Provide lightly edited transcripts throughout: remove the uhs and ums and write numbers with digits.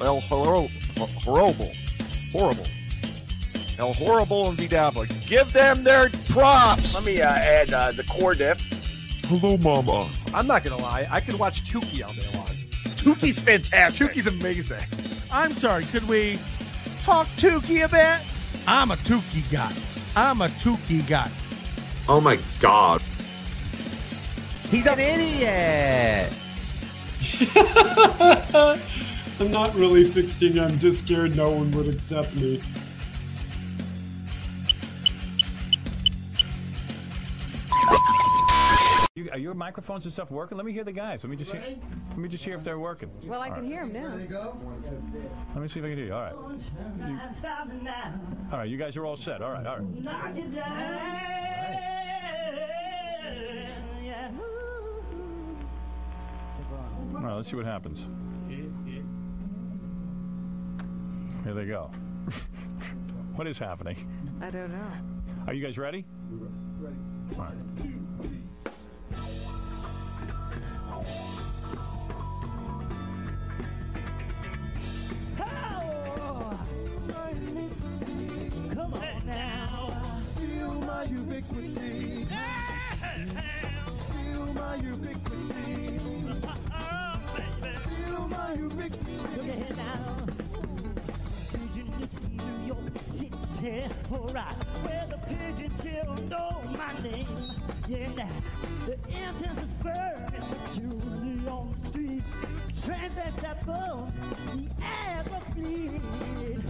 El Horrible. Horrible. El Horrible and BeDabbler. Give them their props. Let me add the core dip. Hello, Mama. I'm not going to lie. I could watch Tukey all day long. Tukey's fantastic. Tukey's amazing. I'm sorry. Could we talk Tukey a bit? I'm a Tukey guy. I'm a Tukey guy. Oh, my God. He's an idiot. I'm not really 16. I'm just scared no one would accept me. Are your microphones and stuff working? Let me hear the guys. Let me just hear if they're working. Well, I can hear them now. There you go. Let me see if I can hear you. All right. All right, you guys are all set. All right, all right. Knock it down. All right, let's see what happens. Here they go. What is happening? I don't know. Are you guys ready? Ready. All right. Come on now. Feel my ubiquity. Feel my ubiquity. Feel my ubiquity. Look ahead now. Did you listen to New York City? Alright, where the pigeon chill know my name. Yeah, now the incense is burning. Shuli on the street. Transvestite bones. The ever bleed.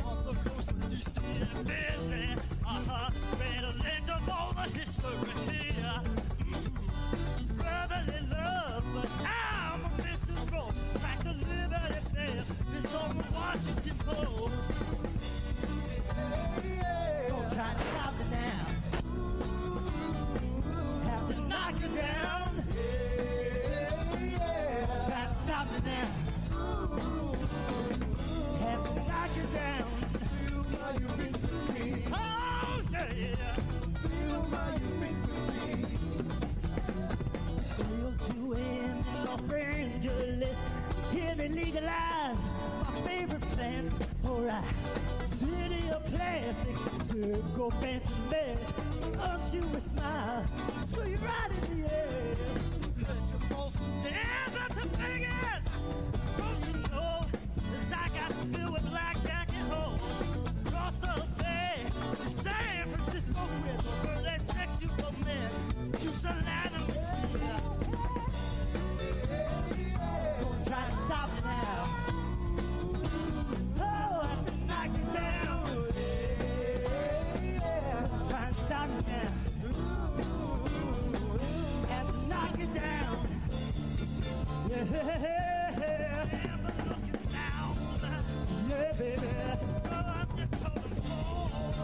Off the coast of D.C. and Philly. Uh-huh. Read a legend for the history here. Brotherly love, but I'm a misanthrope. Back to Liberty Fair. This song from Washington Post. Don't try to stop it now. Have to knock it down. Try to stop it now. Have to knock it down. Oh, yeah, yeah. Feel my ubiquity. Still to end in Los Angeles. Here they legalize my favorite plants. Alright, city of plastic. Circle fence and bears. Punch you a smile. Screw you right in the air. There's up to Vegas. Don't you know? The zeitgeist is filled with blackjack and hoes. The bay to San Francisco with a burly sexual man. You Solana machine. Don't try to stop it now. Oh, I have to knock it down. Don't try to stop it now. Have to knock it down. Yeah, but knock it down. Yeah, baby. Oh, I'm just told. Oh,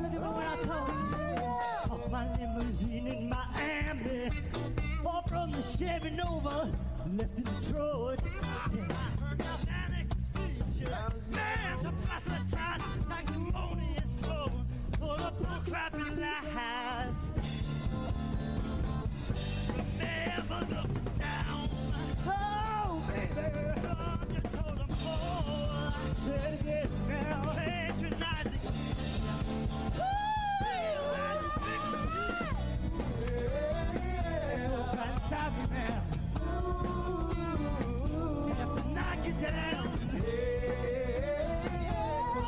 look at me when I talk. On my limousine in Miami. Far from the Chevy Nova. Left in Detroit. Yeah. I heard Atlantic speeches. Man, to proselytize. Sanctimonious tone. Full of bullcrap and lies. Remember looking down. Oh, baby. On your totem pole. Said it now. Patronizing. Stop it now. You have to knock it down. Yeah.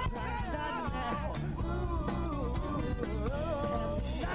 Stop it now.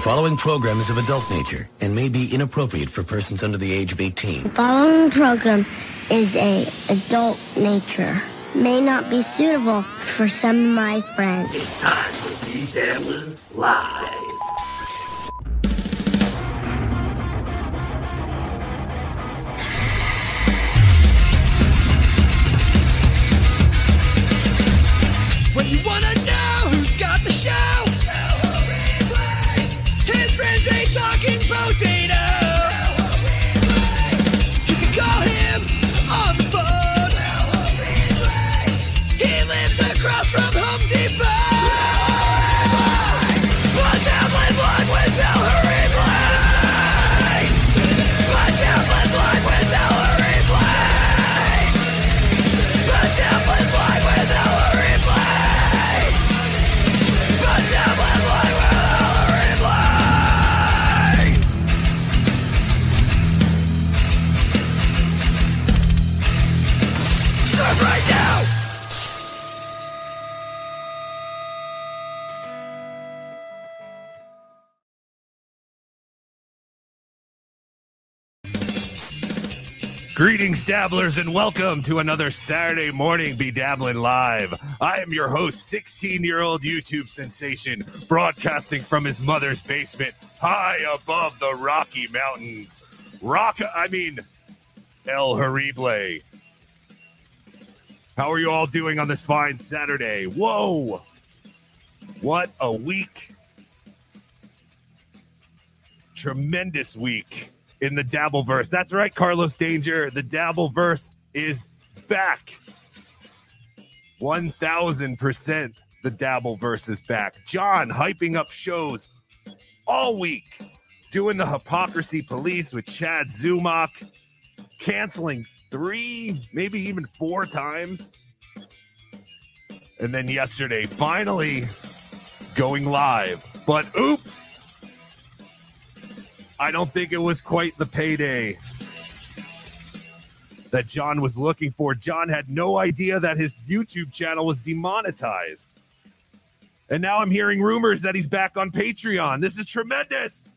following program is of adult nature and may be inappropriate for persons under the age of 18. The following program is a adult nature. May not be suitable for some of my friends. It's time for BeDabbler Live. When you want to know who's got the show, his friends ain't talking potato. You can call him on the phone. He lives across from Home Depot. Pottstown Live Blog with El Horrible. Pottstown Live Blog with El Horrible. Pottstown Live Blog with El Horrible. Right now. Greetings, dabblers, and welcome to another Saturday morning BeDabbling Live. I am your host, 16-year-old YouTube sensation, broadcasting from his mother's basement, high above the Rocky Mountains. El Horrible. How are you all doing on this fine Saturday? Whoa! What a week. Tremendous week in the Dabbleverse. That's right, Carlos Danger. The Dabbleverse is back. 1,000% the Dabbleverse is back. John hyping up shows all week. Doing the hypocrisy police with Chad Zumock. Canceling 3, maybe even 4 times. And then yesterday, finally going live. But oops, I don't think it was quite the payday that John was looking for. John had no idea that his YouTube channel was demonetized. And now I'm hearing rumors that he's back on Patreon. This is tremendous.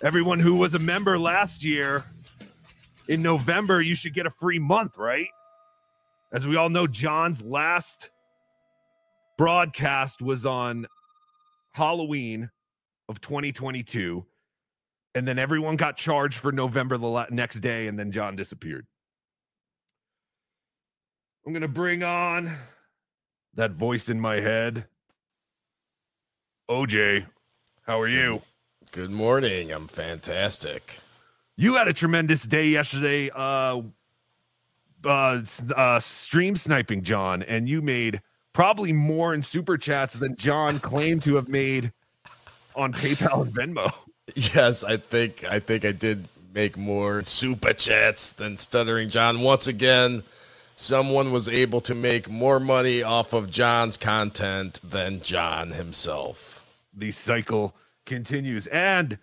Everyone who was a member last year, in November, you should get a free month, right? As we all know, John's last broadcast was on Halloween of 2022. And then everyone got charged for November the next day, and then John disappeared. I'm going to bring on that voice in my head. OJ, how are you? Good morning. I'm fantastic. You had a tremendous day yesterday, stream sniping, John, and you made probably more in super chats than John claimed to have made on PayPal and Venmo. Yes, I think I did make more super chats than Stuttering John. Once again, someone was able to make more money off of John's content than John himself. The cycle continues. And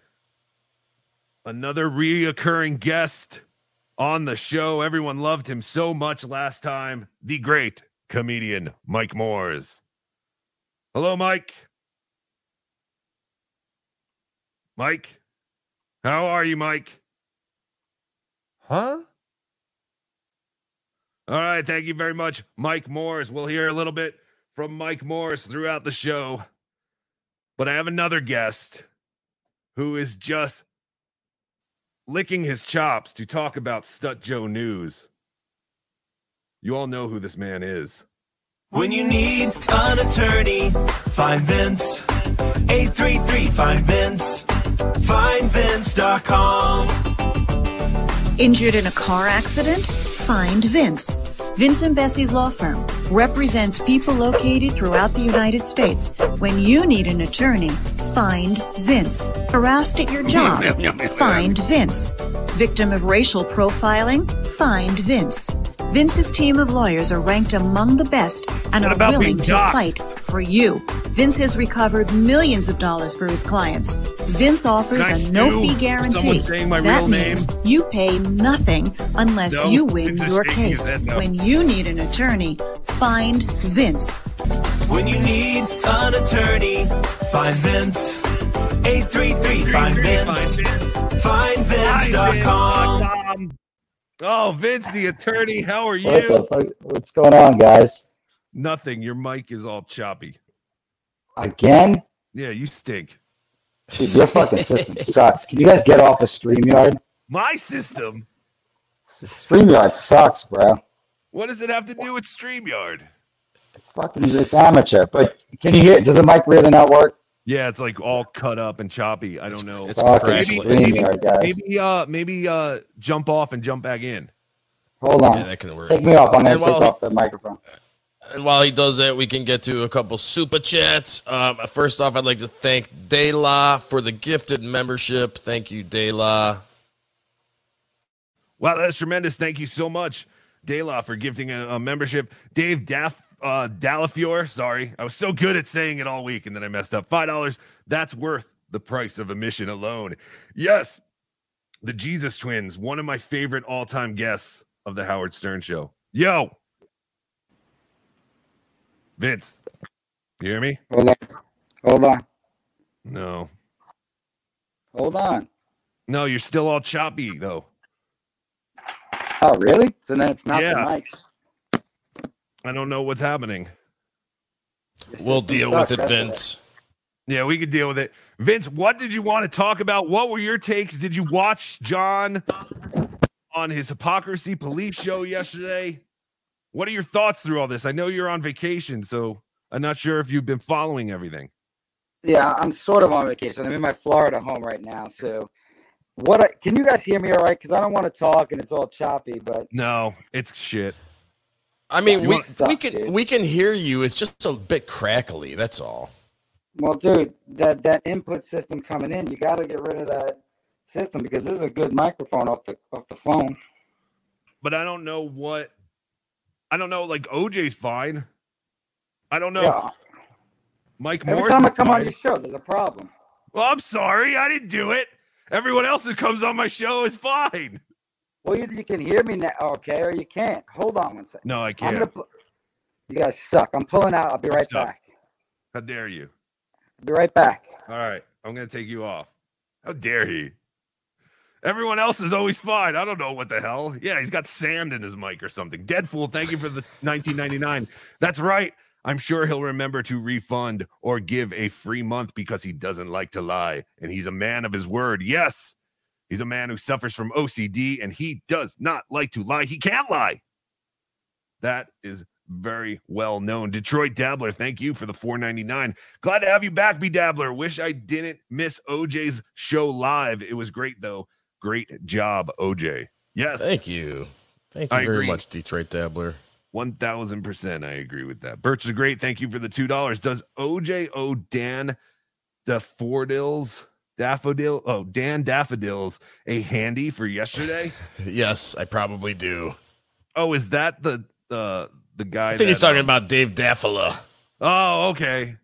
another reoccurring guest on the show. Everyone loved him so much last time. The great comedian, Mike Morris. Hello, Mike. Mike, how are you, Mike? Huh? All right, thank you very much, Mike Morris. We'll hear a little bit from Mike Morris throughout the show. But I have another guest who is just licking his chops to talk about Stut Joe news. You all know who this man is. When you need an attorney, find Vince. 833 find Vince. FindVince.com. Injured in a car accident? Find Vince. Vince and Bessie's law firm represents people located throughout the United States. When you need an attorney, find Vince. Harassed at your job? Find Vince. Victim of racial profiling? Find Vince. Vince's team of lawyers are ranked among the best and are willing to fight for you. Vince has recovered millions of dollars for his clients. Vince offers a no-fee guarantee. That means you pay nothing unless you win your case. When you need an attorney, find Vince. When you need an attorney, find Vince. 833 find Vince. Find Vince.com. Oh, Vince, the attorney. How are you? What the fuck? What's going on, guys? Nothing. Your mic is all choppy. Again? Yeah, you stink. Dude, your fucking system sucks. Can you guys get off of StreamYard? My system? StreamYard sucks, bro. What does it have to do with StreamYard? It's fucking, it's amateur. But can you hear it? Does the mic really not work? Yeah, it's like all cut up and choppy. I don't know. It's maybe jump off and jump back in. Hold on. Yeah, that could work. Take me off on that. Take off the microphone. And while he does that, we can get to a couple super chats. First off, I'd like to thank Dayla for the gifted membership. Thank you, Dayla. Wow, that's tremendous. Thank you so much, Dayla, for gifting a membership. Dave Dallafiore, sorry. I was so good at saying it all week, and then I messed up. $5, that's worth the price of admission alone. Yes, the Jesus Twins, one of my favorite all-time guests of the Howard Stern Show. Yo! Vince, you hear me? Hold on. Hold on. No. Hold on. No, you're still all choppy, though. Oh, really? So then it's not the mic. I don't know what's happening. We'll deal with it, Vince. Yeah, we could deal with it. Vince, what did you want to talk about? What were your takes? Did you watch John on his Hypocrisy Police show yesterday? What are your thoughts through all this? I know you're on vacation, so I'm not sure if you've been following everything. Yeah, I'm sort of on vacation. I'm in my Florida home right now. So can you guys hear me all right? Because I don't want to talk and it's all choppy, but no, it's shit. I mean, we can hear you. It's just a bit crackly, that's all. Well, dude, that input system coming in, you gotta get rid of that system because this is a good microphone off the phone. But I don't know what like OJ's fine. I don't know. Yeah. Mike Morris. Every time I come on your show, there's a problem. Well, I'm sorry. I didn't do it. Everyone else who comes on my show is fine. Well, you can hear me now, okay, or you can't. Hold on one second. No, I can't. You guys suck. I'm pulling out. I'll be right back. How dare you? I'll be right back. All right. I'm going to take you off. How dare he? Everyone else is always fine. I don't know what the hell. Yeah, he's got sand in his mic or something. Deadpool, thank you for the 1999. That's right. I'm sure he'll remember to refund or give a free month because he doesn't like to lie. And he's a man of his word. Yes, he's a man who suffers from OCD and he does not like to lie. He can't lie. That is very well known. Detroit Dabbler, thank you for the $4.99. Glad to have you back, BeDabbler. Wish I didn't miss OJ's show live. It was great, though. Great job, OJ. Yes. Thank you. Thank you very much, Detroit Dabbler. 1,000% I agree with that. Birch the Great, thank you for the $2. Does OJ owe Dan Daffodils a handy for yesterday? Yes, I probably do. Oh, is that the guy? I think he's talking about Dave Daffala. Oh, okay.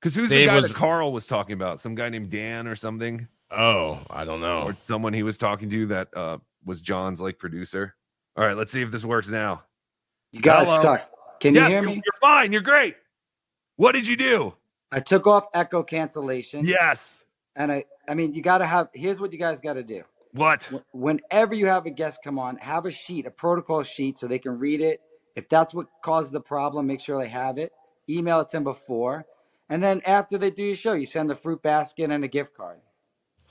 Because who's Dave the guy that Carl was talking about? Some guy named Dan or something? Oh, I don't know. Or someone he was talking to that was John's like producer. All right, let's see if this works now. You guys suck. Can you hear me? You're fine. You're great. What did you do? I took off echo cancellation. Yes. And I mean, you got to have, here's what you guys got to do. What? Whenever you have a guest come on, have a sheet, a protocol sheet so they can read it. If that's what caused the problem, make sure they have it. Email it to them before. And then after they do your show, you send a fruit basket and a gift card.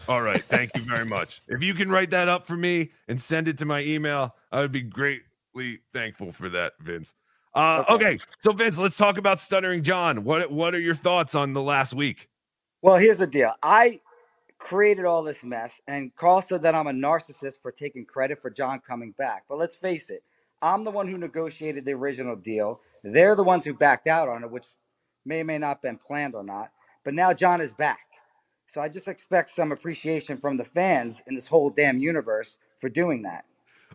All right. Thank you very much. If you can write that up for me and send it to my email, I would be greatly thankful for that, Vince. Okay. So, Vince, let's talk about Stuttering John. What are your thoughts on the last week? Well, here's the deal. I created all this mess, and Carl said that I'm a narcissist for taking credit for John coming back. But let's face it. I'm the one who negotiated the original deal. They're the ones who backed out on it, which may not have been planned or not. But now John is back. So I just expect some appreciation from the fans in this whole damn universe for doing that.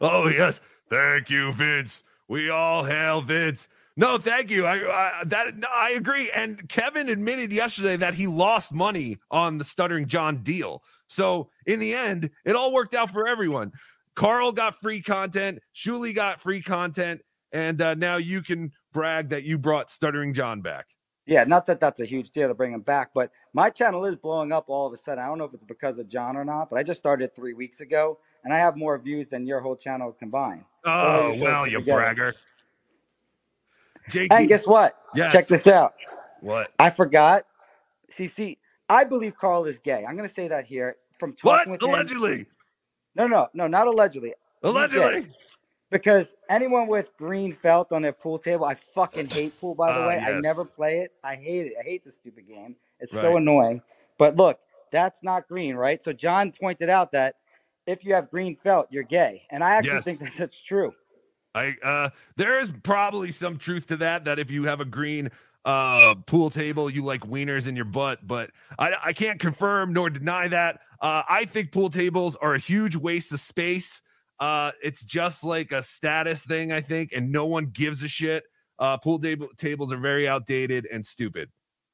Oh, yes. Thank you, Vince. We all hail Vince. No, thank you. I agree. And Kevin admitted yesterday that he lost money on the Stuttering John deal. So in the end, it all worked out for everyone. Carl got free content. Shuli got free content. And now you can brag that you brought Stuttering John back. Yeah, not that that's a huge deal to bring him back, but my channel is blowing up all of a sudden. I don't know if it's because of John or not, but I just started 3 weeks ago, and I have more views than your whole channel combined. Oh, well, you bragger. JT. And guess what? Yes. Check this out. What? I forgot. See, I believe Carl is gay. I'm going to say that here. From talking with him. What? Allegedly. No, not allegedly. Allegedly. Because anyone with green felt on their pool table, I fucking hate pool, by the way. Yes. I never play it. I hate it. I hate this stupid game. It's so annoying. But look, that's not green, right? So John pointed out that if you have green felt, you're gay. And I actually think that that's true. There is probably some truth to that, that if you have a green pool table, you like wieners in your butt, but I can't confirm nor deny that. I think pool tables are a huge waste of space. It's just like a status thing, I think, and no one gives a shit. Pool tables are very outdated and stupid.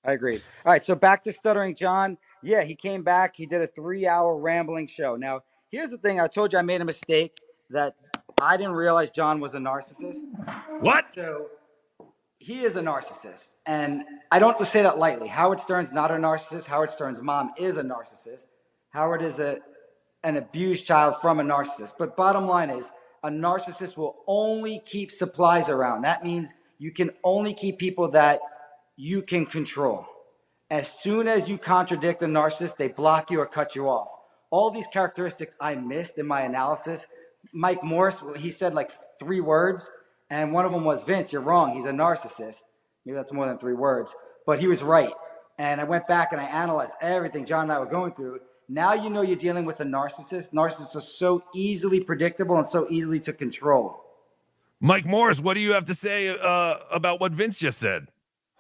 I agree. All right, so back to Stuttering John. Yeah, he came back. He did a 3-hour rambling show. Now, here's the thing. I told you I made a mistake that I didn't realize John was a narcissist. What? So he is a narcissist, and I don't just say that lightly. Howard Stern's not a narcissist. Howard Stern's mom is a narcissist. Howard is an abused child from a narcissist. But bottom line is, a narcissist will only keep supplies around. That means you can only keep people that you can control. As soon as you contradict a narcissist, they block you or cut you off. All these characteristics I missed in my analysis. Mike Morris, he said like 3 words, and one of them was, Vince, you're wrong, he's a narcissist. Maybe that's more than 3 words, but he was right. And I went back and I analyzed everything John and I were going through. Now you know you're dealing with a narcissist. Narcissists are so easily predictable and so easily to control. Mike Morris, what do you have to say about what Vince just said?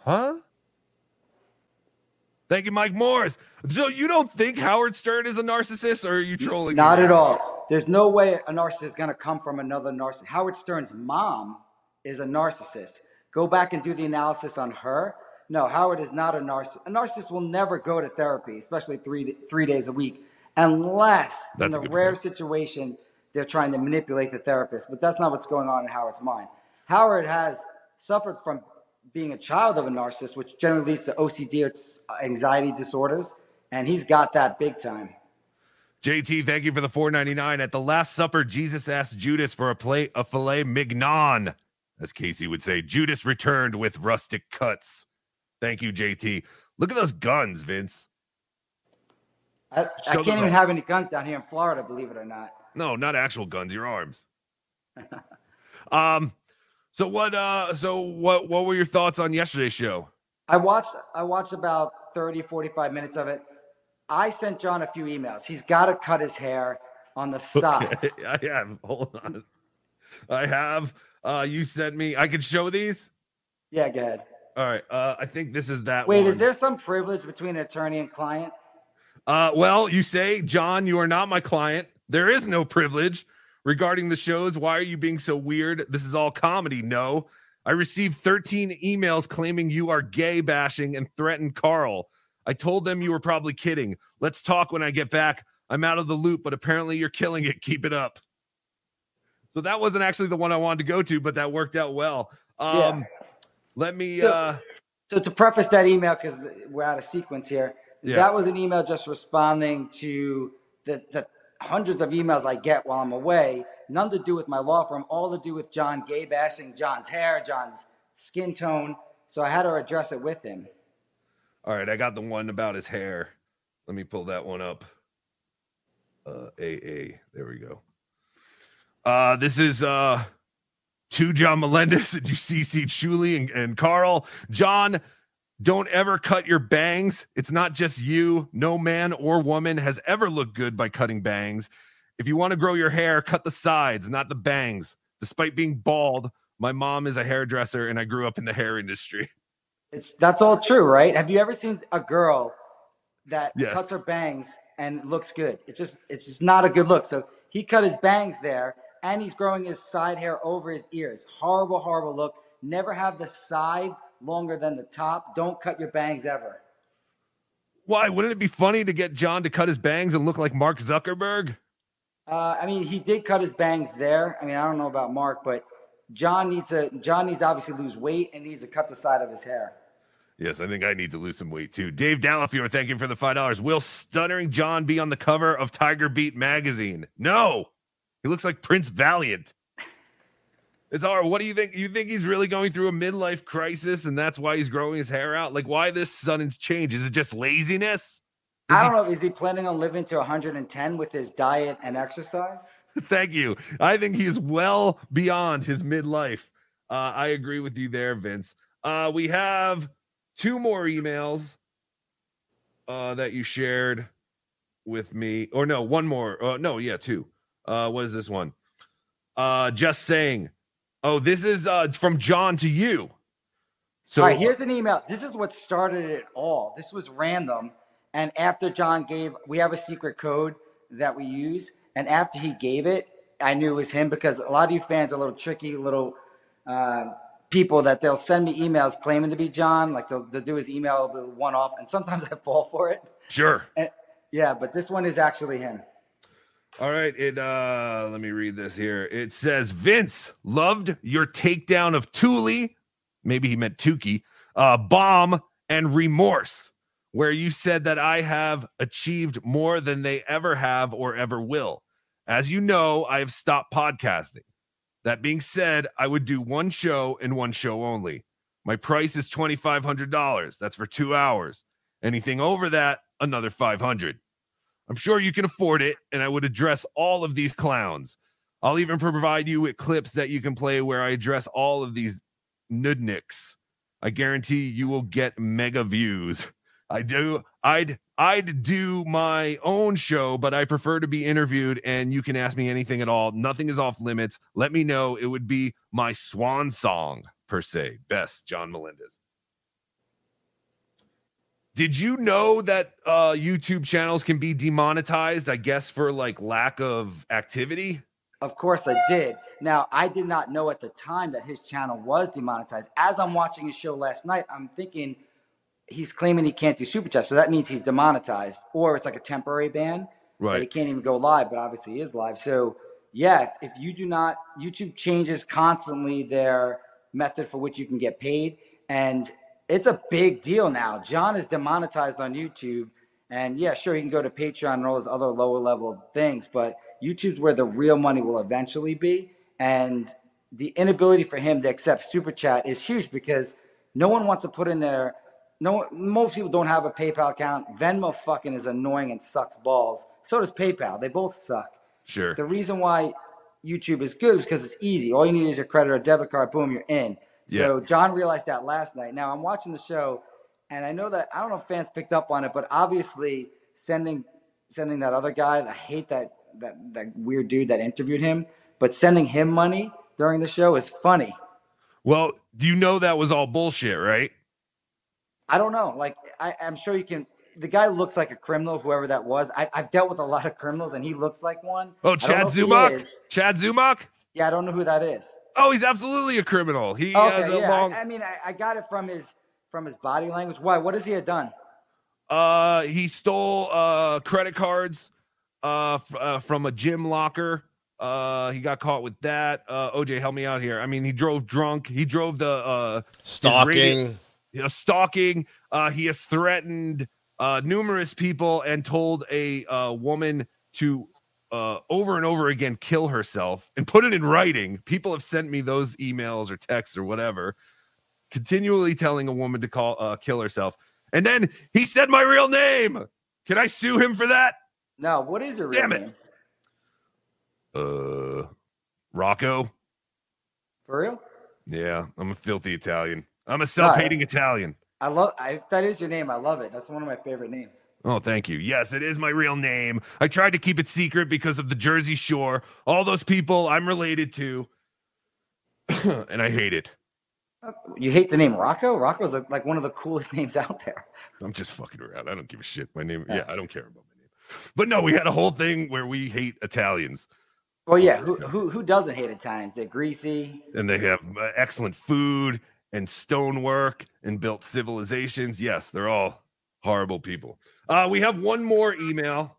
Huh? Thank you, Mike Morris. So you don't think Howard Stern is a narcissist, or are you trolling? Not at all. There's no way a narcissist is going to come from another narcissist. Howard Stern's mom is a narcissist. Go back and do the analysis on her. No, Howard is not a narcissist. A narcissist will never go to therapy, especially three days a week, unless that's in the rare situation they're trying to manipulate the therapist. But that's not what's going on in Howard's mind. Howard has suffered from being a child of a narcissist, which generally leads to OCD or anxiety disorders, and he's got that big time. JT, thank you for the $4.99. At the Last Supper, Jesus asked Judas for a plate of filet mignon, as Casey would say. Judas returned with rustic cuts. Thank you, JT. Look at those guns, Vince. I can't even have any guns down here in Florida, believe it or not. No, not actual guns, your arms. So what were your thoughts on yesterday's show? I watched about 30, 45 minutes of it. I sent John a few emails. He's got to cut his hair on the sides. Okay, I have. Hold on. I have. You sent me. I could show these? Yeah, go ahead. All right, I think this is that one. Wait, is there some privilege between attorney and client? Well, you say, John, you are not my client. There is no privilege regarding the shows. Why are you being so weird? This is all comedy. No, I received 13 emails claiming you are gay bashing and threatened Carl. I told them you were probably kidding. Let's talk when I get back. I'm out of the loop, but apparently you're killing it. Keep it up. So that wasn't actually the one I wanted to go to, but that worked out well. Yeah. Let me. So to preface that email, because we're out of sequence here, that was an email just responding to the hundreds of emails I get while I'm away. None to do with my law firm, all to do with John gay bashing, John's hair, John's skin tone. So I had to address it with him. All right, I got the one about his hair. Let me pull that one up. AA, there we go. This is to John Melendez, and you CC'd Shuli and Carl. John, don't ever cut your bangs. It's not just you. No man or woman has ever looked good by cutting bangs. If you want to grow your hair, cut the sides, not the bangs. Despite being bald, my mom is a hairdresser, and I grew up in the hair industry. That's all true, right? Have you ever seen a girl that cuts her bangs and looks good? It's just not a good look. So he cut his bangs there. And he's growing his side hair over his ears. Horrible, horrible look. Never have the side longer than the top. Don't cut your bangs ever. Why? Wouldn't it be funny to get John to cut his bangs and look like Mark Zuckerberg? I mean, he did cut his bangs there. I mean, I don't know about Mark, but John needs to obviously lose weight and needs to cut the side of his hair. Yes, I think I need to lose some weight too. Dave Dallafiore, thank you for the $5. Will Stuttering John be on the cover of Tiger Beat magazine? No. He looks like Prince Valiant. It's all right. What do you think? You think he's really going through a midlife crisis and that's why he's growing his hair out? Like, why this sudden change? Is it just laziness? I don't know. Is he planning on living to 110 with his diet and exercise? Thank you. I think he's well beyond his midlife. I agree with you there, Vince. We have two more emails that you shared with me. Or no, one more. No, yeah, two. What is this one? Just saying. Oh, this is from John to you. So all right, here's an email. This is what started it all. This was random. And after John gave, we have a secret code that we use. And after he gave it, I knew it was him because a lot of you fans are little tricky, little people that they'll send me emails claiming to be John. Like they'll do his email one off, and sometimes I fall for it. Sure. And, yeah, but this one is actually him. All right. It let me read this here. It says, Vince, loved your takedown of Thule. Maybe he meant Tukey. Bomb and remorse, where you said that I have achieved more than they ever have or ever will. As you know, I have stopped podcasting. That being said, I would do one show and one show only. My price is $2,500. That's for 2 hours. Anything over that, another $500. I'm sure you can afford it, and I would address all of these clowns. I'll even provide you with clips that you can play where I address all of these nudniks. I guarantee you will get mega views. I'd do my own show, but I prefer to be interviewed, and you can ask me anything at all. Nothing is off limits. Let me know. It would be my swan song, per se. Best, John Melendez. Did you know that YouTube channels can be demonetized, I guess, for like lack of activity? Of course I did. Now, I did not know at the time that his channel was demonetized. As I'm watching his show last night, I'm thinking, he's claiming he can't do super chats, so that means he's demonetized, or it's like a temporary ban. Right. He can't even go live, but obviously he is live. So yeah, if you do not, YouTube changes constantly their method for which you can get paid, and it's a big deal now. John is demonetized on YouTube, and yeah, sure, he can go to Patreon and all those other lower level things, but YouTube's where the real money will eventually be, and the inability for him to accept super chat is huge because no one wants to put in their... No, most people don't have a PayPal account. Venmo fucking is annoying and sucks balls. So does PayPal. They both suck. Sure. The reason why YouTube is good is because it's easy. All you need is your credit or debit card. Boom, you're in. So yeah. John realized that last night. Now, I'm watching the show, and I know that – I don't know if fans picked up on it, but obviously sending that other guy – I hate that weird dude that interviewed him. But sending him money during the show is funny. Well, you know that was all bullshit, right? I don't know. Like, I'm sure you can. The guy looks like a criminal, whoever that was. I've dealt with a lot of criminals, and he looks like one. Oh, Chad Zumock? Chad Zumock? Yeah, I don't know who that is. Oh, he's absolutely a criminal. He has a long... I mean, I got it from his body language. Why? What has he had done? He stole credit cards from a gym locker. He got caught with that. OJ, help me out here. I mean, he drove drunk. He drove the... Stalking... stalking. He has threatened numerous people and told a woman to over and over again kill herself and put it in writing. People have sent me those emails or texts or whatever, continually telling a woman to kill herself. And then he said my real name. Can I sue him for that? No. What is your real name? Rocco. For real? Yeah, I'm a filthy Italian. I'm a self-hating Italian. If that is your name, I love it. That's one of my favorite names. Oh, thank you. Yes, it is my real name. I tried to keep it secret because of the Jersey Shore. All those people I'm related to, and I hate it. You hate the name Rocco? Rocco's like one of the coolest names out there. I'm just fucking around. I don't give a shit. My name, yeah, I don't care about my name. But no, we had a whole thing where we hate Italians. Well, yeah, who doesn't hate Italians? They're greasy. And they have excellent food. And stonework and built civilizations. Yes, they're all horrible people. We have one more email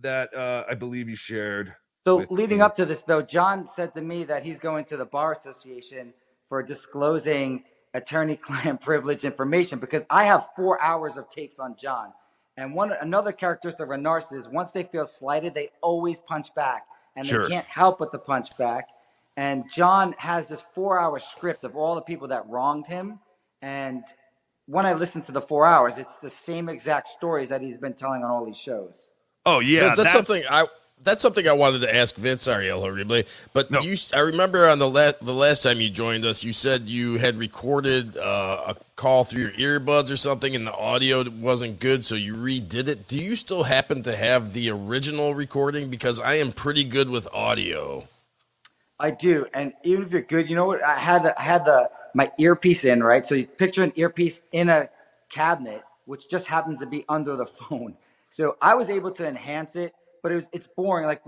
that I believe you shared. So leading up to this, though, John said to me that he's going to the Bar Association for disclosing attorney-client privilege information, because I have 4 hours of tapes on John. And another characteristic of a narcissist is once they feel slighted, they always punch back, and they can't help but to punch back. And John has this 4-hour script of all the people that wronged him. And when I listen to the 4 hours, it's the same exact stories that he's been telling on all these shows. Oh yeah. Vince, that's something I wanted to ask Vince. Sorry, El Horrible, but no. I remember on the last time you joined us, you said you had recorded a call through your earbuds or something, and the audio wasn't good, so you redid it. Do you still happen to have the original recording? Because I am pretty good with audio. I do, and even if you're good, you know what? I had my earpiece in, right? So you picture an earpiece in a cabinet, which just happens to be under the phone. So I was able to enhance it, but it's boring. Like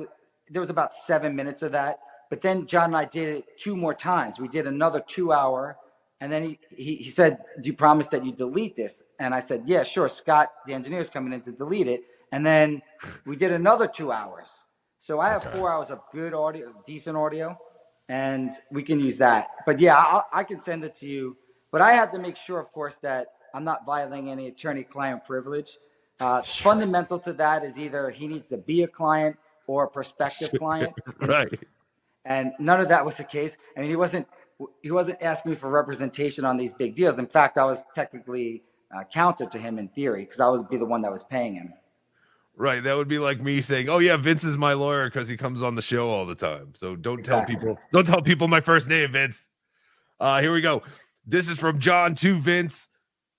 there was about 7 minutes of that, but then John and I did it 2 more times. We did another 2 hour. And then he said, do you promise that you delete this? And I said, yeah, sure. Scott, the engineer, is coming in to delete it. And then we did another 2 hours. So I have 4 hours of good audio, decent audio. And we can use that. But yeah, I can send it to you. But I have to make sure, of course, that I'm not violating any attorney-client privilege. Fundamental to that is either he needs to be a client or a prospective client. Right. And none of that was the case. I mean, he wasn't asking me for representation on these big deals. In fact, I was technically counter to him in theory, because I would be the one that was paying him. Right. That would be like me saying, oh yeah, Vince is my lawyer because he comes on the show all the time. So don't tell people my first name, Vince. Here we go. This is from John to Vince.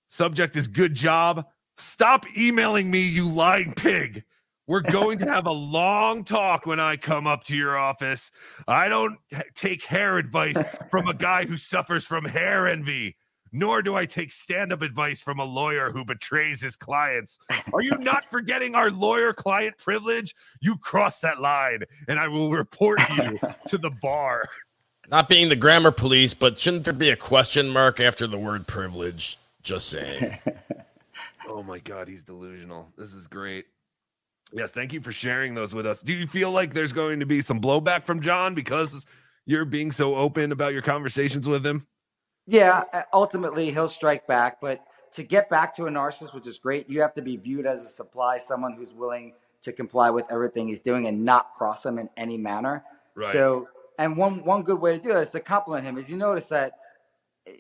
Subject is good job. Stop emailing me, you lying pig. We're going to have a long talk when I come up to your office. I don't take hair advice from a guy who suffers from hair envy. Nor do I take stand-up advice from a lawyer who betrays his clients. Are you not forgetting our lawyer-client privilege? You cross that line, and I will report you to the bar. Not being the grammar police, but shouldn't there be a question mark after the word privilege? Just saying. Oh, my God, he's delusional. This is great. Yes, thank you for sharing those with us. Do you feel like there's going to be some blowback from John because you're being so open about your conversations with him? Yeah, ultimately he'll strike back, but to get back to a narcissist, which is great, you have to be viewed as a supply, someone who's willing to comply with everything he's doing and not cross him in any manner. Right. So, and one good way to do that is to compliment him. Is you notice that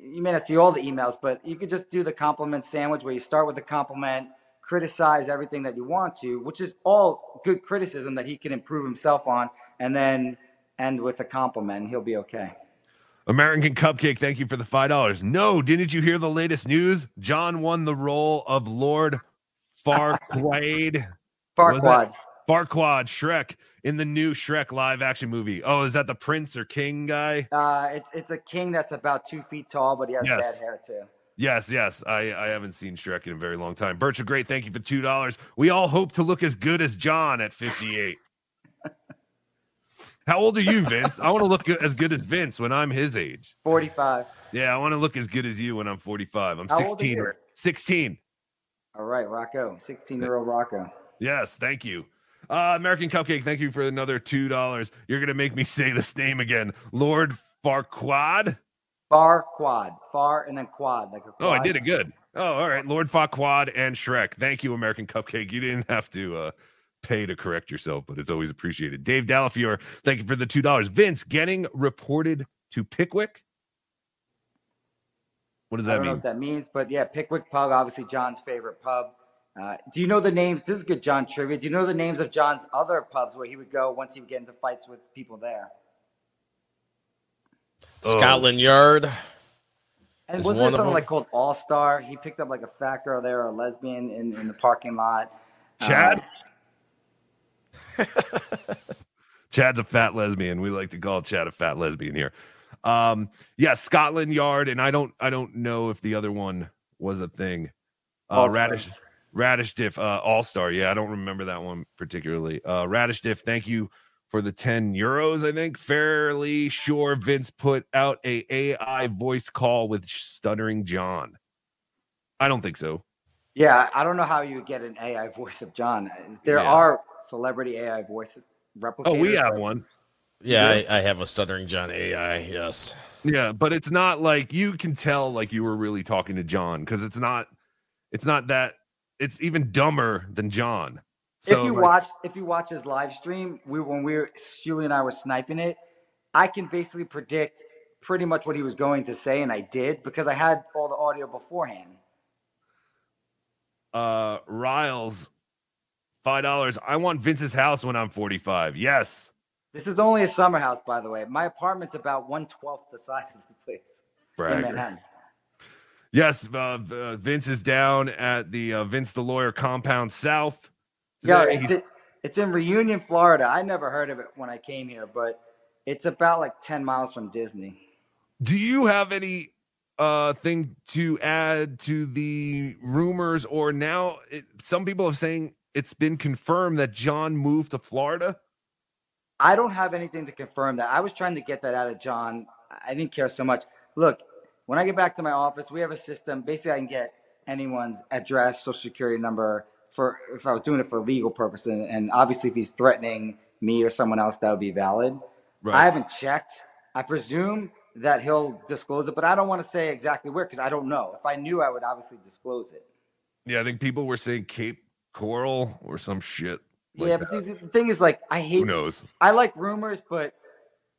you may not see all the emails, but you could just do the compliment sandwich where you start with a compliment, criticize everything that you want to, which is all good criticism that he can improve himself on, and then end with a compliment. He'll be okay. American Cupcake, thank you for the $5. No, didn't you hear the latest news? John won the role of Lord Farquaad Shrek in the new Shrek live action movie. Oh, is that the prince or king guy? It's a king that's about 2 feet tall, but he has bad hair too. Yes. I haven't seen Shrek in a very long time. Birch, great. Thank you for $2. We all hope to look as good as John at 58. How old are you, Vince? I want to look as good as Vince when I'm his age. 45. Yeah, I want to look as good as you when I'm 45. I'm 16. 16. All right, Rocco. 16-year-old Rocco. Yes, thank you. American Cupcake, thank you for another $2. You're going to make me say this name again. Lord Farquaad? Farquaad. Far and then quad. Like a quad. Oh, I did it good. Oh, all right. Lord Farquaad and Shrek. Thank you, American Cupcake. You didn't have to... pay to correct yourself, but it's always appreciated. Dave Dallafiore, thank you for the $2. Vince, getting reported to Pickwick? What does that mean? I don't know what that means, but yeah, Pickwick Pub, obviously John's favorite pub. Do you know the names? This is good John trivia. Do you know the names of John's other pubs where he would go once he would get into fights with people there? Scotland Yard. And wasn't there something like called All-Star? He picked up like a fat girl there or a lesbian in the parking lot. Chad? Chad's a fat lesbian. We like to call Chad a fat lesbian here. Yeah, Scotland Yard, and I don't know if the other one was a thing. Radish Diff, All-Star. Yeah, I don't remember that one particularly. Radish Diff, thank you for the €10, I think. Fairly sure Vince put out a AI voice call with Stuttering John. I don't think so. Yeah, I don't know how you get an AI voice of John. There are celebrity AI voice replicators. Oh, we have one. Yeah, yeah. I have a Stuttering John AI, yes. Yeah, but it's not like you can tell like you were really talking to John, because it's not that, it's even dumber than John. So, if you watch his live stream, Shuli and I were sniping it, I can basically predict pretty much what he was going to say, and I did because I had all the audio beforehand. Riles, $5. I want Vince's house when I'm 45. Yes. This is only a summer house, by the way. My apartment's about 1/12 the size of this place in Manhattan. Yes, Vince is down at the Vince the Lawyer compound south. Yeah, it's in Reunion, Florida. I never heard of it when I came here, but it's about like 10 miles from Disney. Do you have any thing to add to the rumors? Or now some people are saying it's been confirmed that John moved to Florida. I don't have anything to confirm that. I was trying to get that out of John. I didn't care so much. Look, when I get back to my office, we have a system. Basically, I can get anyone's address, social security number, for if I was doing it for legal purposes. And obviously, if he's threatening me or someone else, that would be valid. Right. I haven't checked. I presume that he'll disclose it, but I don't want to say exactly where because I don't know. If I knew, I would obviously disclose it. Yeah, I think people were saying Cape Coral or some shit. Like yeah, but the thing is, like, I hate. Who knows? I like rumors, but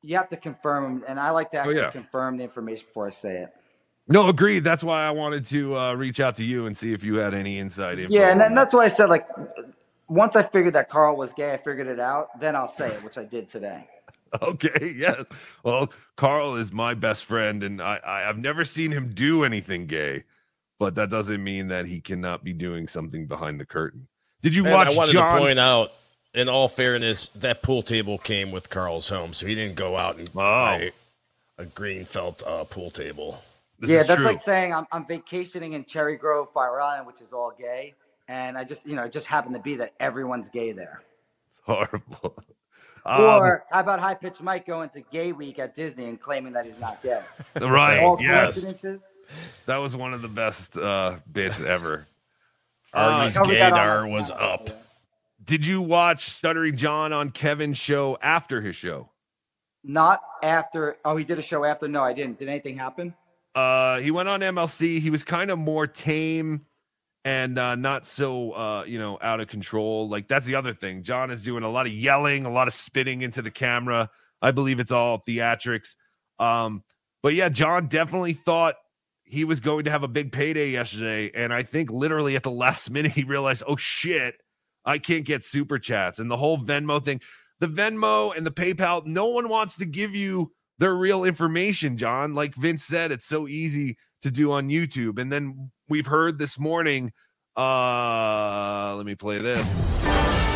you have to confirm them, and I like to actually confirm the information before I say it. No, agreed. That's why I wanted to reach out to you and see if you had any insight. Yeah, and that's why I said, like, once I figured that Carl was gay, I figured it out. Then I'll say it, which I did today. Okay. Yes. Well, Carl is my best friend, and I've never seen him do anything gay, but that doesn't mean that he cannot be doing something behind the curtain. Did you watch? I wanted to point out, in all fairness, that pool table came with Carl's home, so he didn't go out and buy a green felt pool table. That's true. Like saying I'm vacationing in Cherry Grove, Fire Island, which is all gay, and I just it just happened to be that everyone's gay there. It's horrible. Or how about High Pitch Mike going to Gay Week at Disney and claiming that he's not gay? Right? Yes. That was one of the best bits ever. Artie's gaydar was up. Did you watch Stuttering John on Kevin's show after his show? Not after. Oh, he did a show after? No, I didn't. Did anything happen? He went on MLC. He was kind of more tame and not so, out of control. Like, that's the other thing. John is doing a lot of yelling, a lot of spitting into the camera. I believe it's all theatrics. But yeah, John definitely thought he was going to have a big payday yesterday, and I think literally at the last minute he realized, oh shit, I can't get super chats. And the whole Venmo thing, the Venmo and the PayPal, no one wants to give you their real information, John. Like Vince said, it's so easy to do on YouTube. And then we've heard this morning, let me play this.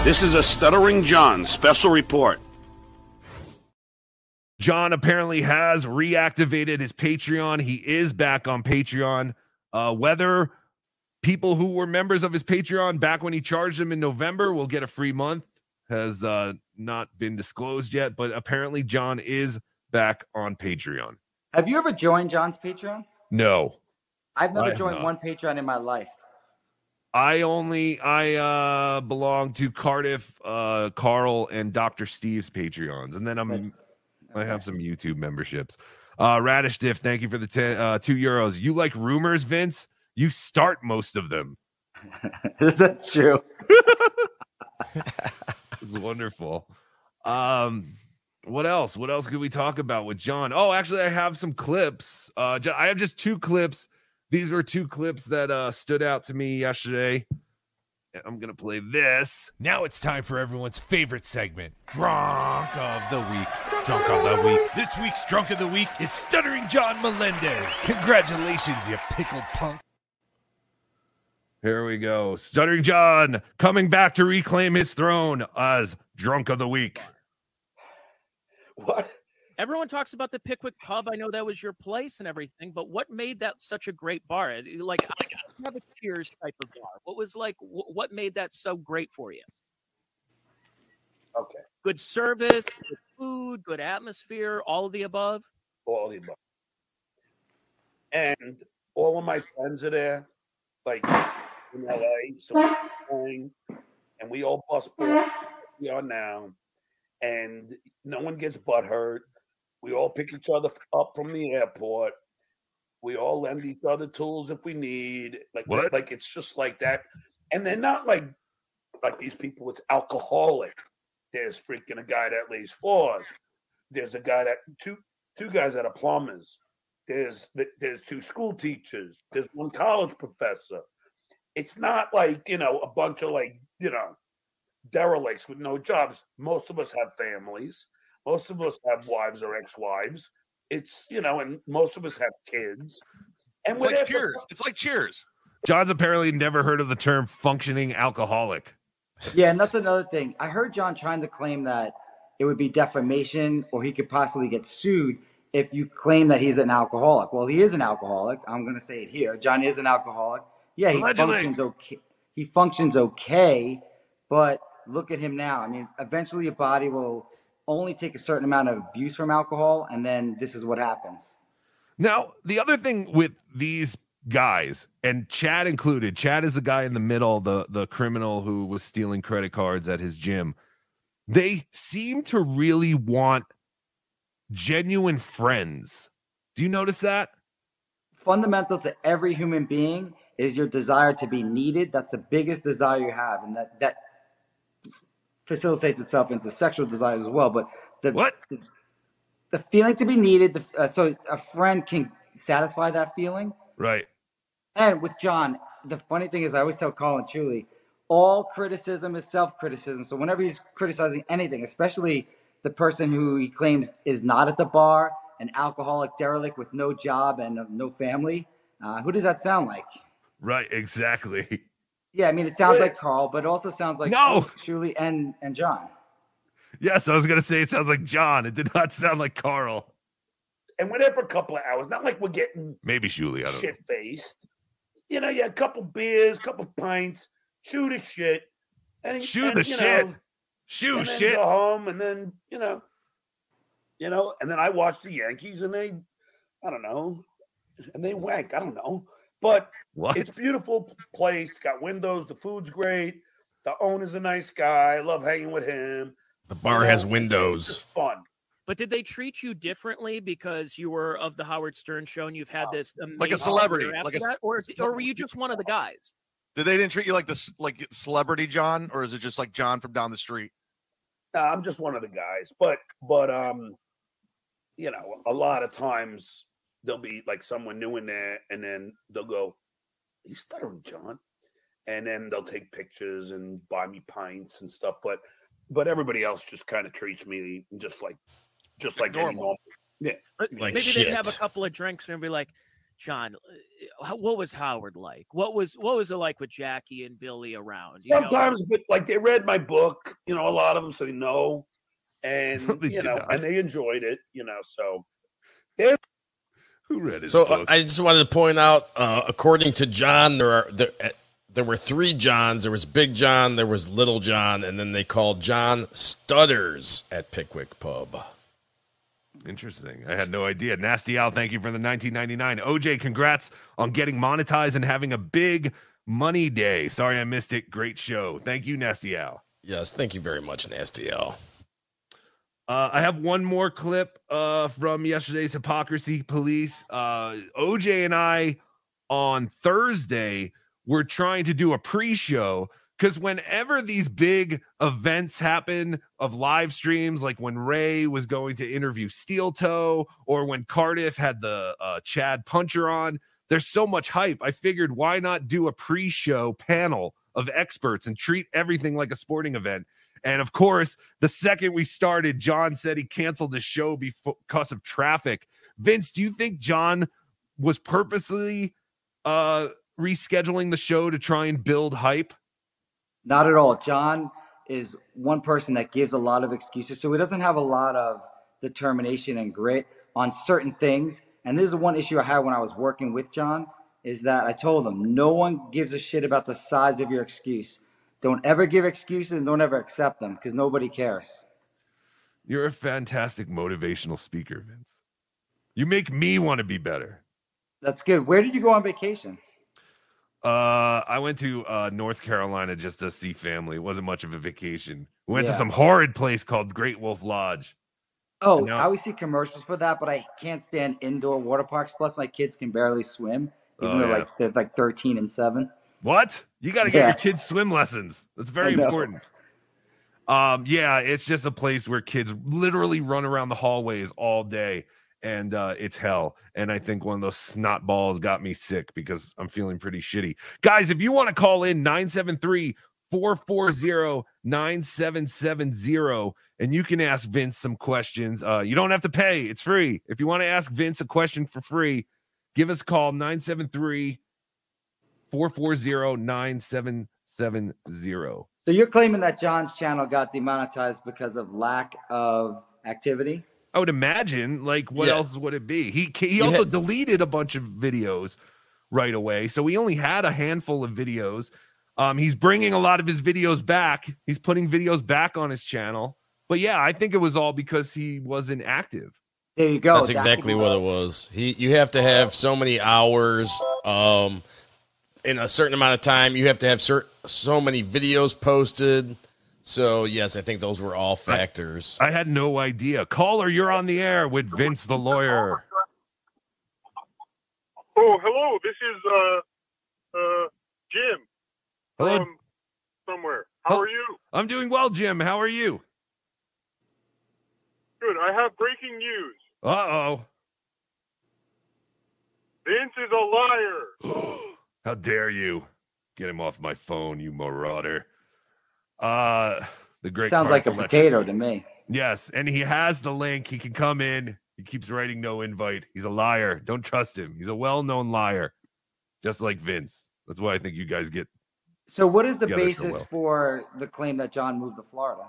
This is a Stuttering John special report. John apparently has reactivated his Patreon. He is back on Patreon. Whether people who were members of his Patreon back when he charged them in November will get a free month has not been disclosed yet, but apparently John is back on Patreon. Have you ever joined John's Patreon? No. I've never joined one Patreon in my life. I belong to Cardiff, Carl, and Dr. Steve's Patreons, and then I have some YouTube memberships. Radish Diff, thank you for the €2. You like rumors, Vince? You start most of them. That's true. It's wonderful. What else? What else could we talk about with John? Oh, actually, I have some clips. I have just two clips. These were two clips that stood out to me yesterday. I'm going to play this. Now it's time for everyone's favorite segment, Drunk of the Week. Drunk of the Week. This week's Drunk of the Week is Stuttering John Melendez. Congratulations, you pickled punk. Here we go. Stuttering John coming back to reclaim his throne as Drunk of the Week. What? Everyone talks about the Pickwick Pub. I know that was your place and everything, but what made that such a great bar? Like, I have a Cheers type of bar. What was like? What made that so great for you? Okay. Good service, good food, good atmosphere, all of the above. All of the above. And all of my friends are there, like in LA. So we're playing, and we all bust. We are now. and no one gets butthurt. We all pick each other up from the airport. We all lend each other tools if we need. Like it's just like that. And they're not like these people. It's alcoholic. There's freaking a guy that lays floors. There's a guy that two guys that are plumbers. There's two school teachers. There's one college professor. It's not like, you know, a bunch of like, you know, derelicts with no jobs. Most of us have families. Most of us have wives or ex-wives. It's, you know, and most of us have kids. And it's like Cheers. It's like Cheers. John's apparently never heard of the term functioning alcoholic. Yeah, and that's another thing. I heard John trying to claim that it would be defamation or he could possibly get sued if you claim that he's an alcoholic. Well, he is an alcoholic. I'm going to say it here. John is an alcoholic. Yeah, he functions okay. He functions okay, but look at him now. I mean, eventually your body will only take a certain amount of abuse from alcohol, and then this is what happens. Now, the other thing with these guys, and Chad included, Chad is the guy in the middle, the criminal who was stealing credit cards at his gym. They seem to really want genuine friends. Do you notice that? Fundamental to every human being is your desire to be needed. That's the biggest desire you have, and that facilitates itself into sexual desires as well. But the feeling to be needed, so a friend can satisfy that feeling. Right. And with John, the funny thing is I always tell Carl and Shuli, all criticism is self-criticism. So whenever he's criticizing anything, especially the person who he claims is not at the bar, an alcoholic derelict with no job and no family, who does that sound like? Right, exactly. Yeah, I mean, it sounds like Carl, but it also sounds like Shuli and John. Yes, I was going to say it sounds like John. It did not sound like Carl. And went there for a couple of hours. Not like we're getting maybe Shuli, shit-faced. You know, yeah, a couple beers, a couple pints, chew the shit. Chew the shit. Go home, and then, you know, and then I watched the Yankees, and they, I don't know, and they wank. I don't know. But it's a beautiful place. It's got windows. The food's great. The owner's a nice guy. I love hanging with him. The bar has windows. It's fun. But did they treat you differently because you were of the Howard Stern show and you've had this amazing like a celebrity, or were you just one of the guys? Did they didn't treat you like this, like celebrity John, or is it just like John from down the street? I'm just one of the guys, but you know, a lot of times there'll be like someone new in there, and then they'll go, "He's Stuttering John," and then they'll take pictures and buy me pints and stuff. But everybody else just kind of treats me just like. Just like normal. Yeah. Like maybe they have a couple of drinks and be like, John, what was Howard like? What was it like with Jackie and Billy around? You sometimes, know? But like they read my book, you know, a lot of them, so they know, and they and they enjoyed it, you know. So who read it? So book? I just wanted to point out, according to John, there were three Johns. There was Big John, there was Little John, and then they called John Stutters at Pickwick Pub. Interesting. I had no idea. Nasty Al, thank you for the 1999. OJ, congrats on getting monetized and having a big money day. Sorry I missed it. Great show. Thank you, Nasty Al. Yes, thank you very much, Nasty Al. I have one more clip from yesterday's Hypocrisy Police. OJ and I on Thursday were trying to do a pre-show because whenever these big events happen of live streams, like when Ray was going to interview Steel Toe or when Cardiff had the Chad Puncher on, there's so much hype. I figured why not do a pre-show panel of experts and treat everything like a sporting event. And of course, the second we started, John said he canceled the show because of traffic. Vince, do you think John was purposely rescheduling the show to try and build hype? Not at all. John is one person that gives a lot of excuses. So he doesn't have a lot of determination and grit on certain things. And this is one issue I had when I was working with John, is that I told him, no one gives a shit about the size of your excuse. Don't ever give excuses and don't ever accept them because nobody cares. You're a fantastic motivational speaker, Vince. You make me want to be better. That's good. Where did you go on vacation? I went to North Carolina just to see family. It wasn't much of a vacation. We went to some horrid place called Great Wolf Lodge. Oh, I always see commercials for that, but I can't stand indoor water parks. Plus, my kids can barely swim, even though like they're like 13 and 7. What? You got to get your kids swim lessons. That's very important. Yeah, it's just a place where kids literally run around the hallways all day, and it's hell. And I think one of those snot balls got me sick because I'm feeling pretty shitty. Guys, if you want to call in, 973-440-9770, and you can ask Vince some questions. You don't have to pay. It's free. If you want to ask Vince a question for free, give us a call, 973-440-9770. So you're claiming that John's channel got demonetized because of lack of activity? I would imagine. Like, what else would it be? He also deleted a bunch of videos right away, so he only had a handful of videos. He's bringing a lot of his videos back. He's putting videos back on his channel. But yeah, I think it was all because he wasn't active. There you go. That's exactly what it was. You have to have so many hours. In a certain amount of time, you have to have so many videos posted. So, yes, I think those were all factors. I had no idea. Caller, you're on the air with Vince the lawyer. Oh, hello. This is Jim. Hello. From somewhere. How are you? I'm doing well, Jim. How are you? Good. I have breaking news. Uh-oh. Vince is a liar. How dare you? Get him off my phone, you marauder. The great sounds like a potato to me. Yes, and he has the link. He can come in. He keeps writing no invite. He's a liar. Don't trust him. He's a well-known liar, just like Vince. That's why I think you guys get. So what is the basis for the claim that John moved to Florida?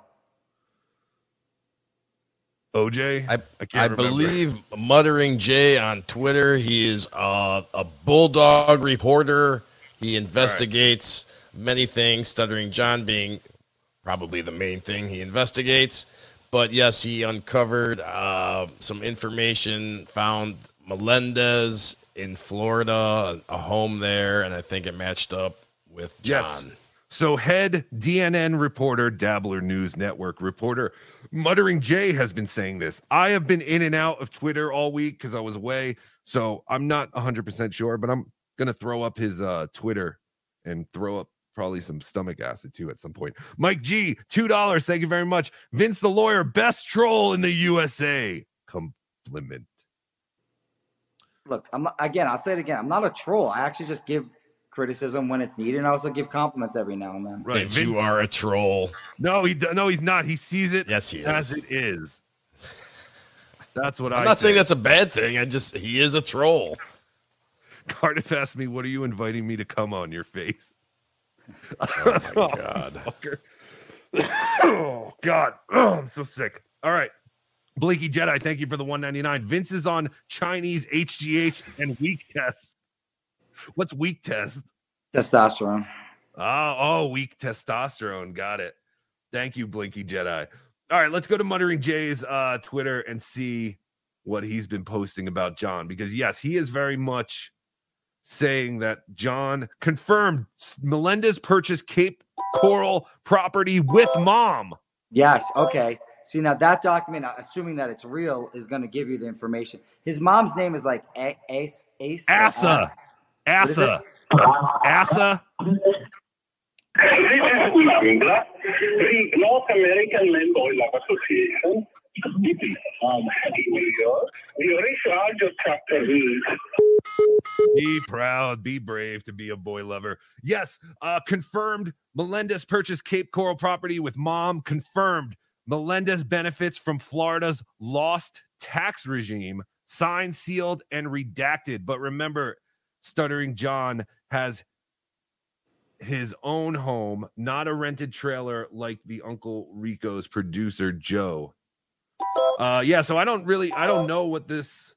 OJ? I believe Muttering Jay on Twitter. He is a bulldog reporter. He investigates many things, Stuttering John being probably the main thing he investigates. But, yes, he uncovered some information, found Melendez in Florida, a home there, and I think it matched up with John. Yes. So head DNN reporter, Dabbler News Network reporter, Muttering Jay has been saying this. I have been in and out of Twitter all week because I was away, so I'm not 100% sure, but I'm going to throw up his Twitter and throw up probably some stomach acid, too, at some point. Mike G, $2. Thank you very much. Vince the lawyer, best troll in the USA. Compliment. Look, I'll say it again. I'm not a troll. I actually just give criticism when it's needed, and I also give compliments every now and then. Right, Vince, you are a troll. No, he's not. He sees it as it is. That's what I'm not saying that's a bad thing. He is a troll. Cardiff asked me, "What are you inviting me to come on your face?" Oh my god! Oh god! Oh, I'm so sick. All right, Blinky Jedi, thank you for the $1.99. Vince is on Chinese HGH and weak test. What's weak test? Testosterone. Oh, weak testosterone. Got it. Thank you, Blinky Jedi. All right, let's go to Muttering Jay's Twitter and see what he's been posting about John. Because, yes, he is very much saying that John confirmed Melendez purchased Cape Coral property with mom. Yes, okay. See, now that document, assuming that it's real, is going to give you the information. His mom's name is like Asa. Asa. This is Uganda, the North American Land Oil Association. We are in charge of chapter rules. Be proud, be brave to be a boy lover. Yes, confirmed. Melendez purchased Cape Coral property with mom. Confirmed. Melendez benefits from Florida's lost tax regime. Signed, sealed, and redacted. But remember, Stuttering John has his own home, not a rented trailer like the Uncle Rico's producer Joe. Yeah, so I don't know what this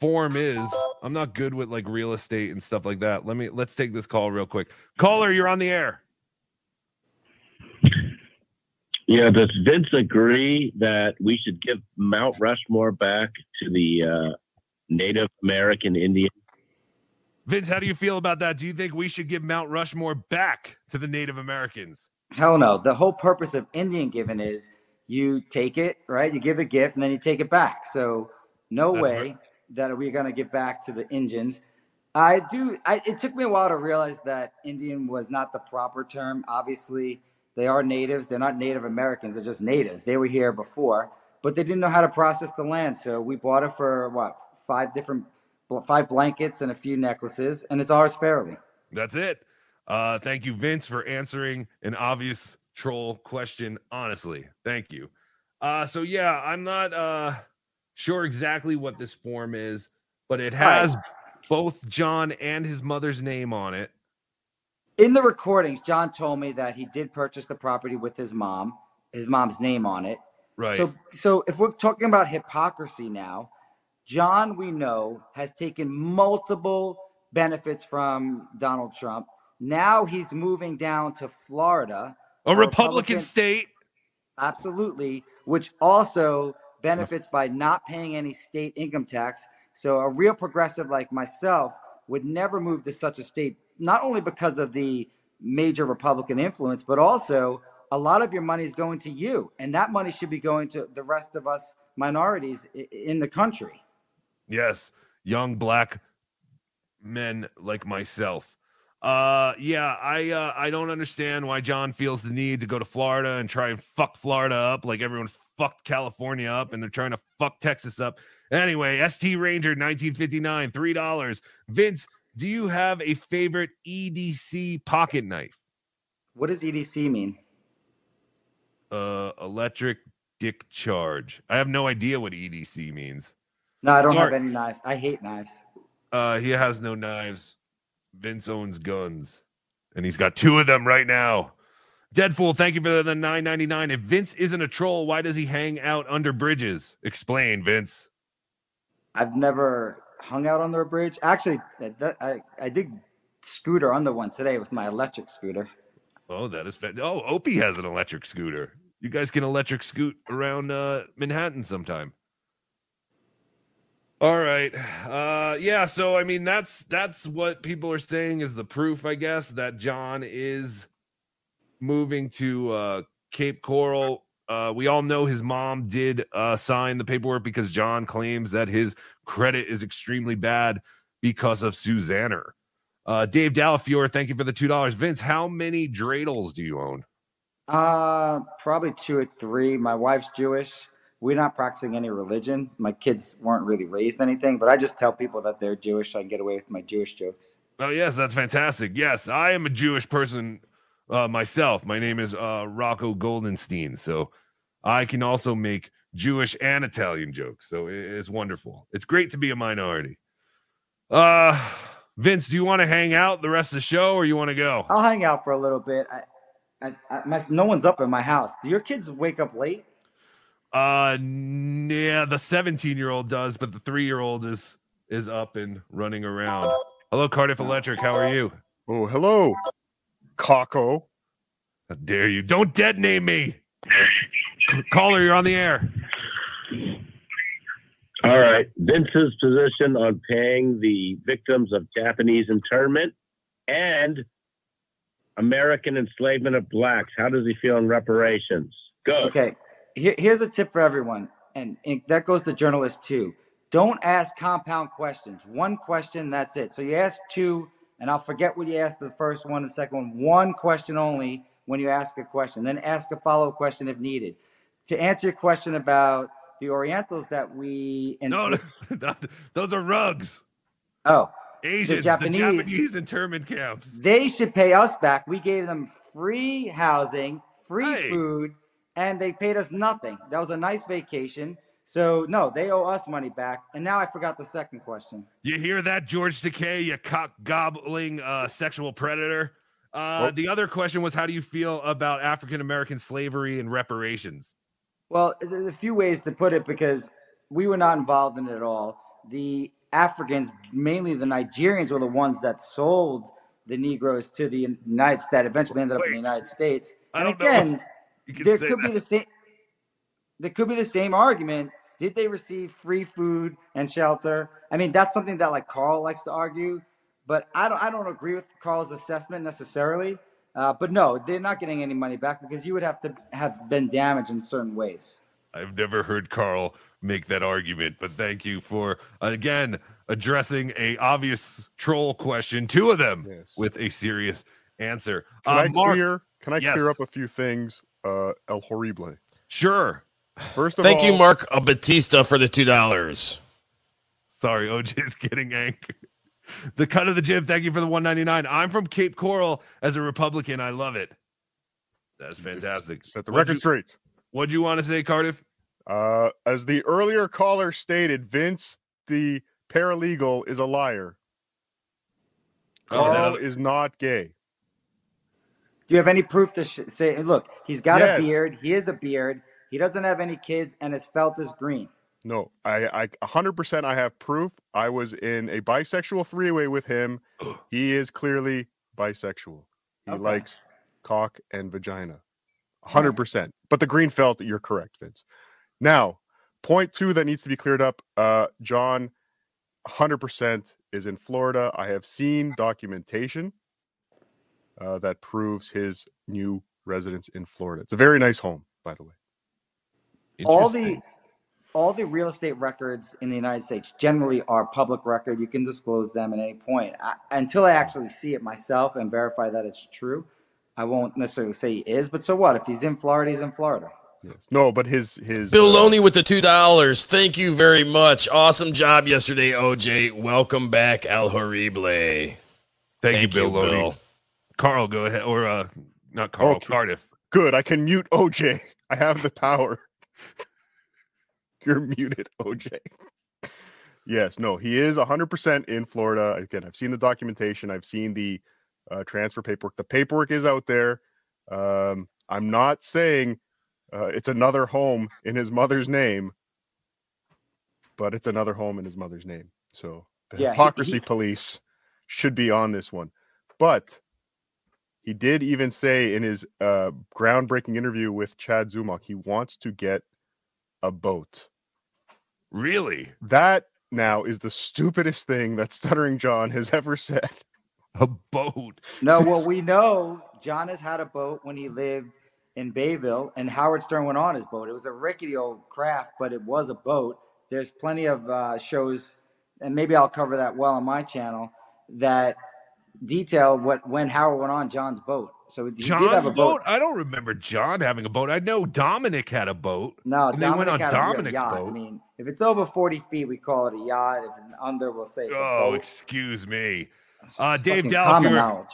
form is. I'm not good with like real estate and stuff like that. Let's take this call real quick. Caller, you're on the air. Yeah, does Vince agree that we should give Mount Rushmore back to the Native American Indian? Vince, how do you feel about that? Do you think we should give Mount Rushmore back to the Native Americans? Hell no. The whole purpose of Indian giving is you take it, right? You give a gift and then you take it back. So no That's way right. that we're going to give back to the Indians. It took me a while to realize that Indian was not the proper term. Obviously, they are natives. They're not Native Americans. They're just natives. They were here before, but they didn't know how to process the land. So we bought it for, what, five blankets and a few necklaces, and it's ours fairly. That's it. Thank you, Vince, for answering an obvious troll question. Honestly, thank you. So, yeah, I'm not sure exactly what this form is, but it has both John and his mother's name on it. In the recordings, John told me that he did purchase the property with his mom's name on it. Right. So if we're talking about hypocrisy now, John, we know, has taken multiple benefits from Donald Trump. Now he's moving down to Florida. A Republican state. Absolutely, which also benefits by not paying any state income tax. So a real progressive like myself would never move to such a state, not only because of the major Republican influence, but also a lot of your money is going to you. And that money should be going to the rest of us minorities in the country. Yes. Young black men like myself. I don't understand why John feels the need to go to Florida and try and fuck Florida up like everyone fucked California up and they're trying to fuck Texas up. Anyway, ST Ranger 1959, $3. Vince, do you have a favorite EDC pocket knife? What does EDC mean? Electric dick charge. I have no idea what EDC means. No, I don't have any knives. I hate knives. He has no knives. Vince owns guns, and he's got two of them right now. Deadpool, thank you for the $9.99. If Vince isn't a troll, why does he hang out under bridges? Explain, Vince. I've never hung out under a bridge. Actually, I did scooter under one today with my electric scooter. Oh, that is fantastic. Oh, Opie has an electric scooter. You guys can electric scoot around Manhattan sometime. All right. So, I mean, that's what people are saying is the proof, I guess, that John is moving to Cape Coral. We all know his mom did sign the paperwork because John claims that his credit is extremely bad because of Susanner. Dave Dallafiore, thank you for the $2. Vince, how many dreidels do you own? Probably 2 or 3. My wife's Jewish. We're not practicing any religion. My kids weren't really raised anything, but I just tell people that they're Jewish so I can get away with my Jewish jokes. Oh, yes, that's fantastic. Yes, I am a Jewish person myself. My name is Rocco Goldenstein, so I can also make Jewish and Italian jokes, so it's wonderful. It's great to be a minority. Vince, do you want to hang out the rest of the show or you want to go? I'll hang out for a little bit. No one's up in my house. Do your kids wake up late? Yeah, the 17-year-old does, but the 3-year-old is up and running around. Hello, Cardiff Electric. How are you? Oh, hello, Cocko. How dare you? Don't dead name me. Caller, you're on the air. All right. Vince's position on paying the victims of Japanese internment and American enslavement of blacks. How does he feel on reparations? Go. Okay. Here's a tip for everyone, and that goes to journalists too. Don't ask compound questions. One question, that's it. So you ask two, and I'll forget what you asked the first one and second one. One question only when you ask a question. Then ask a follow-up question if needed. To answer your question about the Orientals that we... No, those are rugs. Oh. Asians, the Japanese internment camps. They should pay us back. We gave them free housing, free food, and they paid us nothing. That was a nice vacation. So, no, they owe us money back. And now I forgot the second question. You hear that, George Takei, you cock-gobbling sexual predator? The other question was, how do you feel about African-American slavery and reparations? Well, there's a few ways to put it because we were not involved in it at all. The Africans, mainly the Nigerians, were the ones that sold the Negroes to the United States that eventually ended up in the United States. And again... There could be the same argument. Did they receive free food and shelter? I mean, that's something that like Carl likes to argue. But I don't agree with Carl's assessment necessarily. But no, they're not getting any money back because you would have to have been damaged in certain ways. I've never heard Carl make that argument, but thank you for, again, addressing a obvious troll question, two of them, yes, with a serious answer. Can I clear up a few things? El Horrible. Sure. First of all, thank you, Mark Batista, for the $2. Sorry, OJ's getting angry. The cut of the jib. Thank you for the $1.99. I'm from Cape Coral as a Republican. I love it. That's fantastic. Set the record straight. What'd you want to say, Cardiff? As the earlier caller stated, Vince, the paralegal, is a liar. Carl is not gay. Do you have any proof to say? Look, he's got a beard. He is a beard. He doesn't have any kids, and his felt is green. No, I 100% I have proof. I was in a bisexual three-way with him. He is clearly bisexual. He likes cock and vagina. 100%. But the green felt, you're correct, Vince. Now, point two that needs to be cleared up. John, 100% is in Florida. I have seen documentation that proves his new residence in Florida. It's a very nice home, by the way. All the real estate records in the United States generally are public record. You can disclose them at any point. Until I actually see it myself and verify that it's true, I won't necessarily say he is, but so what? If he's in Florida, he's in Florida. Yes. No, but his Bill Loney with the $2. Thank you very much. Awesome job yesterday, OJ. Welcome back, El Horrible. Thank you, Bill Loney. Carl, go ahead. Or not Carl, okay. Cardiff. Good. I can mute OJ. I have the power. You're muted, OJ. Yes, no, he is 100% in Florida. Again, I've seen the documentation. I've seen the transfer paperwork. The paperwork is out there. I'm not saying it's another home in his mother's name, but it's another home in his mother's name. So the hypocrisy police should be on this one. But he did even say in his groundbreaking interview with Chad Zumock, he wants to get a boat. Really? That now is the stupidest thing that Stuttering John has ever said. A boat. No, well, we know John has had a boat when he lived in Bayville, and Howard Stern went on his boat. It was a rickety old craft, but it was a boat. There's plenty of shows, and maybe I'll cover that well on my channel, that detail when Howard went on John's boat. So he did have a boat. I don't remember John having a boat. I know Dominic had a boat. No, they went on Dominic's boat. I mean, if it's over 40 feet, we call it a yacht. If it's under, we'll say it's a boat. Excuse me. Dave Dallafiore.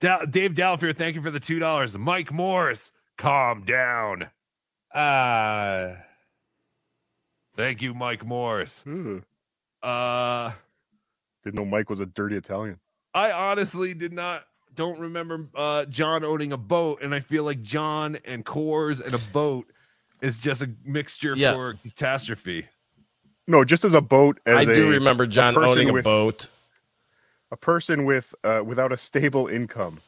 Dave Dallafiore, thank you for the $2. Mike Morris, calm down. Thank you, Mike Morris. Didn't know Mike was a dirty Italian. I honestly don't remember John owning a boat, and I feel like John and Coors and a boat is just a mixture for catastrophe. No, just as a boat. As I do remember John owning a boat. A person with without a stable income.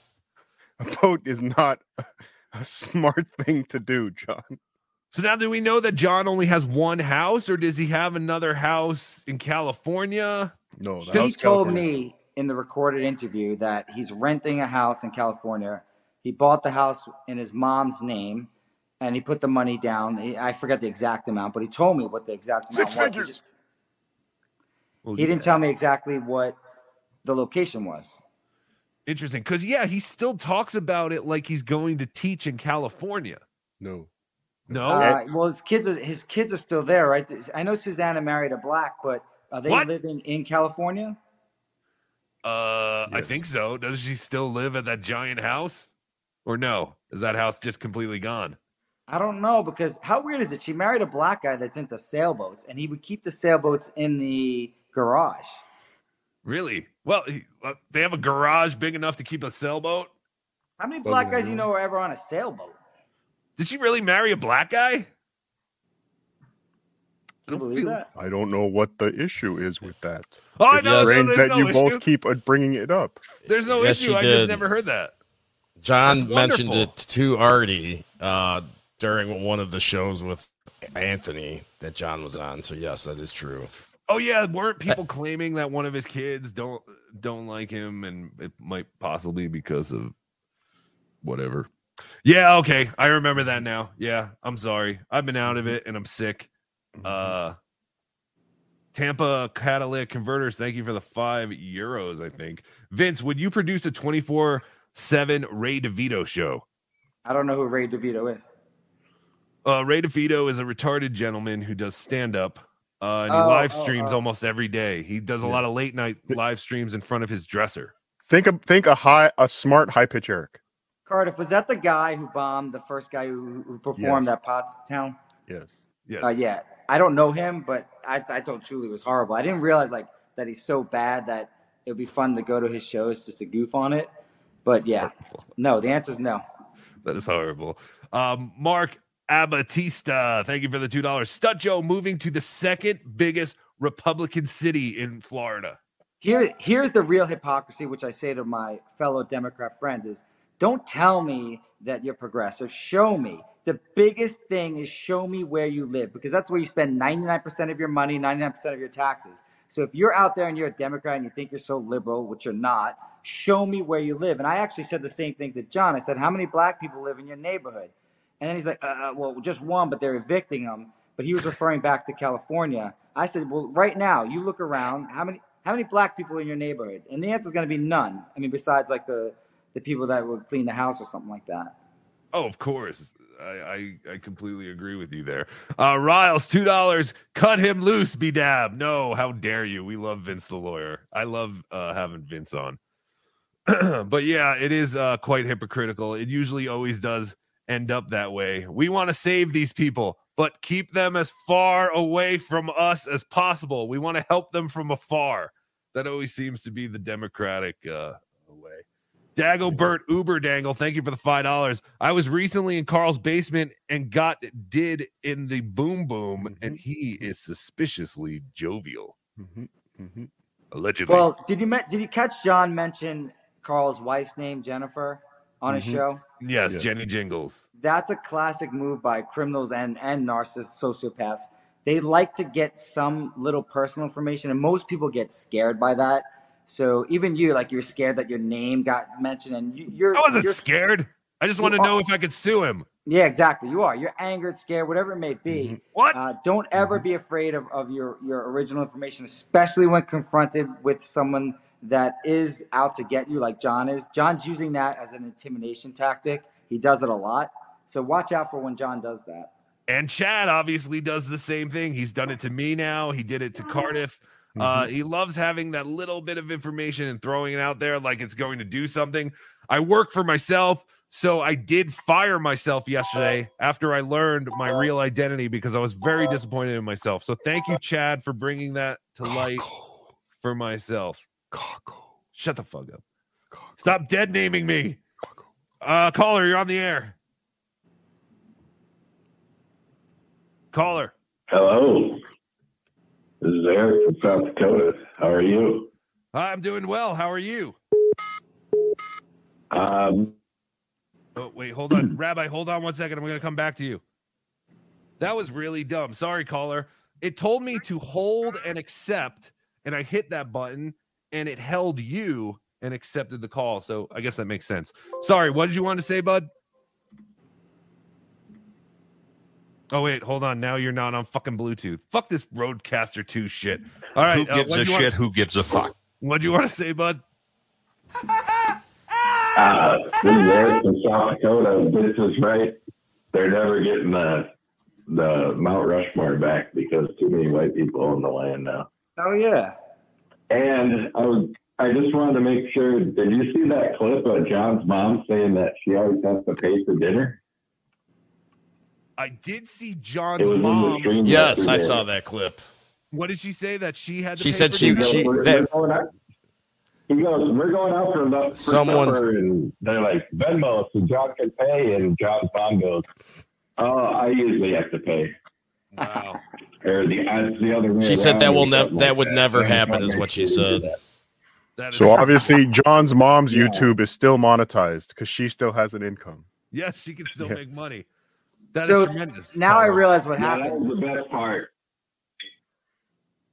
A boat is not a smart thing to do, John. So now do we know that John only has one house, or does he have another house in California? No, that house told me in the recorded interview that he's renting a house in California. He bought the house in his mom's name, and he put the money down. I forget the exact amount, but he told me what the exact amount was. Figures. He didn't tell me exactly what the location was. Interesting, because, he still talks about it like he's going to teach in California. No? Well, his kids are still there, right? I know Susanna married a black, but are they living in California? I think so. Does she still live at that giant house, or no? Is that house just completely gone? I don't know, because how weird is it? She married a black guy that's into sailboats, and he would keep the sailboats in the garage. Really? Well, they have a garage big enough to keep a sailboat. How many black guys you know are ever on a sailboat? Did she really marry a black guy? I don't know what the issue is with that. Oh, I know. You both keep bringing it up. There's no issue. I just never heard that. John mentioned it to Artie during one of the shows with Anthony that John was on. So yes, that is true. Oh yeah, weren't people claiming that one of his kids don't don't like him, and it might possibly because of whatever. Yeah, okay, I remember that now. Yeah, I'm sorry. I've been out of it, and I'm sick. Tampa Catalytic Converters, thank you for the €5, I think. Vince, would you produce a 24/7 Ray DeVito show? I don't know who Ray DeVito is. Ray DeVito is a retarded gentleman who does stand-up, and he live streams almost every day. He does a lot of late-night live streams in front of his dresser. Think a smart, high-pitch Eric. Cardiff, was that the guy who bombed, the first guy who performed at Pottstown? Yes. Yes. Yeah. I don't know him, but I thought Shuli was horrible. I didn't realize that he's so bad that it would be fun to go to his shows just to goof on it. But yeah, no, the answer is no. That is horrible. Mark Abatista, thank you for the $2. Stucho moving to the second biggest Republican city in Florida. Here's the real hypocrisy, which I say to my fellow Democrat friends is, don't tell me that you're progressive. Show me. The biggest thing is show me where you live, because that's where you spend 99% of your money, 99% of your taxes. So if you're out there and you're a Democrat and you think you're so liberal, which you're not, show me where you live. And I actually said the same thing to John. I said, how many black people live in your neighborhood? And then he's like, well, just one, but they're evicting them. But he was referring back to California. I said, well, right now, you look around, how many black people are in your neighborhood? And the answer is going to be none. I mean, besides like the people that would clean the house or something like that. Oh, of course. I completely agree with you there. Riles, $2. Cut him loose, BeDab. No, how dare you? We love Vince the lawyer. I love having Vince on. But yeah, it is quite hypocritical. It usually always does end up that way. We want to save these people, but keep them as far away from us as possible. We want to help them from afar. That always seems to be the Democratic way. Dagobert Uber Dangle, thank you for the $5. I was recently in Carl's basement and got did in the boom boom, and he is suspiciously jovial. Allegedly. Well, did you catch John mention Carl's wife's name, Jennifer, on his show? Yes, Jenny Jingles. That's a classic move by criminals and narcissists, sociopaths. They like to get some little personal information, and most people get scared by that. So even you, you're scared that your name got mentioned, and you're. I wasn't scared. I just want to know if I could sue him. Yeah, exactly. You are. You're angered, scared, whatever it may be. What? Don't ever be afraid of your original information, especially when confronted with someone that is out to get you, like John is. John's using that as an intimidation tactic. He does it a lot. So watch out for when John does that. And Chad obviously does the same thing. He's done it to me now. He did it to Cardiff. He loves having that little bit of information and throwing it out there like it's going to do something. I work for myself, so I did fire myself yesterday after I learned my real identity because I was very disappointed in myself. So thank you, Chad, for bringing that to light for myself. Shut the fuck up. Stop dead naming me. Caller, you're on the air. Caller. Hello. This is Eric from South Dakota. How are you? I'm doing well. How are you? Oh, wait, hold on. Rabbi, hold on one second. I'm going to come back to you. That was really dumb. Sorry, caller. It told me to hold and accept, and I hit that button, and it held you and accepted the call. So I guess that makes sense. Sorry, what did you want to say, bud? Oh, wait, hold on. Now you're not on fucking Bluetooth. Fuck this Roadcaster 2 shit. All right. Who gives a shit? Who gives a fuck? What do you want to say, bud? This is Eric from South Dakota. This is right. They're never getting the Mount Rushmore back because too many white people own the land now. Oh, yeah. And I just wanted to make sure. Did you see that clip of John's mom saying that she always has to pay for dinner? I did see John's mom. Yes, I saw that clip. What did she say that she had? She said he goes, "We're going out for about supper," and they're like, "Venmo, so John can pay." And John's mom goes, "Oh, I usually have to pay." Wow. Or the other way. She said that would never happen, is what she said. So obviously, John's mom's YouTube is still monetized because she still has an income. Yes, she can still make money. That so now I realize what happened. That was the best part.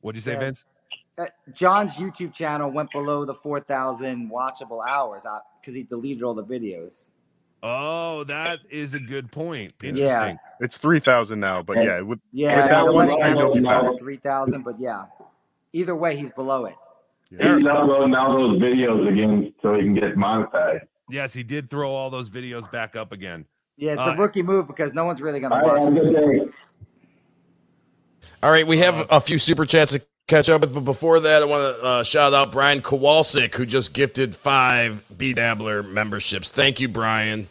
What'd you say, Vince? John's YouTube channel went below the 4,000 watchable hours because he deleted all the videos. Oh, that is a good point. Interesting. Yeah. It's 3,000 now, but yeah. With that one kind of 3,000, but yeah. Either way, he's below it. Yeah. He's uploading all those videos again so he can get monetized. Yes, he did throw all those videos back up again. Yeah, it's a rookie move because no one's really going to watch this. All right, we have a few super chats to catch up with, but before that, I want to shout out Brian Kowalczyk, who just gifted 5 BeDabbler memberships. Thank you, Brian.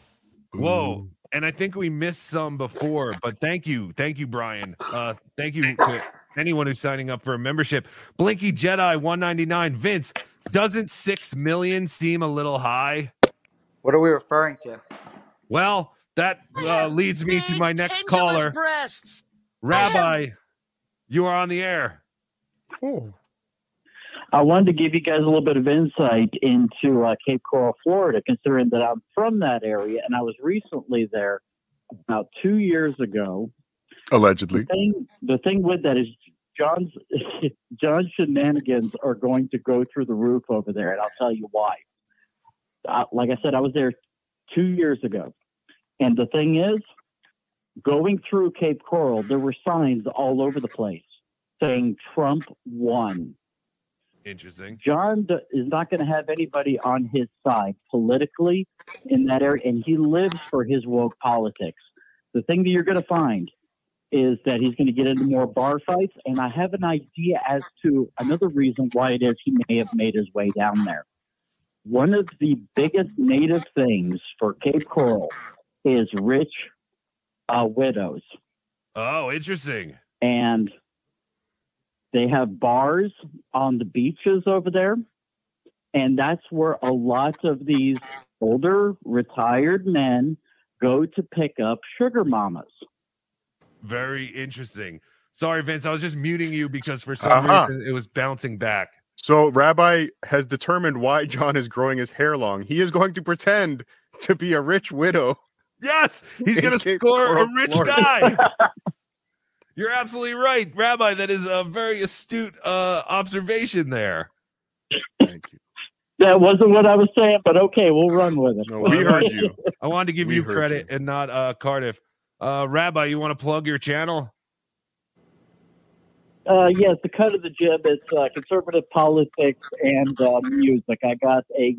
Whoa. And I think we missed some before, but thank you. Thank you, Brian. Thank you to anyone who's signing up for a membership. Blinky Jedi 199. Vince, doesn't 6 million seem a little high? What are we referring to? Well, that leads me to my next caller. Breasts. Rabbi, you are on the air. Cool. I wanted to give you guys a little bit of insight into Cape Coral, Florida, considering that I'm from that area, and I was recently there about 2 years ago. Allegedly. The thing with that is John's shenanigans are going to go through the roof over there, and I'll tell you why. Like I said, I was there 2 years ago, and the thing is, going through Cape Coral, there were signs all over the place saying Trump won. Interesting. John is not going to have anybody on his side politically in that area, and he lives for his woke politics. The thing that you're going to find is that he's going to get into more bar fights, and I have an idea as to another reason why it is he may have made his way down there. One of the biggest native things for Cape Coral is rich widows. Oh, interesting. And they have bars on the beaches over there, and that's where a lot of these older retired men go to pick up sugar mamas. Very interesting. Sorry, Vince, I was just muting you because for some reason it was bouncing back. So Rabbi has determined why John is growing his hair long. He is going to pretend to be a rich widow. Yes, he's going to score a rich guy. You're absolutely right, Rabbi. That is a very astute observation there. Thank you. That wasn't what I was saying, but okay, we'll run with it. No, we heard you. I wanted to give you credit and not Cardiff. Rabbi, you want to plug your channel? Yes, The Cut of the Jib. It's conservative politics and music. I got a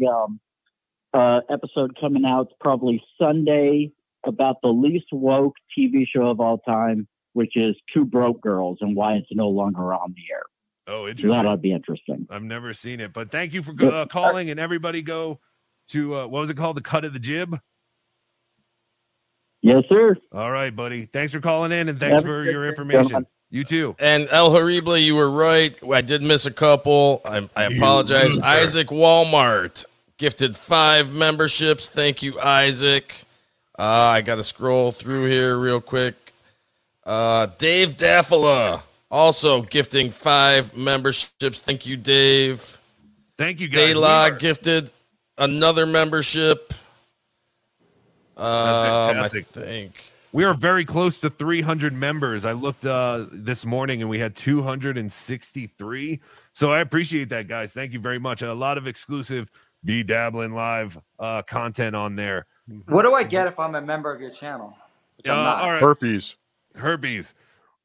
episode coming out probably Sunday about the least woke TV show of all time, which is Two Broke Girls and why it's no longer on the air. Oh, interesting. That ought to be interesting. I've never seen it, but thank you for calling, and everybody go to, what was it called? The Cut of the Jib? Yes, sir. All right, buddy. Thanks for calling in, and thanks for your information. Gentlemen. You too. And El Horrible, you were right. I did miss a couple. I apologize. Isaac Walmart gifted 5 memberships. Thank you, Isaac. I got to scroll through here real quick. Dave Dallafiore also gifting 5 memberships. Thank you, Dave. Thank you, guys. Dayla gifted another membership. That's fantastic. I think we are very close to 300 members. I looked this morning and we had 263. So I appreciate that, guys. Thank you very much. And a lot of exclusive BeDabbling Live content on there. What do I get if I'm a member of your channel? Which I'm not. All right. Herpes.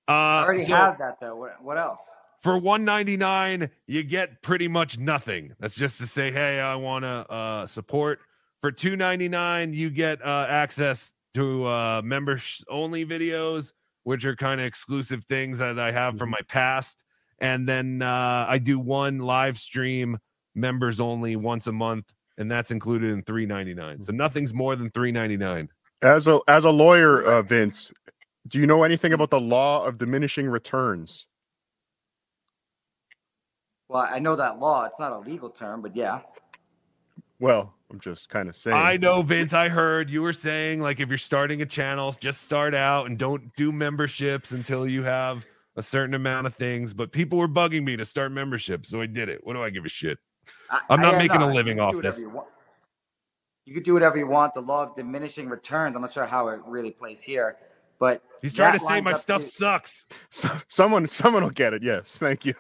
I already have that though. What else? For $1.99, you get pretty much nothing. That's just to say, hey, I want to support. For $2.99, you get access to members only videos, which are kind of exclusive things that I have from my past. And then I do one live stream, members only, once a month, and that's included in $3.99. So nothing's more than $3.99. As a lawyer, Vince, do you know anything about the law of diminishing returns? Well, I know that law. It's not a legal term, but yeah. Well, I'm just kind of saying. I know, Vince. I heard you were saying, like, if you're starting a channel, just start out and don't do memberships until you have a certain amount of things. But people were bugging me to start memberships, so I did it. What do I give a shit? I'm not making a living off this. You could do whatever you want. The law of diminishing returns. I'm not sure how it really plays here. But he's trying to say my stuff sucks. Someone will get it. Yes, thank you.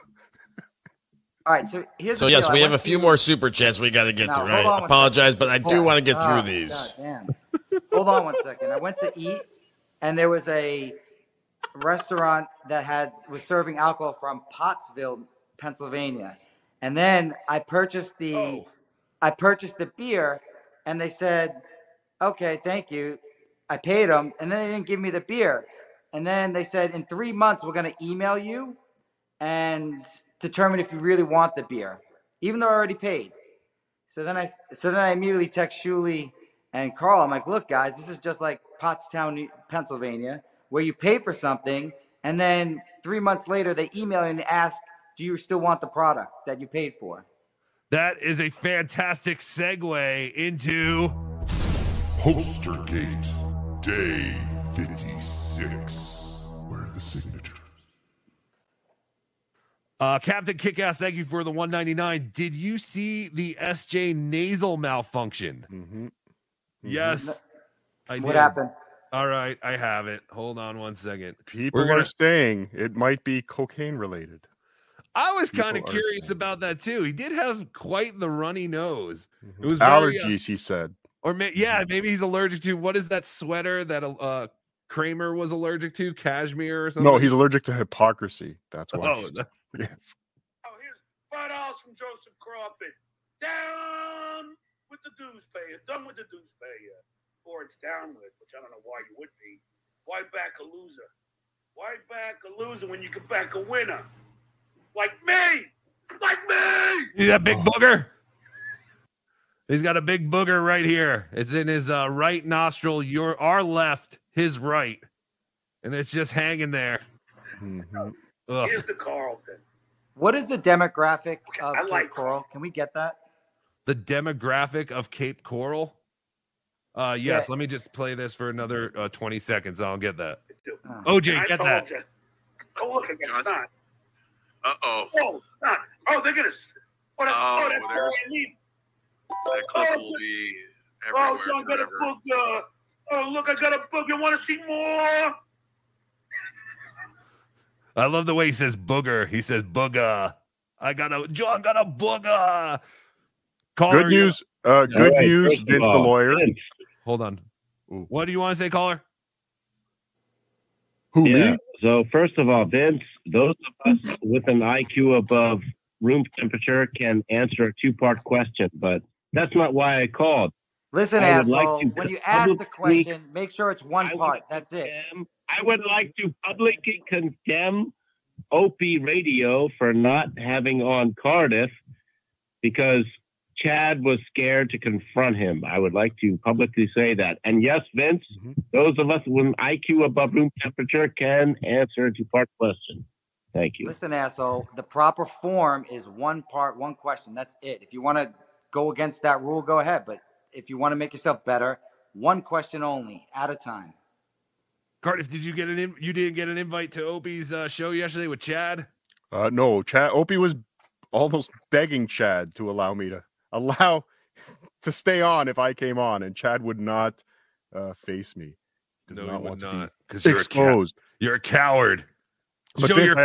All right, so here's the yes, we have a few more super chats we got to get through. I apologize, but I do want to get through these. God, damn. Hold on one second. I went to eat, and there was a restaurant that was serving alcohol from Pottsville, Pennsylvania, and then I purchased the beer, and they said, "Okay, thank you." I paid them, and then they didn't give me the beer. And then they said, in 3 months, we're going to email you and determine if you really want the beer, even though I already paid. So then I immediately text Shuli and Carl. I'm like, look, guys, this is just like Pottstown, Pennsylvania, where you pay for something, and then 3 months later, they email you and ask, do you still want the product that you paid for? That is a fantastic segue into PosterGate Day 56. Where are the signatures? Captain Kickass, thank you for the 199. Did you see the SJ nasal malfunction? Yes, I did. What happened? All right, I have it. Hold on one second. People are saying it might be cocaine related. I was kind of curious about that too. He did have quite the runny nose. It was allergies, he said. Or maybe he's allergic to, what is that sweater that Kramer was allergic to? Cashmere or something? No, he's allergic to hypocrisy. That's why. Oh, yes. Oh, here's $5 from Joseph Crawford. Down with the dues payer. Done with the dues payer. Or it's down with, which I don't know why you would be. Why back a loser? Why back a loser when you can back a winner? Like me! Like me! You see that big booger? He's got a big booger right here. It's in his right nostril, our left, his right. And it's just hanging there. Here's the Carlton. What is the demographic of Cape Coral? Can we get that? The demographic of Cape Coral? Yes, let me just play this for another 20 seconds. I'll get that. OJ, get that. You. Oh, look, it's not. Uh-oh. Oh, it's not. Oh, they're going to... Oh, that's... That clip will be everywhere. Oh, John got a booger. Oh, look, I got a booger. You want to see more? I love the way he says booger. He says booger. John got a booger. Caller, good news. Good news. Vince the lawyer. Hold on. What do you want to say, caller? Who, me? So, first of all, Vince, those of us with an IQ above room temperature can answer a two-part question, but that's not why I called. Listen, asshole, when you ask the question, make sure it's one part. That's it. I would like to publicly condemn Opie Radio for not having on Cardiff because Chad was scared to confront him. I would like to publicly say that. And yes, Vince, those of us with an IQ above room temperature can answer a two-part question. Thank you. Listen, asshole, the proper form is one part, one question. That's it. If you want to go against that rule, go ahead. But if you want to make yourself better, one question only at a time. Cardiff, did you get you didn't get an invite to Opie's show yesterday with Chad? No, Opie was almost begging Chad to allow me to stay on if I came on, and Chad would not face me. No, he would not. Because you're exposed. You're a coward. But Vince, I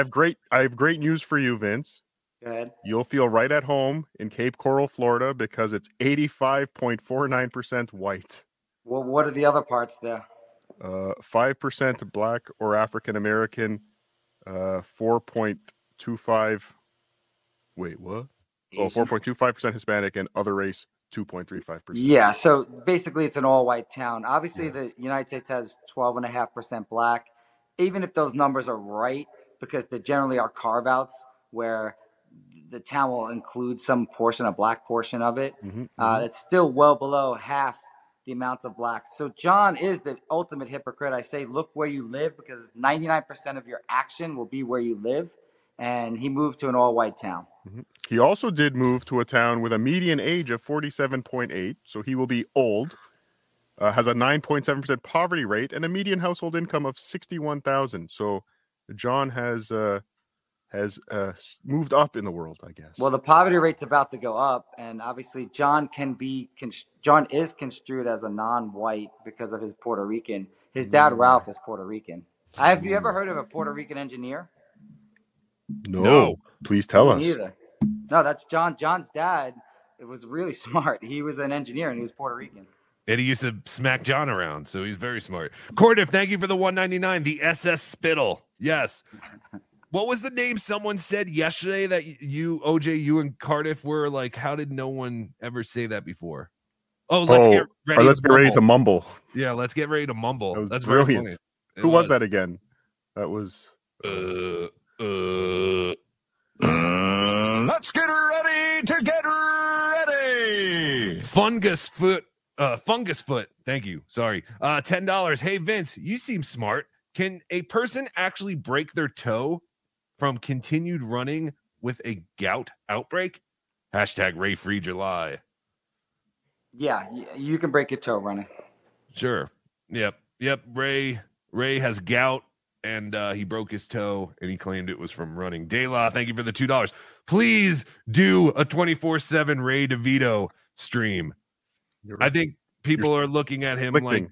have great news for you, Vince. Go ahead. You'll feel right at home in Cape Coral, Florida, because it's 85.49% white. Well, what are the other parts there? 5% black or African American, 4.25. Wait, what? Oh, 4.25% Hispanic and other race 2.35%. Yeah, so basically it's an all-white town. Obviously, the United States has 12.5% black. Even if those numbers are right, because they generally are carve-outs where the town will include some portion, a black portion of it, it's still well below half the amount of blacks. So John is the ultimate hypocrite. I say, look where you live, because 99% of your action will be where you live. And he moved to an all-white town. He also did move to a town with a median age of 47.8, so he will be old. Has a 9.7% poverty rate and a median household income of $61,000. So John has moved up in the world, I guess. Well, the poverty rate's about to go up, and obviously John is construed as a non-white because of his Puerto Rican. His dad Ralph is Puerto Rican. Have you ever heard of a Puerto Rican engineer? No. Please tell us. Neither. No, that's John. John's dad, it was really smart. He was an engineer and he was Puerto Rican. And he used to smack John around, so he's very smart. Cordiff, thank you for the $1.99. The SS Spittle. Yes. What was the name someone said yesterday that you, OJ, you and Cardiff were like, how did no one ever say that before? Let's get ready to mumble. Yeah, let's get ready to mumble. That's brilliant. Who was that again? That was... let's get ready to get ready. Fungus Foot. Fungus Foot. Thank you. Sorry. $10. Hey, Vince, you seem smart. Can a person actually break their toe from continued running with a gout outbreak? Hashtag RayFreeJuly. Yeah, you can break your toe running. Sure. Yep. Ray has gout, and he broke his toe, and he claimed it was from running. Dayla, thank you for the $2. Please do a 24/7 Ray DeVito stream. I think people are looking at him like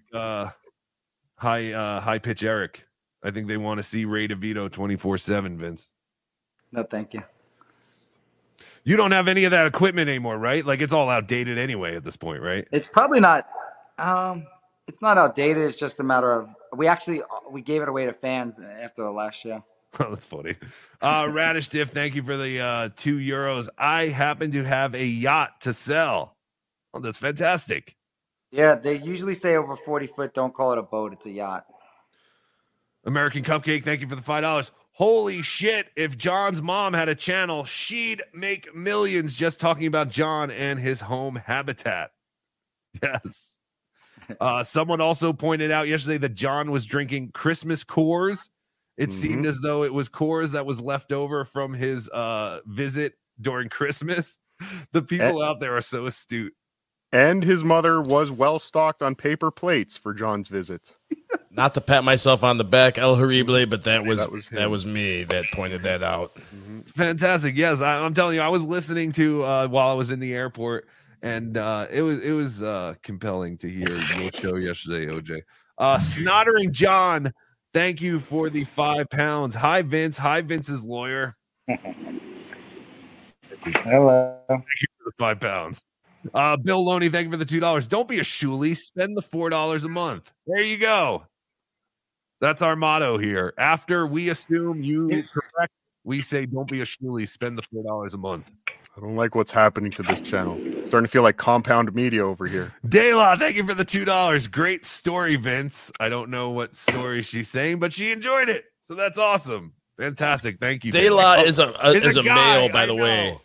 high pitch Eric. I think they want to see Ray DeVito 24/7, Vince. No, thank you. You don't have any of that equipment anymore, right? Like, it's all outdated anyway at this point, right? It's probably not. It's not outdated. It's just a matter of we gave it away to fans after the last show. Oh, that's funny. Radish Diff, thank you for the €2. I happen to have a yacht to sell. Oh, that's fantastic. Yeah, they usually say over 40 foot, don't call it a boat, it's a yacht. American Cupcake, thank you for the $5. Holy shit, if John's mom had a channel, she'd make millions just talking about John and his home habitat. Yes. Someone also pointed out yesterday that John was drinking Christmas Coors. It seemed as though it was Coors that was left over from his visit during Christmas. The people out there are so astute. And his mother was well stocked on paper plates for John's visit. Not to pat myself on the back, El Horrible, but that was me that pointed that out. Fantastic. Yes, I'm telling you, I was listening to while I was in the airport, and it was compelling to hear your show yesterday, OJ. Snottering John, thank you for the £5. Hi, Vince. Hi, Vince's lawyer. Hello. Thank you for the £5. Bill Loney, thank you for the $2. Don't be a Shuli. Spend the $4 a month. There you go. That's our motto here. After we assume you correct, we say don't be a Shuli. Spend the $4 a month. I don't like what's happening to this channel. It's starting to feel like compound media over here. Dayla, thank you for the $2. Great story, Vince. I don't know what story she's saying, but she enjoyed it. So that's awesome. Fantastic. Thank you. Dayla is a guy, male, by the way.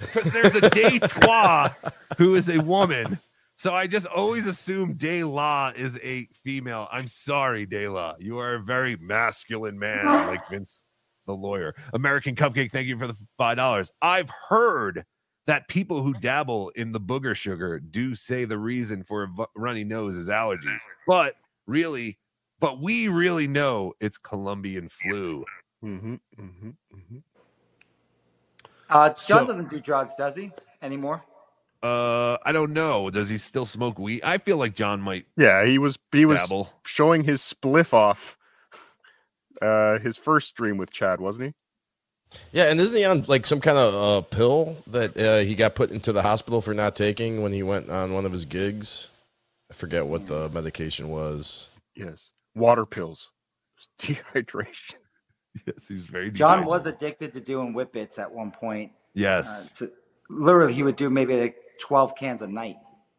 Because there's a Daytois who is a woman. So I just always assume Dayla is a female. I'm sorry, Dayla. You are a very masculine man, like Vince the lawyer. American Cupcake, thank you for the $5. I've heard that people who dabble in the booger sugar do say the reason for a runny nose is allergies. But we really know it's Colombian flu. John doesn't do drugs, does he, anymore? I don't know. Does he still smoke weed? I feel like John might. Yeah, he was showing his spliff off his first stream with Chad, wasn't he? Yeah, and isn't he on like some kind of pill that he got put into the hospital for not taking when he went on one of his gigs? I forget what the medication was. Yes, water pills. Dehydration. Yes, he was very John delightful. Was addicted to doing whippets at one point. Yes. Literally, he would do maybe like 12 cans a night.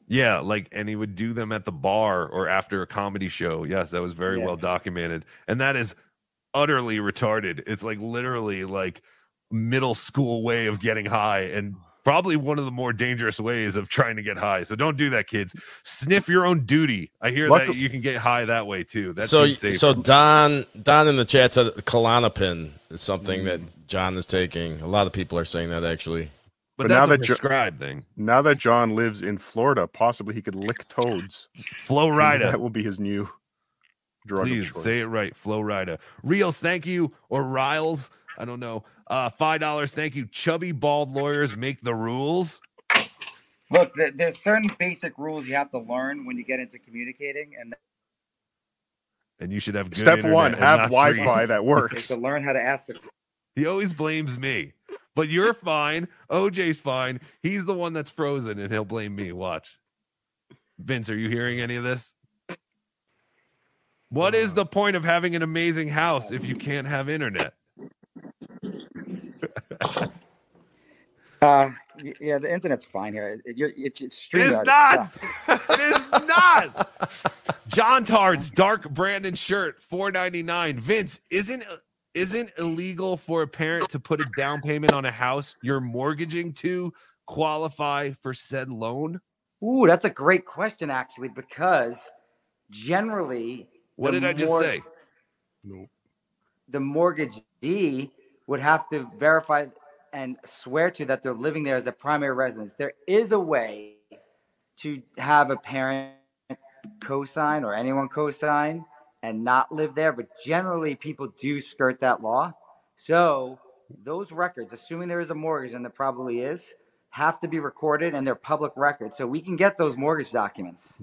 Yeah, and he would do them at the bar or after a comedy show. Yes, that was very well documented. And that is utterly retarded. It's literally middle school way of getting high, and probably one of the more dangerous ways of trying to get high. So don't do that, kids. Sniff your own duty. I hear that you can get high that way too. That's so Don in the chat said Klonopin is something that John is taking. A lot of people are saying that actually. But that's now a prescribed thing. Now that John lives in Florida, possibly he could lick toads. Flo Rida. That will be his new drug. Please say it right. Flo Rida. Reels, thank you. Or Riles. I don't know. $5. Thank you. Chubby bald lawyers make the rules. Look, there's certain basic rules you have to learn when you get into communicating, and you should have good step one: have Wi-Fi that works. To learn how to ask. He always blames me. But you're fine. OJ's fine. He's the one that's frozen, and he'll blame me. Watch. Vince, are you hearing any of this? What is the point of having an amazing house if you can't have internet? Yeah, the internet's fine here. It's not. It's not. John Tard's dark Brandon shirt, $4.99. Vince, isn't illegal for a parent to put a down payment on a house you're mortgaging to qualify for said loan? Ooh, that's a great question, actually, because generally, what did I just say? Nope. The mortgagee would have to verify and swear to that they're living there as a primary residence. There is a way to have a parent co-sign or anyone co-sign and not live there, but generally people do skirt that law. So those records, assuming there is a mortgage, and there probably is, have to be recorded, and they're public records. So we can get those mortgage documents.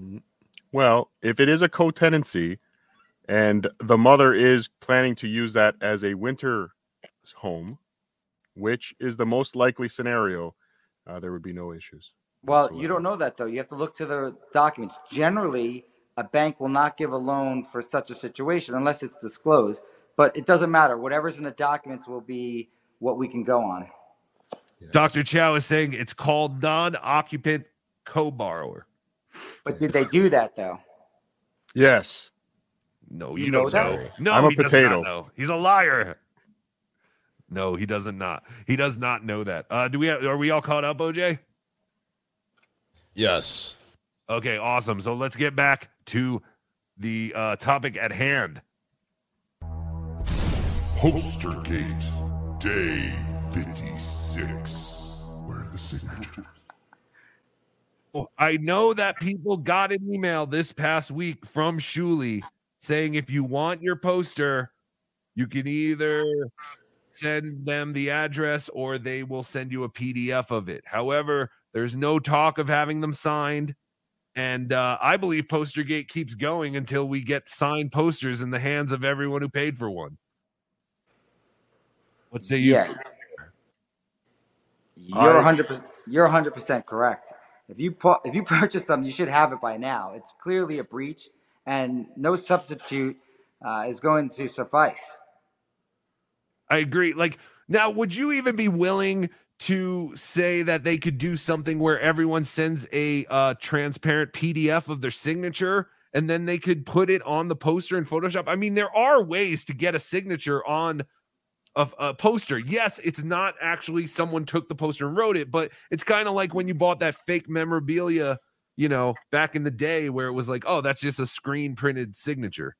Well, if it is a co-tenancy and the mother is planning to use that as a winter home, which is the most likely scenario, there would be no issues. Well, whatsoever. You don't know that, though. You have to look to the documents. Generally, a bank will not give a loan for such a situation unless it's disclosed. But it doesn't matter. Whatever's in the documents will be what we can go on. Yeah. Dr. Chow is saying it's called non-occupant co-borrower. But did they do that, though? Yes. No, you don't know. No, I'm a potato. He's a liar. No, he doesn't not. He does not know that. Are we all caught up, OJ? Yes. Okay, awesome. So let's get back to the topic at hand. PosterGate, day 56. Where are the signatures? Oh, I know that people got an email this past week from Shuli saying if you want your poster, you can either send them the address or they will send you a PDF of it. However, there's no talk of having them signed. And I believe PosterGate keeps going until we get signed posters in the hands of everyone who paid for one. What say you? Yes. You're 100% correct. If you purchase something, you should have it by now. It's clearly a breach, and no substitute is going to suffice. I agree. Like, now, would you even be willing to say that they could do something where everyone sends a transparent PDF of their signature, and then they could put it on the poster in Photoshop? I mean, there are ways to get a signature on a poster. Yes, it's not actually someone took the poster and wrote it, but it's kind of like when you bought that fake memorabilia, you know, back in the day where it was like, oh, that's just a screen printed signature.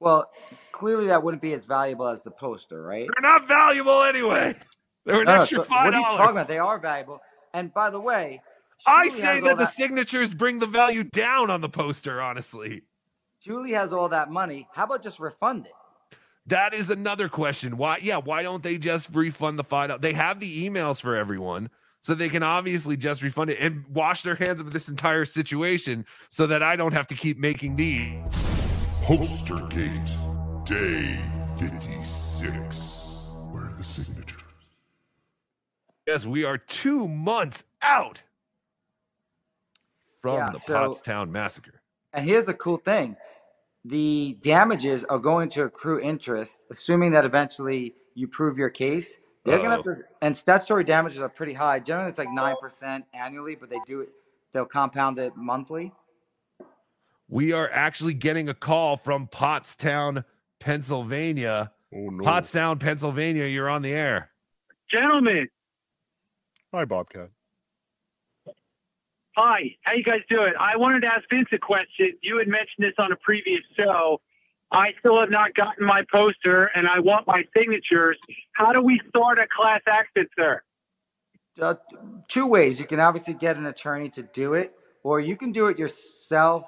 Well, clearly that wouldn't be as valuable as the poster, right? They're not valuable anyway. They were an extra $5. What are you talking about? They are valuable. And by the way, I say that the signatures bring the value down on the poster, honestly. Julie has all that money. How about just refund it? That is another question. Why don't they just refund the $5? They have the emails for everyone, so they can obviously just refund it and wash their hands of this entire situation so that I don't have to keep making these. PosterGate, day 56. Where are the signatures? Yes, we are 2 months out from the Pottstown massacre. And here's a cool thing. The damages are going to accrue interest, assuming that eventually you prove your case. They're going to have to, and statutory damages are pretty high. Generally, it's like 9% annually, but they'll compound it monthly. We are actually getting a call from Pottstown, Pennsylvania. Oh, no. Pottstown, Pennsylvania, you're on the air. Gentlemen. Hi, Bobcat. Hi, how you guys doing? I wanted to ask Vince a question. You had mentioned this on a previous show. I still have not gotten my poster, and I want my signatures. How do we start a class action, sir? Two ways. You can obviously get an attorney to do it, or you can do it yourself.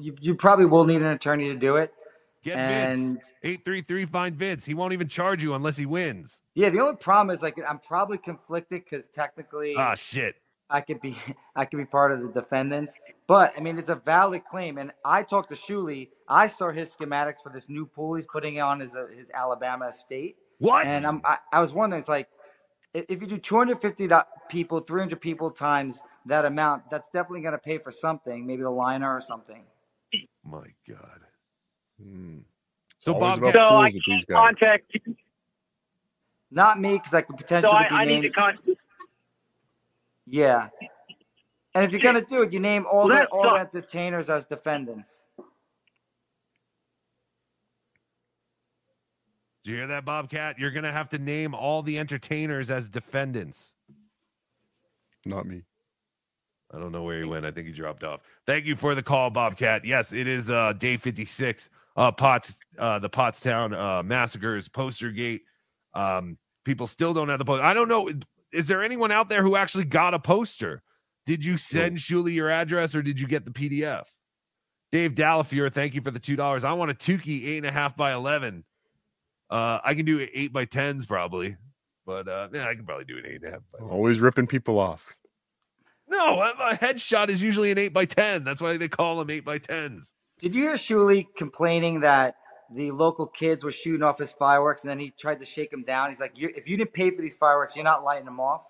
You probably will need an attorney to do it. Get Vince. 833 find Vince. He won't even charge you unless he wins. Yeah, the only problem is like I'm probably conflicted because technically shit. I could be part of the defendants. But I mean it's a valid claim. And I talked to Shuli. I saw his schematics for this new pool he's putting on his Alabama estate. What? And I was wondering, it's like if you do 250 people, 300 people times that amount, that's definitely going to pay for something, maybe the liner or something. My God. Hmm. So Bob, so I can't contact you. Not me, because I could potentially be named. I need to contact you. Yeah. And if you're going to do it, you name all the entertainers as defendants. Do you hear that, Bobcat? You're going to have to name all the entertainers as defendants. Not me. I don't know where he went. I think he dropped off. Thank you for the call, Bobcat. Yes, it is day 56. The Pottstown massacres, PosterGate. People still don't have the poster. I don't know. Is there anyone out there who actually got a poster? Did you send Shuli your address or did you get the PDF? Dave Dallafiore, thank you for the $2. I want a Tukey 8.5 by 11. I can do 8 by 10s probably, but yeah, I can probably do an 8.5. Always ripping people off. No, a headshot is usually an 8 by 10. That's why they call them 8 by 10s. Did you hear Shuli complaining that the local kids were shooting off his fireworks, and then he tried to shake them down? He's like, "If you didn't pay for these fireworks, you're not lighting them off."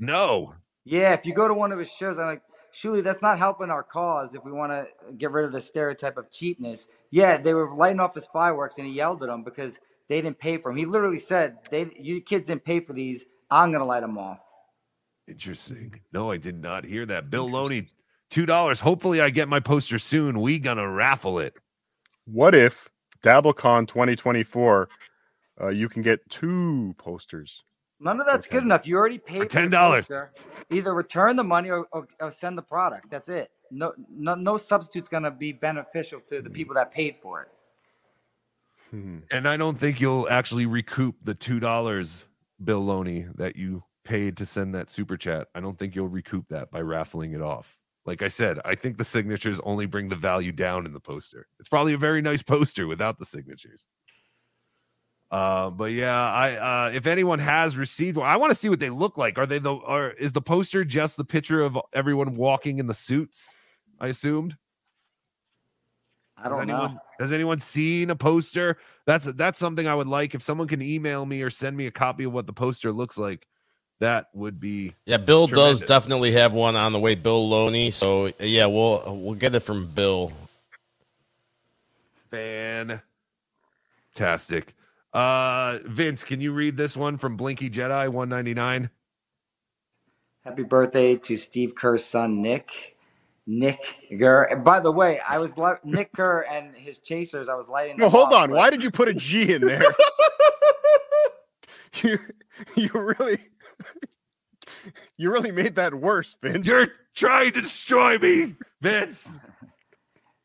No. Yeah, if you go to one of his shows, I'm like, Shuli, that's not helping our cause if we want to get rid of the stereotype of cheapness. Yeah, they were lighting off his fireworks, and he yelled at them because they didn't pay for them. He literally said, "You kids didn't pay for these. I'm going to light them off." Interesting. No, I did not hear that. Bill Loney, $2. Hopefully I get my poster soon. We going to raffle it. What if DabbleCon 2024, you can get 2 posters? None of that's good enough. You already paid for $10. Either return the money or send the product. That's it. No substitute's going to be beneficial to the people that paid for it. And I don't think you'll actually recoup the $2, Bill Loney, that you paid to send that super chat. I don't think you'll recoup that by raffling it off. Like I said, I think the signatures only bring the value down in the poster. It's probably a very nice poster without the signatures. But yeah, I if anyone has received one, I want to see what they look like. Is the poster just the picture of everyone walking in the suits? I assumed. I don't know. Has anyone seen a poster? That's something I would like. If someone can email me or send me a copy of what the poster looks like, that would be Bill tremendous. Does definitely have one on the way, Bill Loney. So yeah, we'll get it from Bill. Fantastic. Vince, can you read this one from Blinky Jedi 199? Happy birthday to Steve Kerr's son, Nick Kerr. And by the way, I was Nick Kerr and his chasers. I was lighting. No, hold on. Why did you put a G in there? you really made that worse, Vince. You're trying to destroy me, Vince.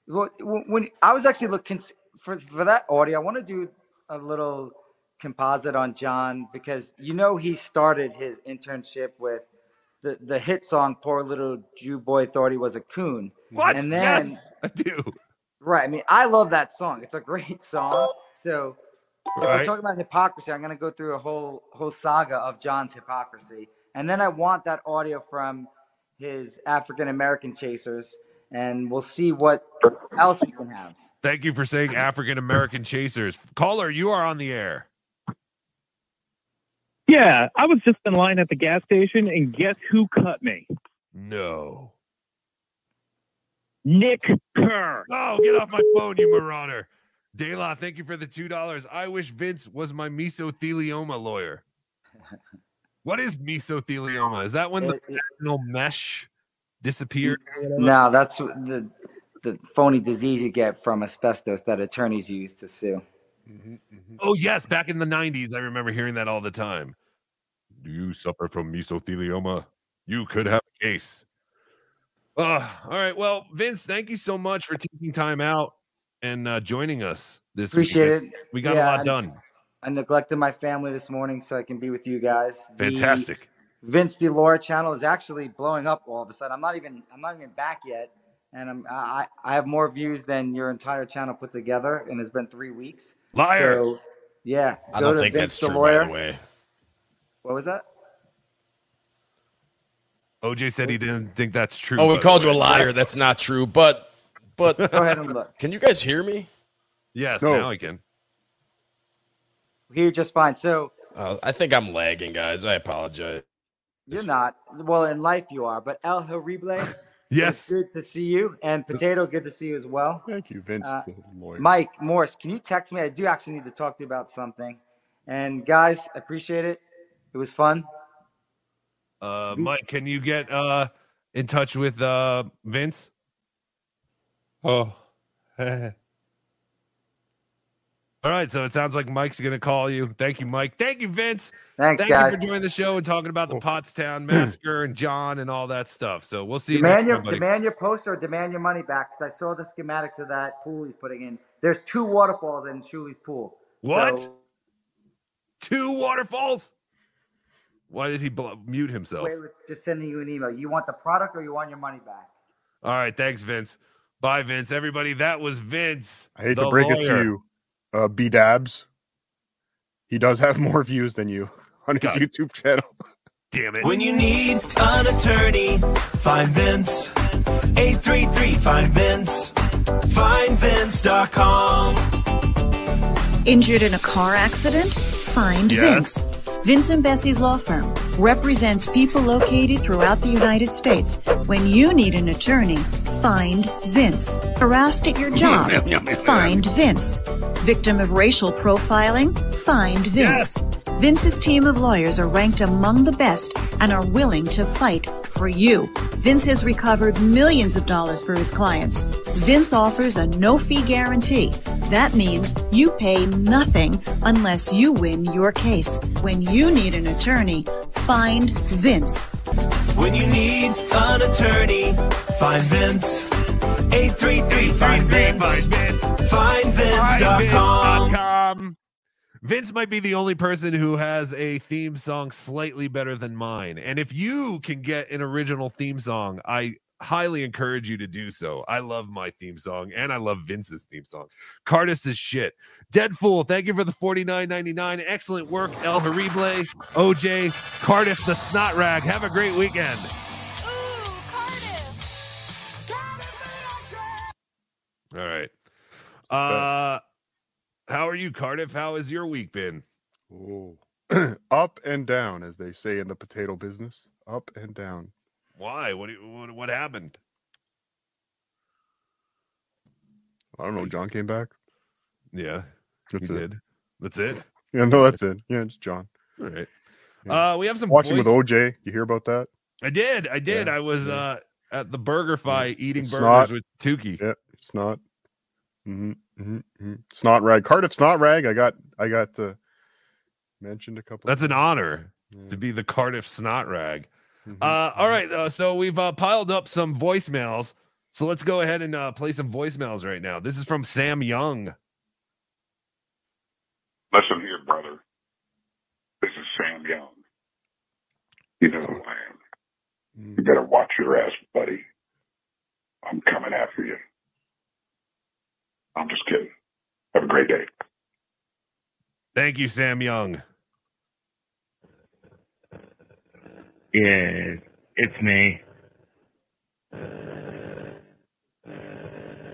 Well, when I was actually looking for that audio, I want to do a little composite on John, because he started his internship with the hit song "Poor Little Jew Boy Thought He Was a Coon." What? And then, yes, I do. Right. I mean, I love that song. It's a great song. So if we're talking about hypocrisy, I'm going to go through a whole saga of John's hypocrisy. And then I want that audio from his African-American chasers, and we'll see what else we can have. Thank you for saying African-American chasers. Caller, you are on the air. Yeah, I was just in line at the gas station, and guess who cut me? No. Nick Kerr. Oh, get off my phone, you marauder. Dayla, thank you for the $2. I wish Vince was my mesothelioma lawyer. What is mesothelioma? Is that when the retinal mesh disappeared? No, that's the phony disease you get from asbestos that attorneys use to sue. Oh yes, back in the 90s, I remember hearing that all the time. Do you suffer from mesothelioma? You could have a case. All right, well, Vince, thank you so much for taking time out and joining us this weekend. Appreciate it. We got a lot done. I neglected my family this morning so I can be with you guys. Fantastic. The Vince DeLaura channel is actually blowing up all of a sudden. I'm not even back yet. And I have more views than your entire channel put together, and it's been 3 weeks. Liar. So, yeah. I don't think Vince that's true, by the way. What was that? OJ said he didn't think that's true. Oh, we called you a liar. That's not true. But go ahead and look. Can you guys hear me? Yes, now I can. We hear you just fine. So I think I'm lagging, guys. I apologize. You're not. Well, in life you are, but El Horrible. Yes. Good to see you. And Potato, good to see you as well. Thank you, Vince. Mike Morris, can you text me? I do actually need to talk to you about something. And guys, I appreciate it. It was fun. Mike, can you get in touch with Vince? Oh. All right, so it sounds like Mike's going to call you. Thank you, Mike. Thank you, Vince. Thank you for doing the show and talking about the Pottstown Massacre and John and all that stuff. So we'll see you next time, buddy. Demand your poster or demand your money back, because I saw the schematics of that pool he's putting in. There's 2 waterfalls in Shuli's pool. What? So... 2 waterfalls? Why did he mute himself? Wait, just sending you an email. You want the product or you want your money back? All right, thanks, Vince. Bye, Vince. Everybody, that was Vince. I hate to break it to you. BeDabbs, he does have more views than you on his YouTube channel. Damn it. When you need an attorney, find Vince. 833 find Vince. FindVince.com. Injured in a car accident? Find Vince. Vince and Bessie's Law Firm represents people located throughout the United States. When you need an attorney, find Vince. Harassed at your job? Find Vince. Victim of racial profiling? Find Vince. Yes. Vince's team of lawyers are ranked among the best and are willing to fight for you. Vince has recovered millions of dollars for his clients. Vince offers a no-fee guarantee. That means you pay nothing unless you win your case. When you need an attorney, find Vince. When you need an attorney, find Vince. 833 find Vince. FindVince.com. Vince might be the only person who has a theme song slightly better than mine. And if you can get an original theme song, I highly encourage you to do so. I love my theme song, and I love Vince's theme song. Cardis is shit. Dead Fool, thank you for the $49.99. Excellent work, El Horrible, OJ, Cardis the Snot Rag. Have a great weekend. Ooh, Cardiff. All right. How are you, Cardiff? How has your week been? Oh. Up and down, as they say in the potato business. Up and down. Why? What happened? I don't know. John came back. Yeah, he did. That's it? Yeah, no, that's it. Yeah, it's John. All right. Yeah. We have some watching with OJ. You hear about that? I did. Yeah. I was at the BurgerFi eating burgers with Tukey. Yeah, it's not. Snot Rag, Cardiff Snot Rag. I got mentioned a couple. That's an honor to be the Cardiff Snot Rag. All right, so we've piled up some voicemails. So let's go ahead and play some voicemails right now. This is from Sam Young. Listen here, brother. This is Sam Young. You know who I am. You better watch your ass, buddy. I'm coming after you. I'm just kidding. Have a great day. Thank you, Sam Young. Yeah, it's me.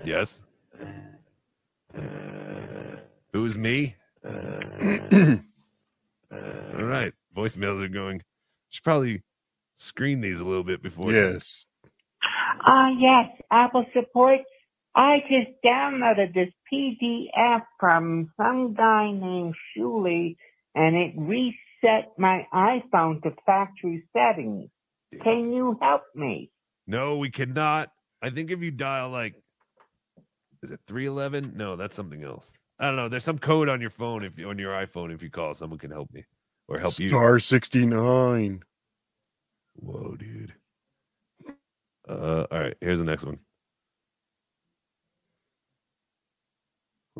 Yes. Who's me? All right. Voicemails are going. Should probably screen these a little bit before. Yes. Yes. Apple support. I just downloaded this PDF from some guy named Shuli, and it reset my iPhone to factory settings. Can you help me? No, we cannot. I think if you dial, is it 311? No, that's something else. I don't know. There's some code on your phone, on your iPhone, if you call, someone can help me or help you. Star 69. Whoa, dude. All right, here's the next one.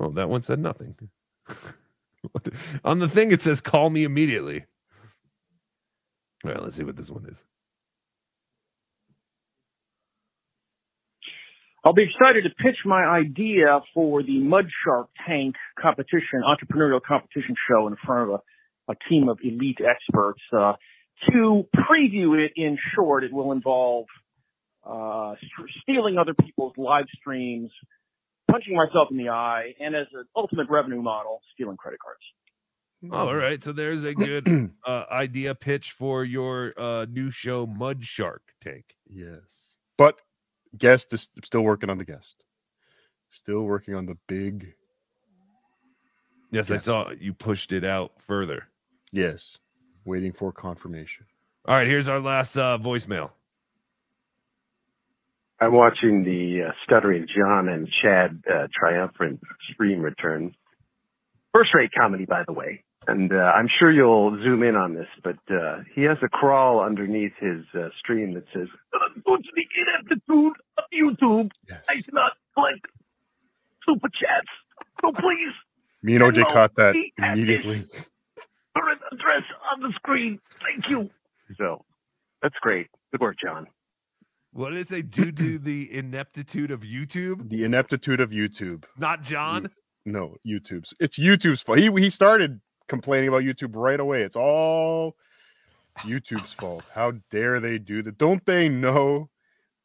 Oh, that one said nothing. On the thing, it says, call me immediately. All right, let's see what this one is. I'll be excited to pitch my idea for the Mud Shark Tank entrepreneurial competition show in front of a team of elite experts. To preview it, in short, it will involve stealing other people's live streams, punching myself in the eye, and as an ultimate revenue model, stealing credit cards. All right, so there's a good idea pitch for your new show, Mud Shark Tank. Yes, but guest is still working on the guest. Still working on the big. Yes, guest. I saw you pushed it out further. Yes, waiting for confirmation. All right, here's our last voicemail. I'm watching the Stuttering John and Chad triumphant stream return. First-rate comedy, by the way. And I'm sure you'll zoom in on this, but he has a crawl underneath his stream that says, "Unfortunately, ineptitude of YouTube. Yes. I cannot collect super chats. So please." Me and OJ caught that immediately. Current address on the screen. Thank you. So that's great. Good work, John. What did it say? Due to the ineptitude of YouTube? The ineptitude of YouTube. Not John? No, YouTube's. It's YouTube's fault. He started complaining about YouTube right away. It's all YouTube's fault. How dare they do that? Don't they know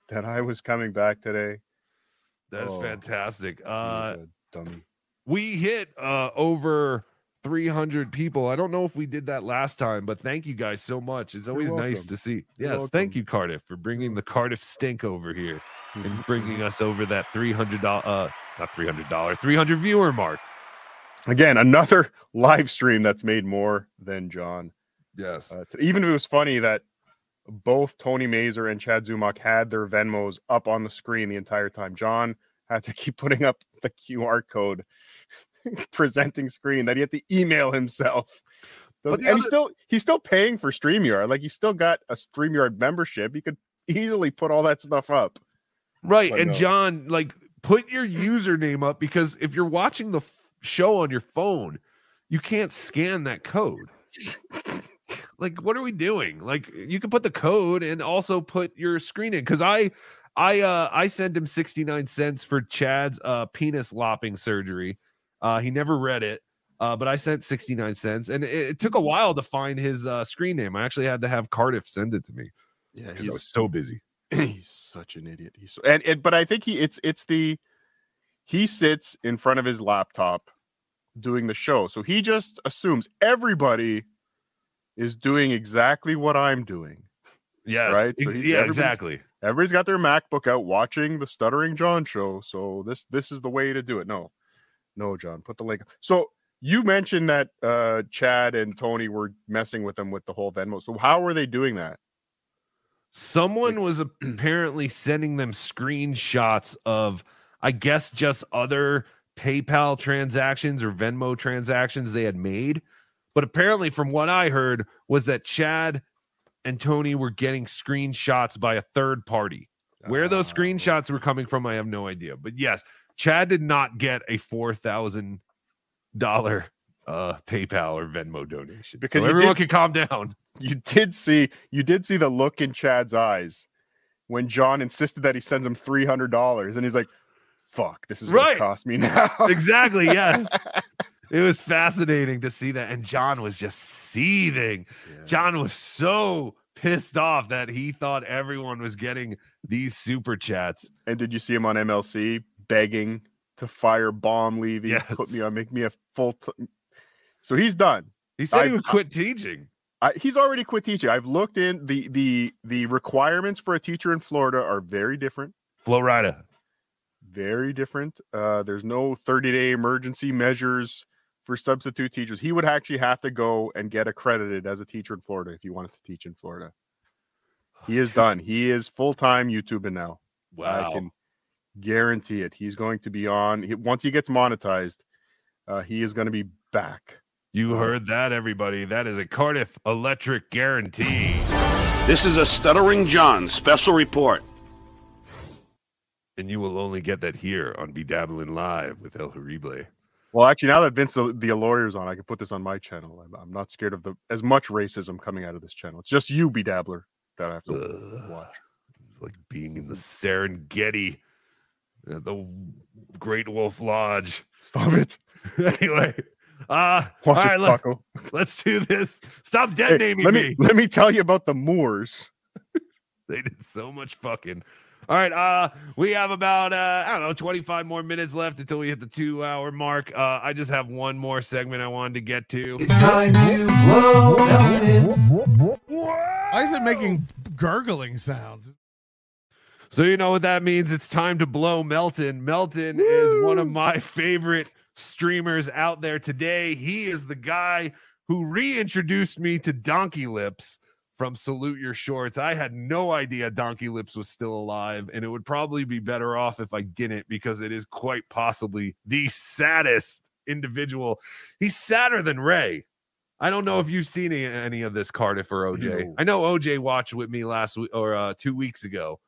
that I was coming back today? That's fantastic. Dummy. We hit over 300 people. I don't know if we did that last time, but thank you guys so much. It's always nice to see. Yes, thank you, Cardiff, for bringing the Cardiff stink over here and bringing us over that $300. Not $300, 300 viewer mark. Again, another live stream that's made more than John. Yes. Even if it was funny that both Tony Mazer and Chad Zumock had their Venmos up on the screen the entire time. John had to keep putting up the QR code presenting screen that he had to email himself. And he's still paying for StreamYard. Like, he's still got a StreamYard membership. He could easily put all that stuff up. Right. But John, like, put your username up, because if you're watching the show on your phone, you can't scan that code. Like, what are we doing? Like, you can put the code and also put your screen in. Because I sent him 69 cents for Chad's penis lopping surgery. He never read it, but I sent 69 cents. And it took a while to find his screen name. I actually had to have Cardiff send it to me. Yeah, because I was so busy. He's such an idiot. He's so, but I think he sits in front of his laptop doing the show, so he just assumes everybody is doing exactly what I'm doing. Yes, right. So yeah, exactly. Everybody's got their MacBook out watching the Stuttering John show, so this is the way to do it. No, John, put the link. So you mentioned that Chad and Tony were messing with them with the whole Venmo. So how were they doing that? Someone was apparently sending them screenshots of, I guess, just other PayPal transactions or Venmo transactions they had made. But apparently, from what I heard, was that Chad and Tony were getting screenshots by a third party. Where those screenshots were coming from, I have no idea. But yes, Chad did not get a $4,000 PayPal or Venmo donation. Because so everyone can calm down. You did see the look in Chad's eyes when John insisted that he sends him $300, and he's like, "Fuck, this is what it cost me now." Exactly. Yes, it was fascinating to see that, and John was just seething. Yeah. John was so pissed off that he thought everyone was getting these super chats. And did you see him on MLC begging to fire bomb Levy? Yes. Make me a full. So he's done. He said he would quit teaching. He's already quit teaching. I've looked in. The requirements for a teacher in Florida are very different. Florida. Very different. There's no 30-day emergency measures for substitute teachers. He would actually have to go and get accredited as a teacher in Florida if he wanted to teach in Florida. He is done. He is full-time YouTuber now. Wow. I can guarantee it. He's going to be on. Once he gets monetized, he is going to be back. You heard that, everybody. That is a Cardiff Electric guarantee. This is a Stuttering John special report. And you will only get that here on BeDabbling Live with El Horrible. Well, actually, now that Vince the lawyer's on, I can put this on my channel. I'm not scared of as much racism coming out of this channel. It's just you, BeDabbler, that I have to watch. It's like being in the Serengeti at the Great Wolf Lodge. Stop it. Anyway. All right, let's do this. Stop dead naming me. Let me tell you about the Moors. They did so much fucking. All right, we have about, I don't know, 25 more minutes left until we hit the 2-hour mark. I just have one more segment I wanted to get to. It's time to blow Melton. Why is it making gurgling sounds? So you know what that means. It's time to blow Melton. Melton is one of my favorite streamers out there today. He is the guy who reintroduced me to Donkey Lips from Salute Your Shorts. I had no idea Donkey Lips was still alive, and it would probably be better off if I didn't, because it is quite possibly the saddest individual. He's sadder than Ray. I don't know if you've seen any of this, Cardiff or OJ. I know OJ watched with me last week or 2 weeks ago,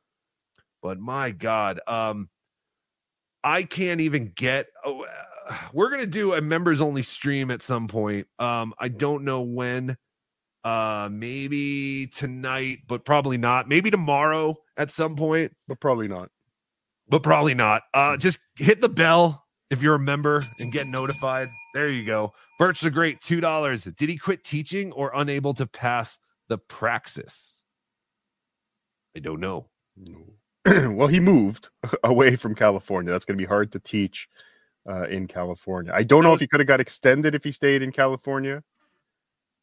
but my God, I can't even get. We're going to do a members only stream at some point. I don't know when. Maybe tonight, but probably not. Maybe tomorrow at some point, but probably not. Just hit the bell if you're a member and get notified. There you go. Birch the Great, $2. Did he quit teaching or unable to pass the praxis? I don't know. Well, he moved away from California. That's going to be hard to teach in California. I don't know if he could have got extended if he stayed in California.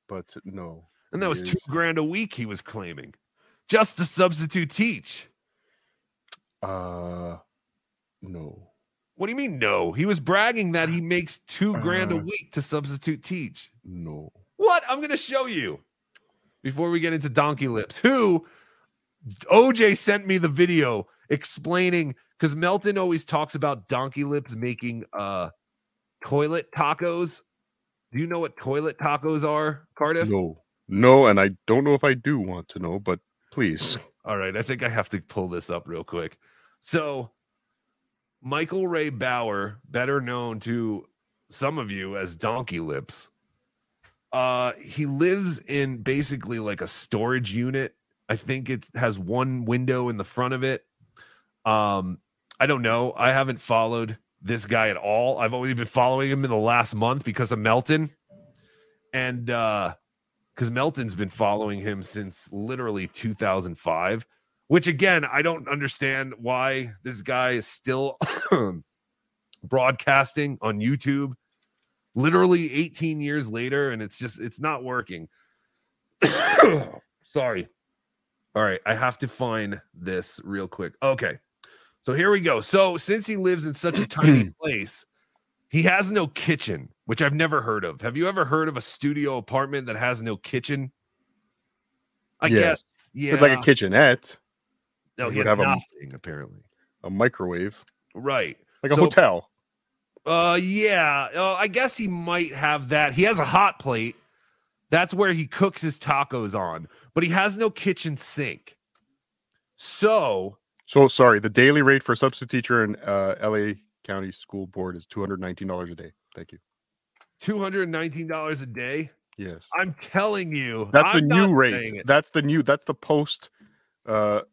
But no. And that was $2,000 a week he was claiming just to substitute teach. No. What do you mean no? He was bragging that he makes $2,000 a week to substitute teach. No. What? I'm going to show you before we get into Donkey Lips, who OJ sent me the video explaining, because Melton always talks about Donkey Lips making toilet tacos. Do you know what toilet tacos are, Cardiff? No, and I don't know if I do want to know, but please. All right, I think I have to pull this up real quick. So, Michael Ray Bauer, better known to some of you as Donkey Lips, he lives in basically like a storage unit. I think it has one window in the front of it. I don't know. I haven't followed this guy at all. I've only been following him in the last month because of Melton, and because Melton's been following him since literally 2005, which again, I don't understand why this guy is still broadcasting on YouTube literally 18 years later, and it's not working. Sorry. All right, I have to find this real quick. Okay. So here we go. So since he lives in such a tiny place, he has no kitchen, which I've never heard of. Have you ever heard of a studio apartment that has no kitchen? I guess. Yeah. It's like a kitchenette. No, he has nothing, apparently. A microwave. Right. Like a hotel. Yeah. I guess he might have that. He has a hot plate. That's where he cooks his tacos on. But he has no kitchen sink. So sorry, the daily rate for a substitute teacher in LA County School Board is $219 a day. Thank you. $219 a day? Yes. I'm telling you. That's the new rate. That's the post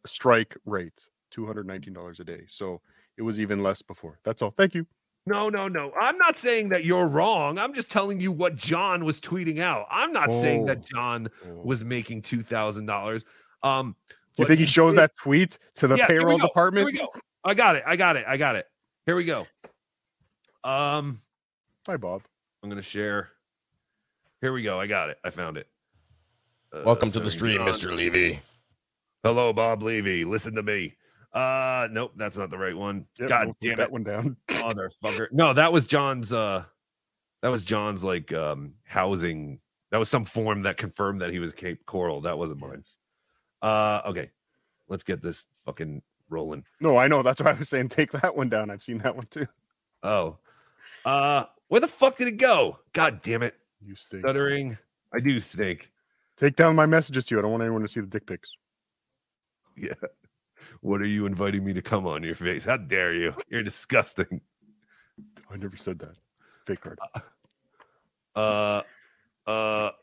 strike rate. $219 a day. So it was even less before. That's all. Thank you. No. I'm not saying that you're wrong. I'm just telling you what John was tweeting out. I'm not saying that John was making $2,000. You think he shows that tweet to the payroll department? Here we go. I got it. Here we go. Hi, Bob. I'm going to share. Here we go. I got it. I found it. Welcome to the stream, Mr. Levy. Hello, Bob Levy. Listen to me. Nope, that's not the right one. Yep, God damn it. That one down. Motherfucker. No, that was John's, like, housing. That was some form that confirmed that he was Cape Coral. That wasn't mine. Okay, let's get this fucking rolling. No, I know. That's why I was saying take that one down. I've seen that one too. Oh. Where the fuck did it go? God damn it. You stink. Stuttering. I do stink. Take down my messages to you. I don't want anyone to see the dick pics. Yeah. What are you inviting me to come on your face? How dare you? You're disgusting. I never said that. Fake card. All right,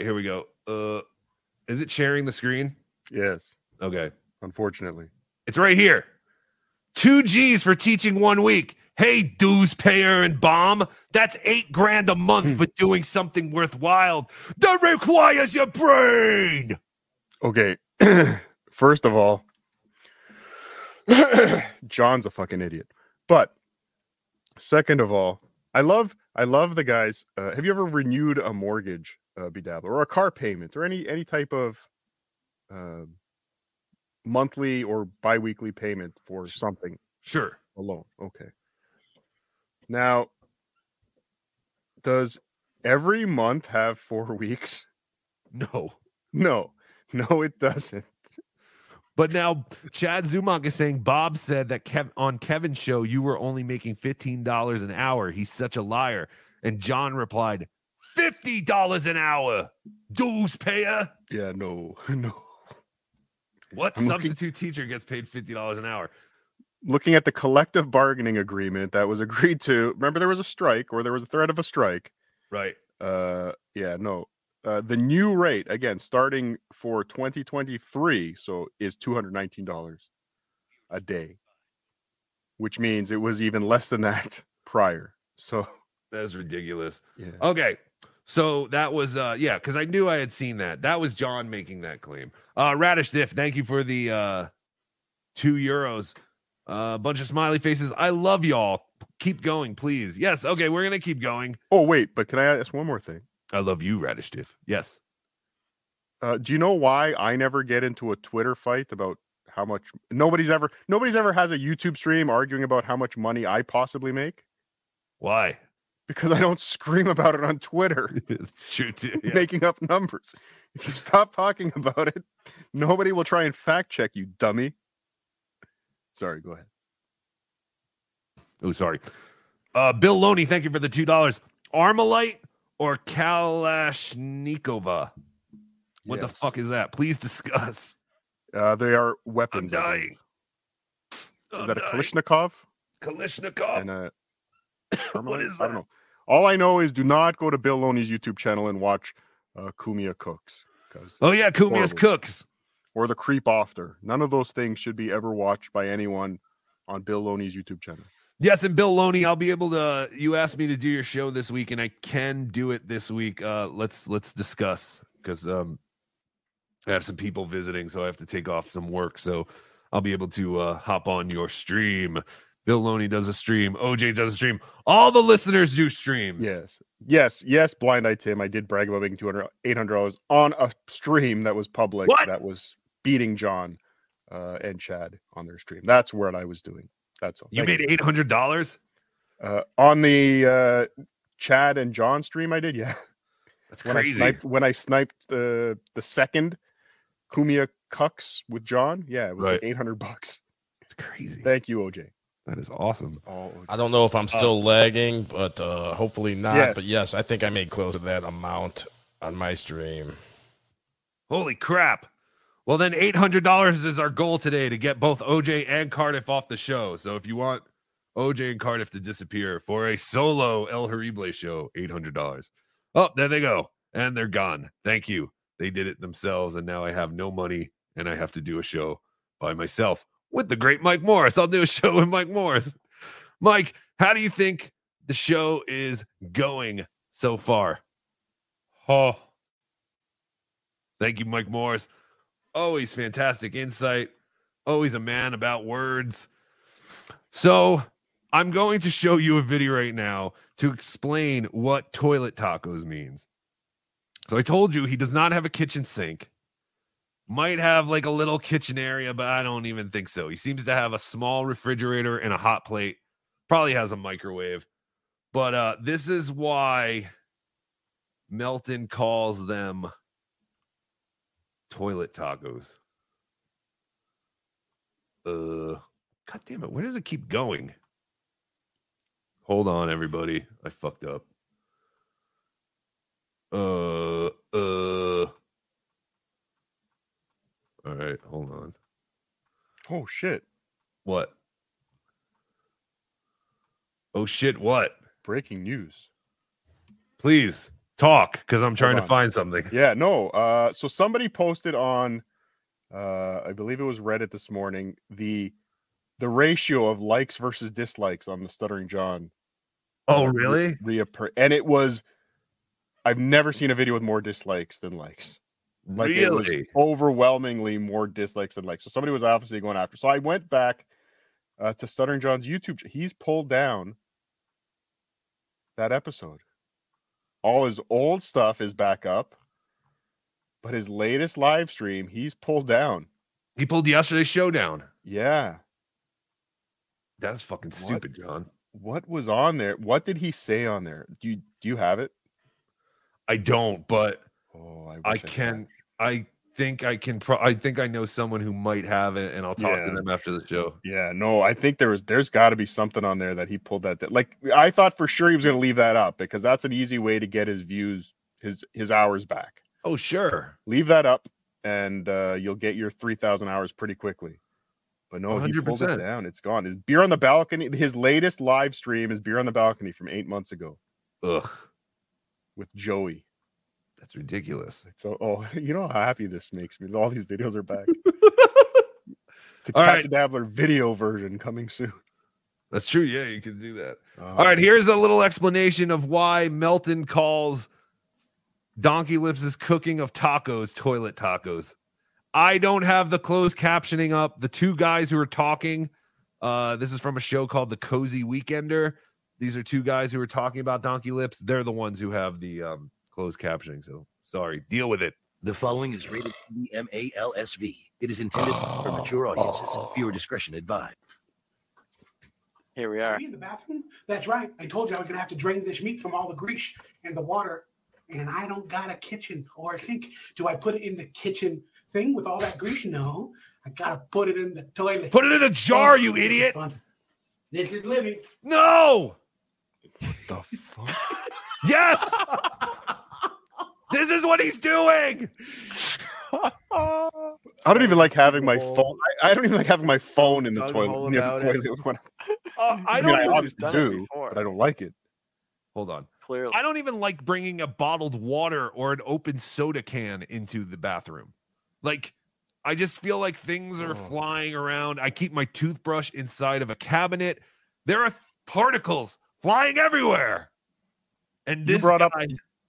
here we go. Is it sharing the screen? Yes. Okay. Unfortunately. It's right here. $2,000 for teaching 1 week. Hey, dues payer and bomb. That's $8,000 a month for doing something worthwhile that requires your brain. Okay. First of all, John's a fucking idiot. But second of all, I love the guys. Have you ever renewed a mortgage, BeDabbler, or a car payment, or any type of monthly or biweekly payment for something? Sure. A loan. Okay. Now, does every month have 4 weeks? No, it doesn't. But now Chad Zumock is saying Bob said that on Kevin's show you were only making $15 an hour. He's such a liar. And John replied, $50 an hour. Dues payer. Yeah, no. What substitute teacher gets paid $50 an hour? Looking at the collective bargaining agreement that was agreed to. Remember, there was a strike, or there was a threat of a strike. Right. The new rate, again, starting for 2023, so is $219 a day, which means it was even less than that prior. So that's ridiculous. Yeah. Okay. So that was, because I knew I had seen that. That was John making that claim. Radish Diff, thank you for the €2. A bunch of smiley faces. I love y'all. Keep going, please. Yes. Okay. We're going to keep going. Oh, wait. But can I ask one more thing? I love you, Radish Diff. Yes. Do you know why I never get into a Twitter fight about how much nobody's ever has a YouTube stream arguing about how much money I possibly make? Why? Because I don't scream about it on Twitter. It's true too. Yeah. Making up numbers. If you stop talking about it, nobody will try and fact check you, dummy. Sorry, go ahead. Oh, sorry. Bill Loney, thank you for the $2. Armalite or Kalashnikova? What the fuck is that? Please discuss. They are weapons. I'm dying. Is that a Kalashnikov? Kalashnikov. And what is that? I don't know. All I know is do not go to Bill Loney's YouTube channel and watch Kumia Cooks. Oh, yeah, Kumia's horrible. Cooks. Or the creep after. None of those things should be ever watched by anyone on Bill Loney's YouTube channel. Yes, and Bill Loney, I'll be able to. You asked me to do your show this week, and I can do it this week. Let's discuss, because I have some people visiting, so I have to take off some work. So I'll be able to hop on your stream. Bill Loney does a stream. OJ does a stream. All the listeners do streams. Yes. Blind Eye Tim, I did brag about making $800 on a stream that was public. What? That was beating John and Chad on their stream. That's what I was doing. That's all. You made $800 on the Chad and John stream. I did, yeah. That's when crazy. When I sniped the second Kumia Cucks with John, yeah, it was like $800. It's crazy. Thank you, OJ. That is awesome. I don't know if I'm still lagging, but hopefully not. Yes. But yes, I think I made close to that amount on my stream. Holy crap. Well, then $800 is our goal today to get both OJ and Cardiff off the show. So if you want OJ and Cardiff to disappear for a solo El Horrible show, $800. Oh, there they go. And they're gone. Thank you. They did it themselves. And now I have no money and I have to do a show by myself with the great Mike Morris. I'll do a show with Mike Morris. Mike, how do you think the show is going so far? Oh, thank you, Mike Morris. Always fantastic insight. Always a man about words. So I'm going to show you a video right now to explain what toilet tacos means. So I told you he does not have a kitchen sink. Might have like a little kitchen area, but I don't even think so. He seems to have a small refrigerator and a hot plate. Probably has a microwave. But this is why Melton calls them toilet tacos. God damn it. Where does it keep going? Hold on, everybody. I fucked up. All right, hold on. Oh, shit. What? Oh, shit, what? Breaking news. Please. Talk, because I'm trying to find something. Yeah, no. So somebody posted on, I believe it was Reddit this morning, the ratio of likes versus dislikes on the Stuttering John. Oh, really? And it was, I've never seen a video with more dislikes than likes. Like, really? It was overwhelmingly more dislikes than likes. So somebody was obviously going after. So I went back to Stuttering John's YouTube. He's pulled down that episode. All his old stuff is back up, but his latest live stream, he's pulled down. He pulled yesterday's show down. Yeah. That's fucking stupid, John. What was on there? What did he say on there? Do you have it? I don't, but I think I know someone who might have it, and I'll talk to them after the show. Yeah, no, I think there's got to be something on there that he pulled that. Like, I thought for sure he was going to leave that up because that's an easy way to get his views, his hours back. Oh, sure. Leave that up, and you'll get your 3,000 hours pretty quickly. But no, 100%. He pulled it down. It's gone. His Beer on the Balcony, his latest live stream is Beer on the Balcony from 8 months ago. Ugh. With Joey. That's ridiculous. So, you know how happy this makes me. All these videos are back. To Catch a Dabbler video version coming soon. That's true. Yeah, you can do that. All right, here's a little explanation of why Melton calls Donkey Lips' cooking of tacos toilet tacos. I don't have the closed captioning up. The two guys who are talking, this is from a show called The Cozy Weekender. These are two guys who are talking about Donkey Lips. They're the ones who have the closed captioning, so sorry. Deal with it. The following is rated MALSV. It is intended for mature audiences. Viewer discretion advised. Here we are. In the bathroom? That's right. I told you I was going to have to drain this meat from all the grease and the water, and I don't got a kitchen or a sink. Do I put it in the kitchen thing with all that grease? No, I gotta put it in the toilet. Put it in a jar, you idiot. This is living. No. What the fuck? Yes. This is what he's doing. I don't even like having my phone. I don't even like having my phone in the toilet. Near the toilet. I don't even do, but I don't like it. Hold on. Clearly, I don't even like bringing a bottled water or an open soda can into the bathroom. Like, I just feel like things are flying around. I keep my toothbrush inside of a cabinet. There are particles flying everywhere. And this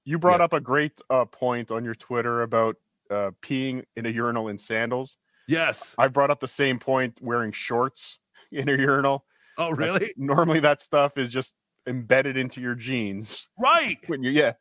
you brought up a great point on your Twitter about peeing in a urinal in sandals. Yes. I brought up the same point wearing shorts in a urinal. Oh, really? Like, normally that stuff is just embedded into your jeans. Right. When you're,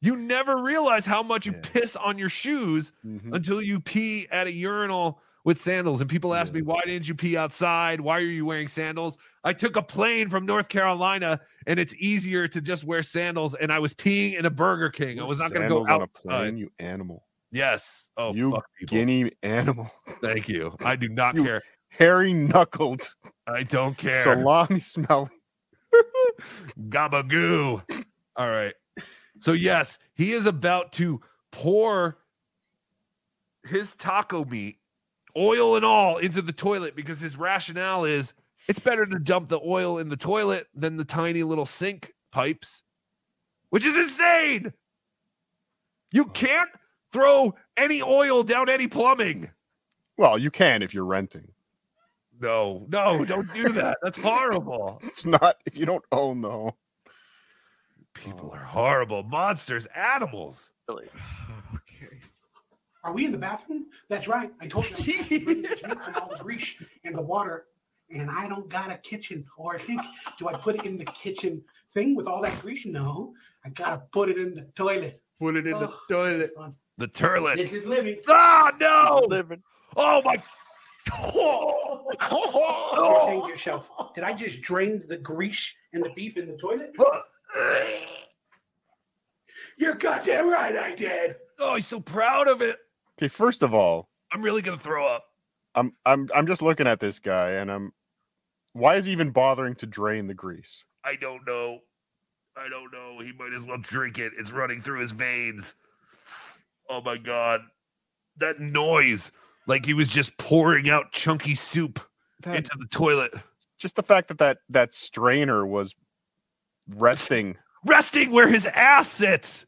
you never realize how much you piss on your shoes until you pee at a urinal with sandals. And people ask me, why didn't you pee outside? Why are you wearing sandals? I took a plane from North Carolina, and it's easier to just wear sandals. And I was peeing in a Burger King. I was not going to go out on a plane, you animal. Yes. Oh, you fuck guinea animal. Thank you. I do not care. Hairy knuckled. I don't care. Salami smelling. Gabagoo. All right. So, yes, he is about to pour his taco meat, oil and all, into the toilet because his rationale is it's better to dump the oil in the toilet than the tiny little sink pipes, which is insane. You can't throw any oil down any plumbing. Well, you can if you're renting. No, don't do that. That's horrible. It's not if you don't own the home. People are horrible monsters, animals. Really? Okay. Are we in the bathroom? That's right. I told you all the grease and the water, and I don't got a kitchen or a sink. Do I put it in the kitchen thing with all that grease? No, I gotta put it in the toilet. Put it in the toilet. The toilet. This is living. Ah, no. This is living. Oh my. You think to yourself, did I just drain the grease and the beef in the toilet? You're goddamn right I did. Oh, he's so proud of it. Okay, first of all, I'm really gonna throw up. I'm just looking at this guy, and why is he even bothering to drain the grease? I don't know. He might as well drink it. It's running through his veins. Oh my god. That noise. Like he was just pouring out chunky soup into the toilet. Just the fact that strainer was resting where his ass sits.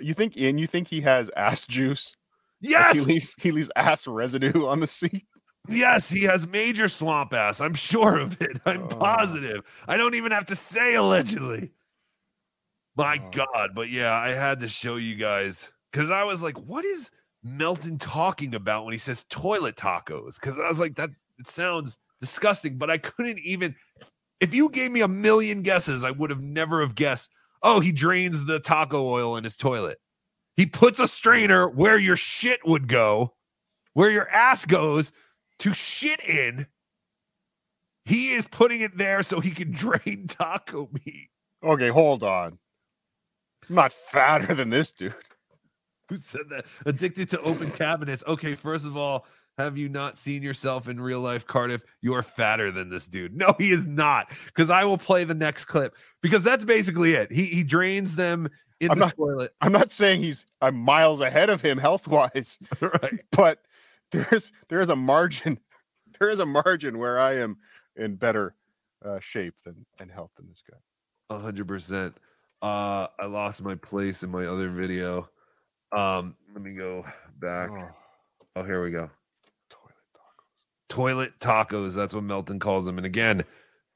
You think he has ass juice? Yes. Like he leaves ass residue on the seat. Yes, he has major swamp ass. I'm sure of it. I'm positive. I don't even have to say allegedly. My God. But yeah, I had to show you guys because I was like, what is Melton talking about when he says toilet tacos? Because I was like, that it sounds disgusting, but I couldn't even, if you gave me a million guesses, I would have never have guessed. Oh, he drains the taco oil in his toilet. He puts a strainer where your shit would go, where your ass goes to shit in. He is putting it there so he can drain taco meat. Okay, hold on. I'm not fatter than this dude. Who said that? Addicted to open cabinets. Okay, first of all, have you not seen yourself in real life, Cardiff? You are fatter than this dude. No, he is not. Because I will play the next clip. Because that's basically it. He drains them in the toilet. I'm not saying I'm miles ahead of him health-wise. Right. But there is a margin. There is a margin where I am in better shape and health than this guy. 100%. I lost my place in my other video. Let me go back. Oh, here we go. Toilet tacos. That's what Melton calls them. And again,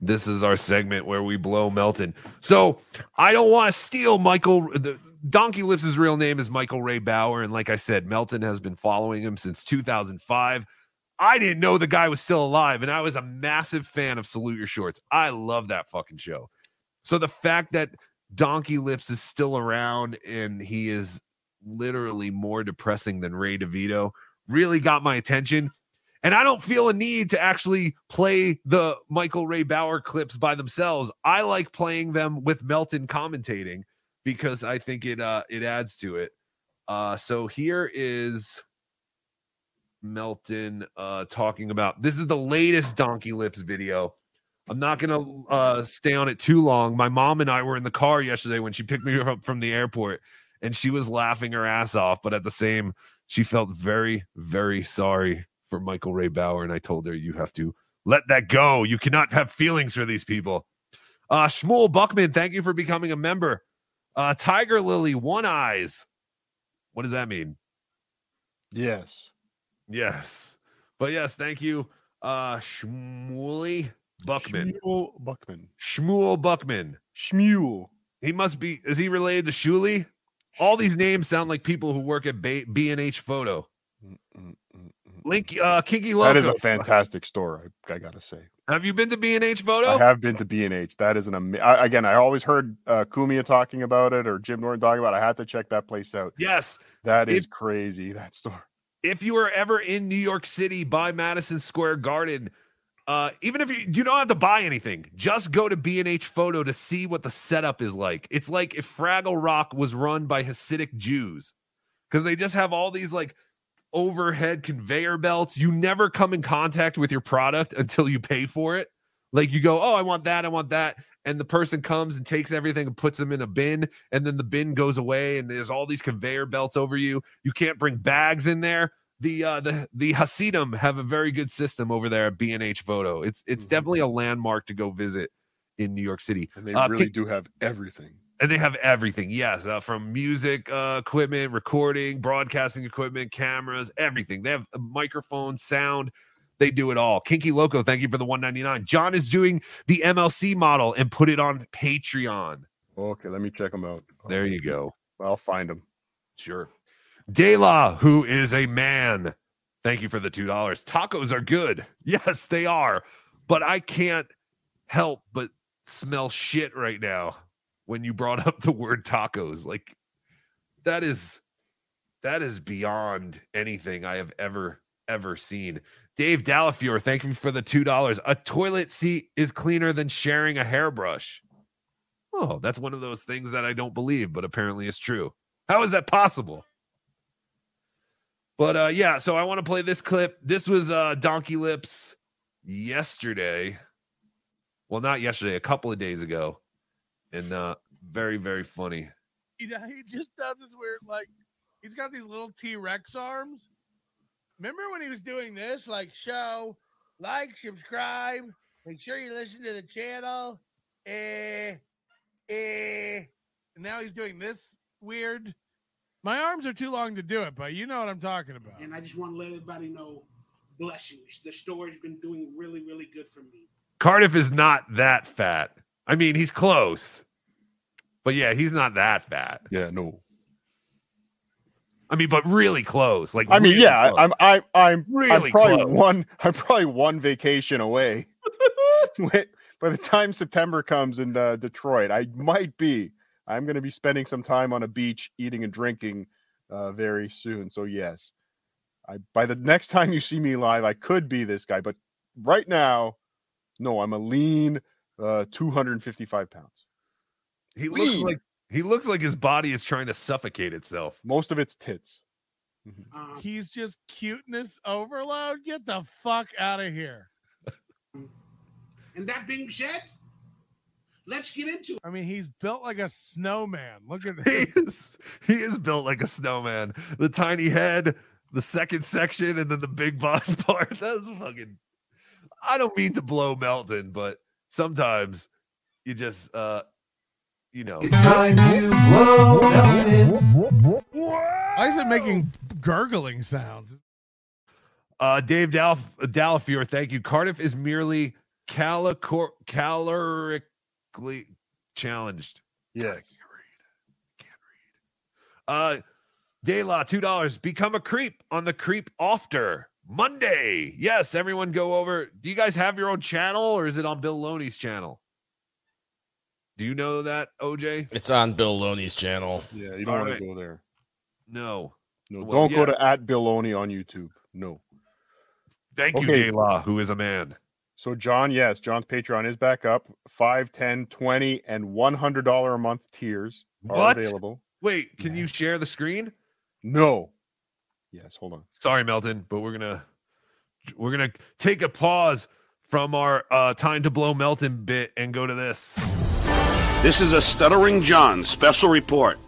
this is our segment where we blow Melton. So I don't want to steal Michael. Donkey Lips' real name is Michael Ray Bauer. And like I said, Melton has been following him since 2005. I didn't know the guy was still alive. And I was a massive fan of Salute Your Shorts. I love that fucking show. So the fact that Donkey Lips is still around and he is literally more depressing than Ray DeVito really got my attention. And I don't feel a need to actually play the Michael Ray Bauer clips by themselves. I like playing them with Melton commentating because I think it adds to it. So here is Melton talking about, this is the latest Donkey Lips video. I'm not going to stay on it too long. My mom and I were in the car yesterday when she picked me up from the airport, and she was laughing her ass off. But at the same, she felt very, very sorry for Michael Ray Bauer, and I told her, you have to let that go. You cannot have feelings for these people. Shmuel Buckman, thank you for becoming a member. Tiger Lily, One Eyes. What does that mean? Yes. But yes, thank you, Shmuley Buckman. Shmuel Buckman. Shmuel. He must be, is he related to Shuli? All these names sound like people who work at B&H Photo. Link, Kinky Loco. That is a fantastic store, I gotta say. Have you been to B&H Photo? I have been to B&H. That is an amazing... Again, I always heard Kumia talking about it or Jim Norton talking about it. I had to check that place out. Yes. That is crazy, that store. If you were ever in New York City by Madison Square Garden, even if you don't have to buy anything, just go to B&H Photo to see what the setup is like. It's like if Fraggle Rock was run by Hasidic Jews. Because they just have all these, like, overhead conveyor belts. You never come in contact with your product until you pay for it. Like you go, oh, I want that, and the person comes and takes everything and puts them in a bin, and then the bin goes away, and there's all these conveyor belts over you. You can't bring bags in there. The Hasidim have a very good system over there at B&H Photo. It's definitely a landmark to go visit in New York City, and they really do have everything. And they have everything, yes, from music equipment, recording, broadcasting equipment, cameras, everything. They have microphones, sound. They do it all. Kinky Loco, thank you for the $1.99. John is doing the MLC model and put it on Patreon. Okay, let me check them out. There you go. I'll find them. Sure. Dayla, who is a man, thank you for the $2. Tacos are good. Yes, they are. But I can't help but smell shit right now. When you brought up the word tacos, like that is beyond anything I have ever seen. Dave Dallafiore, thank you for the $2. A toilet seat is cleaner than sharing a hairbrush. Oh, that's one of those things that I don't believe, but apparently it's true. How is that possible? But yeah, so I want to play this clip. This was Donkey Lips yesterday. Well, not yesterday, a couple of days ago. And very, very funny. He just does this weird, like, he's got these little T-Rex arms. Remember when he was doing this, like, show, like, subscribe, make sure you listen to the channel. And now he's doing this weird. My arms are too long to do it, but you know what I'm talking about. And I just want to let everybody know, bless you. The story's been doing really, really good for me. Cardiff is not that fat. I mean, he's close. But yeah, he's not that fat. Yeah, no. I mean, but really close. Like, I mean, really close. I'm really close. I'm probably one vacation away. By the time September comes in Detroit, I'm going to be spending some time on a beach, eating and drinking very soon. So yes, by the next time you see me live, I could be this guy, but right now, no, I'm a lean 255 pounds. He looks like his body is trying to suffocate itself. Most of it's tits. He's just cuteness overload. Get the fuck out of here. And that being said, let's get into it. I mean, he's built like a snowman. Look at this. He is built like a snowman. The tiny head, the second section, and then the big boss part. That was fucking... I don't mean to blow Melton, but sometimes you just, you know. It's time to blow Melton. Why is it making gurgling sounds? Dave Dallafiore, thank you. Cardiff is merely... calorically challenged. Yes. God, I can't read. Dayla, $2. Become a creep on the creep after Monday. Yes, everyone go over. Do you guys have your own channel, or is it on Bill Loney's channel? Do you know that, OJ? It's on Bill Loney's channel. Yeah, you don't want to go there. No. Well, don't go to @BillLoney on YouTube. No. Thank you, Dayla, who is a man. So John, yes, John's Patreon is back up. $5, $10, $20, and $100 a month tiers are available. Wait, can you share the screen? No. Yes, hold on. Sorry, Melton, but we're gonna take a pause from our time to blow Melton bit and go to this. This is a Stuttering John special report.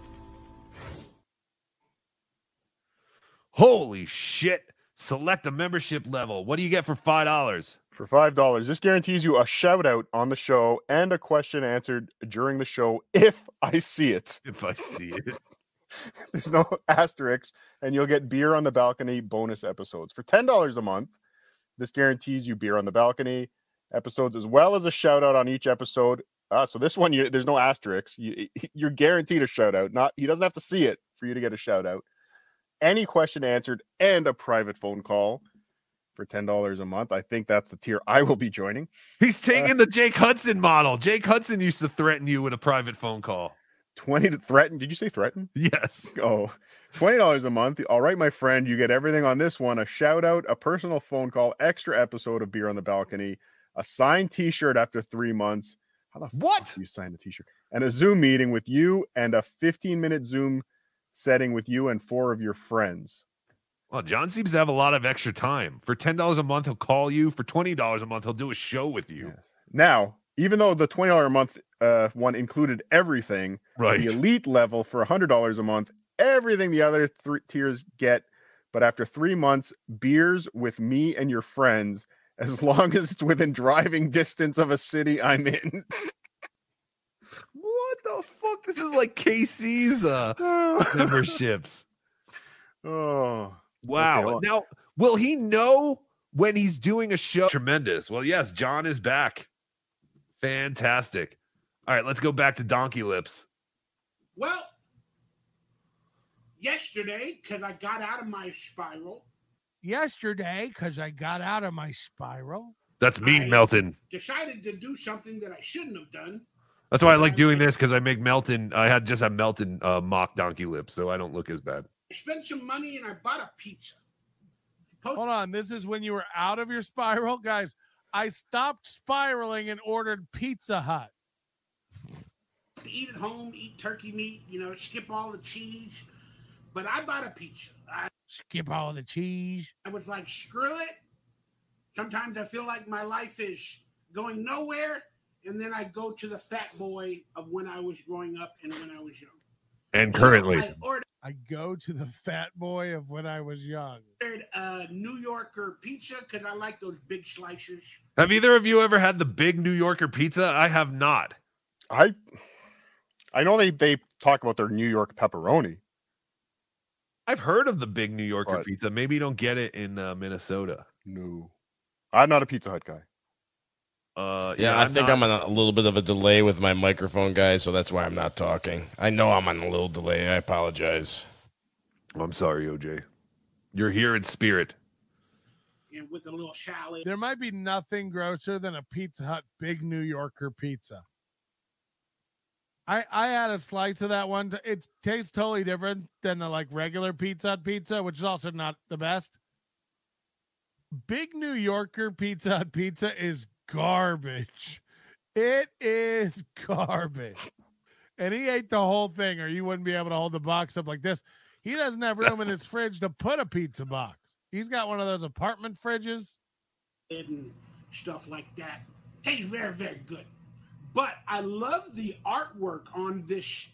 Holy shit! Select a membership level. What do you get for $5? For $5, this guarantees you a shout-out on the show and a question answered during the show if I see it. If I see it. There's no asterisks, and you'll get Beer on the Balcony bonus episodes. For $10 a month, this guarantees you Beer on the Balcony episodes as well as a shout-out on each episode. So this one, there's no asterisks. You're guaranteed a shout-out. He doesn't have to see it for you to get a shout-out. Any question answered and a private phone call. For $10 a month, I think that's the tier I will be joining. He's taking the Jake Hudson model. Jake Hudson used to threaten you with a private phone call. Did you say threaten? Yes. Oh, $20 a month. All right, my friend, you get everything on this one: a shout out, a personal phone call, extra episode of Beer on the Balcony, a signed T-shirt after 3 months. How the fuck do you sign the T-shirt? And a Zoom meeting with you, and a 15-minute Zoom setting with you and 4 of your friends. Well, John seems to have a lot of extra time. For $10 a month, he'll call you. For $20 a month, he'll do a show with you. Yes. Now, even though the $20 a month one included everything, right, the elite level for $100 a month, everything the other three tiers get. But after 3 months, beers with me and your friends, as long as it's within driving distance of a city I'm in. What the fuck? This is like KC's memberships. Oh. Wow. Okay, now, will he know when he's doing a show? Tremendous. Well, yes, John is back. Fantastic. All right, let's go back to Donkey Lips. Well, yesterday, because I got out of my spiral. That's mean, Melton. Decided to do something that I shouldn't have done. That's why I like doing this, because I make Melton. I had just a Melton mock Donkey Lips, so I don't look as bad. I spent some money and I bought a pizza. Hold on. This is when you were out of your spiral? Guys, I stopped spiraling and ordered Pizza Hut. Eat at home, eat turkey meat, skip all the cheese. But I bought a pizza. Skip all the cheese. I was like, screw it. Sometimes I feel like my life is going nowhere. And then I go to the fat boy of when I was growing up and when I was young. And currently. So I go to the fat boy of when I was young. New Yorker pizza, because I like those big slices. Have either of you ever had the big New Yorker pizza? I have not. I know they talk about their New York pepperoni. I've heard of the big New Yorker pizza. Maybe you don't get it in Minnesota. No. I'm not a Pizza Hut guy. I think I'm on a little bit of a delay with my microphone, guys, so that's why I'm not talking. I know I'm on a little delay. I apologize. I'm sorry, OJ. You're here in spirit. And with a little shallot. There might be nothing grosser than a Pizza Hut Big New Yorker pizza. I had a slice of that one. It tastes totally different than the like regular Pizza Hut pizza, which is also not the best. Big New Yorker Pizza Hut pizza is garbage. It is garbage. And he ate the whole thing, or you wouldn't be able to hold the box up like this. He doesn't have room in his fridge to put a pizza box. He's got one of those apartment fridges. And stuff like that. Tastes very, very good. But I love the artwork on this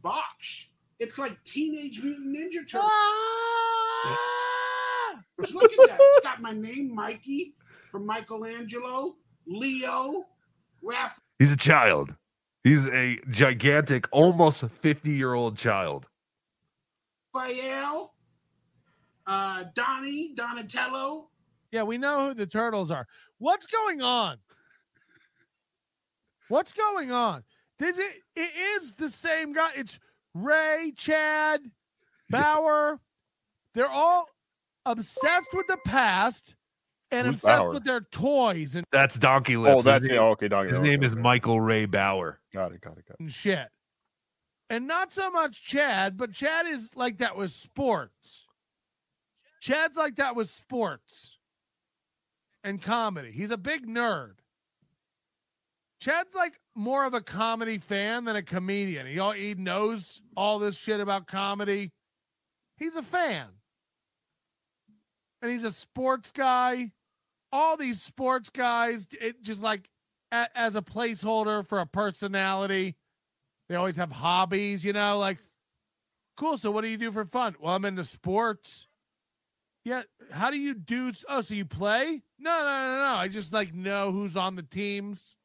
box. It's like Teenage Mutant Ninja Turtles. Ah! Just look at that. It's got my name, Mikey, from Michelangelo, Leo, Raph. He's a child. He's a gigantic, almost 50-year-old child. Raphael, Donnie, Donatello. Yeah, we know who the turtles are. What's going on? What's going on? It is the same guy. It's Ray, Chad, Bauer. They're all obsessed with the past and Who's obsessed Bauer? With their toys. And that's Donkey Lips. Oh, that's okay. Donkey Lips. His name is Michael Ray Bauer. Got it. And shit. And not so much Chad, but Chad is like that with sports. Chad's like that with sports and comedy. He's a big nerd. Chad's like more of a comedy fan than a comedian. He knows all this shit about comedy. He's a fan. And he's a sports guy. All these sports guys, it just like as a placeholder for a personality. They always have hobbies, you know, like, cool. So what do you do for fun? Well, I'm into sports. Yeah, how do you do? Oh, so you play? No. I just like know who's on the teams.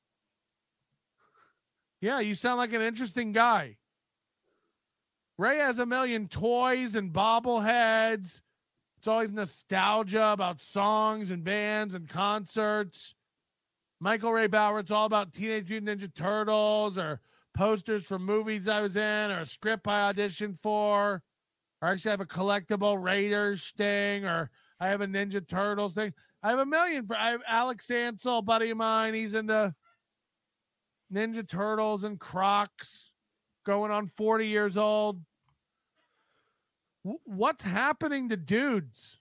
Yeah, you sound like an interesting guy. Ray has a million toys and bobbleheads. It's always nostalgia about songs and bands and concerts. Michael Ray Bauer, it's all about Teenage Mutant Ninja Turtles or posters from movies I was in or a script I auditioned for. Or actually I have a collectible Raiders thing, or I have a Ninja Turtles thing. I have a million. I have Alex Ansel, a buddy of mine. He's into Ninja Turtles and Crocs, going on 40 years old. What's happening to dudes?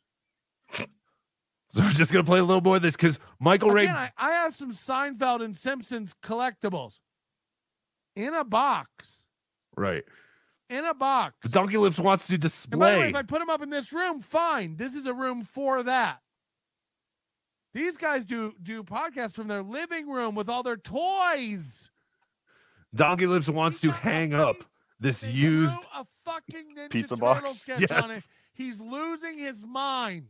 So we're just going to play a little more of this because Michael Ray. I have some Seinfeld and Simpsons collectibles in a box. Right. In a box. But Donkey Lips wants to display. And by the way, if I put them up in this room, fine. This is a room for that. These guys do podcasts from their living room with all their toys. Donkey Lips wants to hang up this used a fucking Ninja pizza box. Yes. On it. He's losing his mind.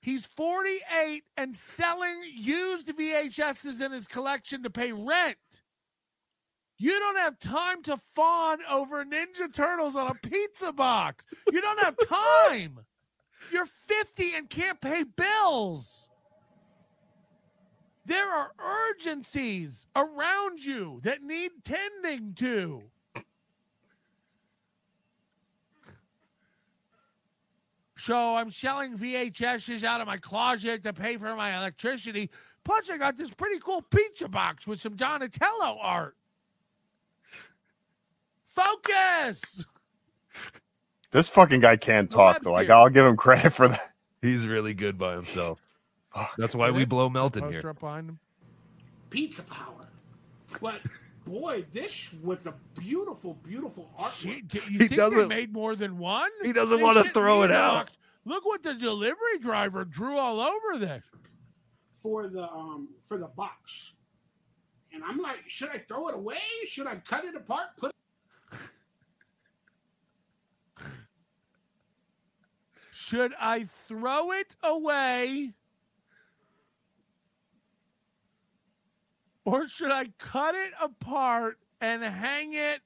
He's 48 and selling used VHSs in his collection to pay rent. You don't have time to fawn over Ninja Turtles on a pizza box. You don't have time. You're 50 and can't pay bills. There are urgencies around you that need tending to. So I'm selling VHSs out of my closet to pay for my electricity. Plus, I got this pretty cool pizza box with some Donatello art. Focus. This fucking guy can talk, though. Like, I'll give him credit for that. He's really good by himself. That's why we blow Melton here. Up behind him. Pizza power. But, boy, this was a beautiful, beautiful artwork. You think they made more than one? He doesn't want to throw it out. Look what the delivery driver drew all over this. For the box. And I'm like, should I throw it away? Should I cut it apart? Should I throw it away, or should I cut it apart and hang it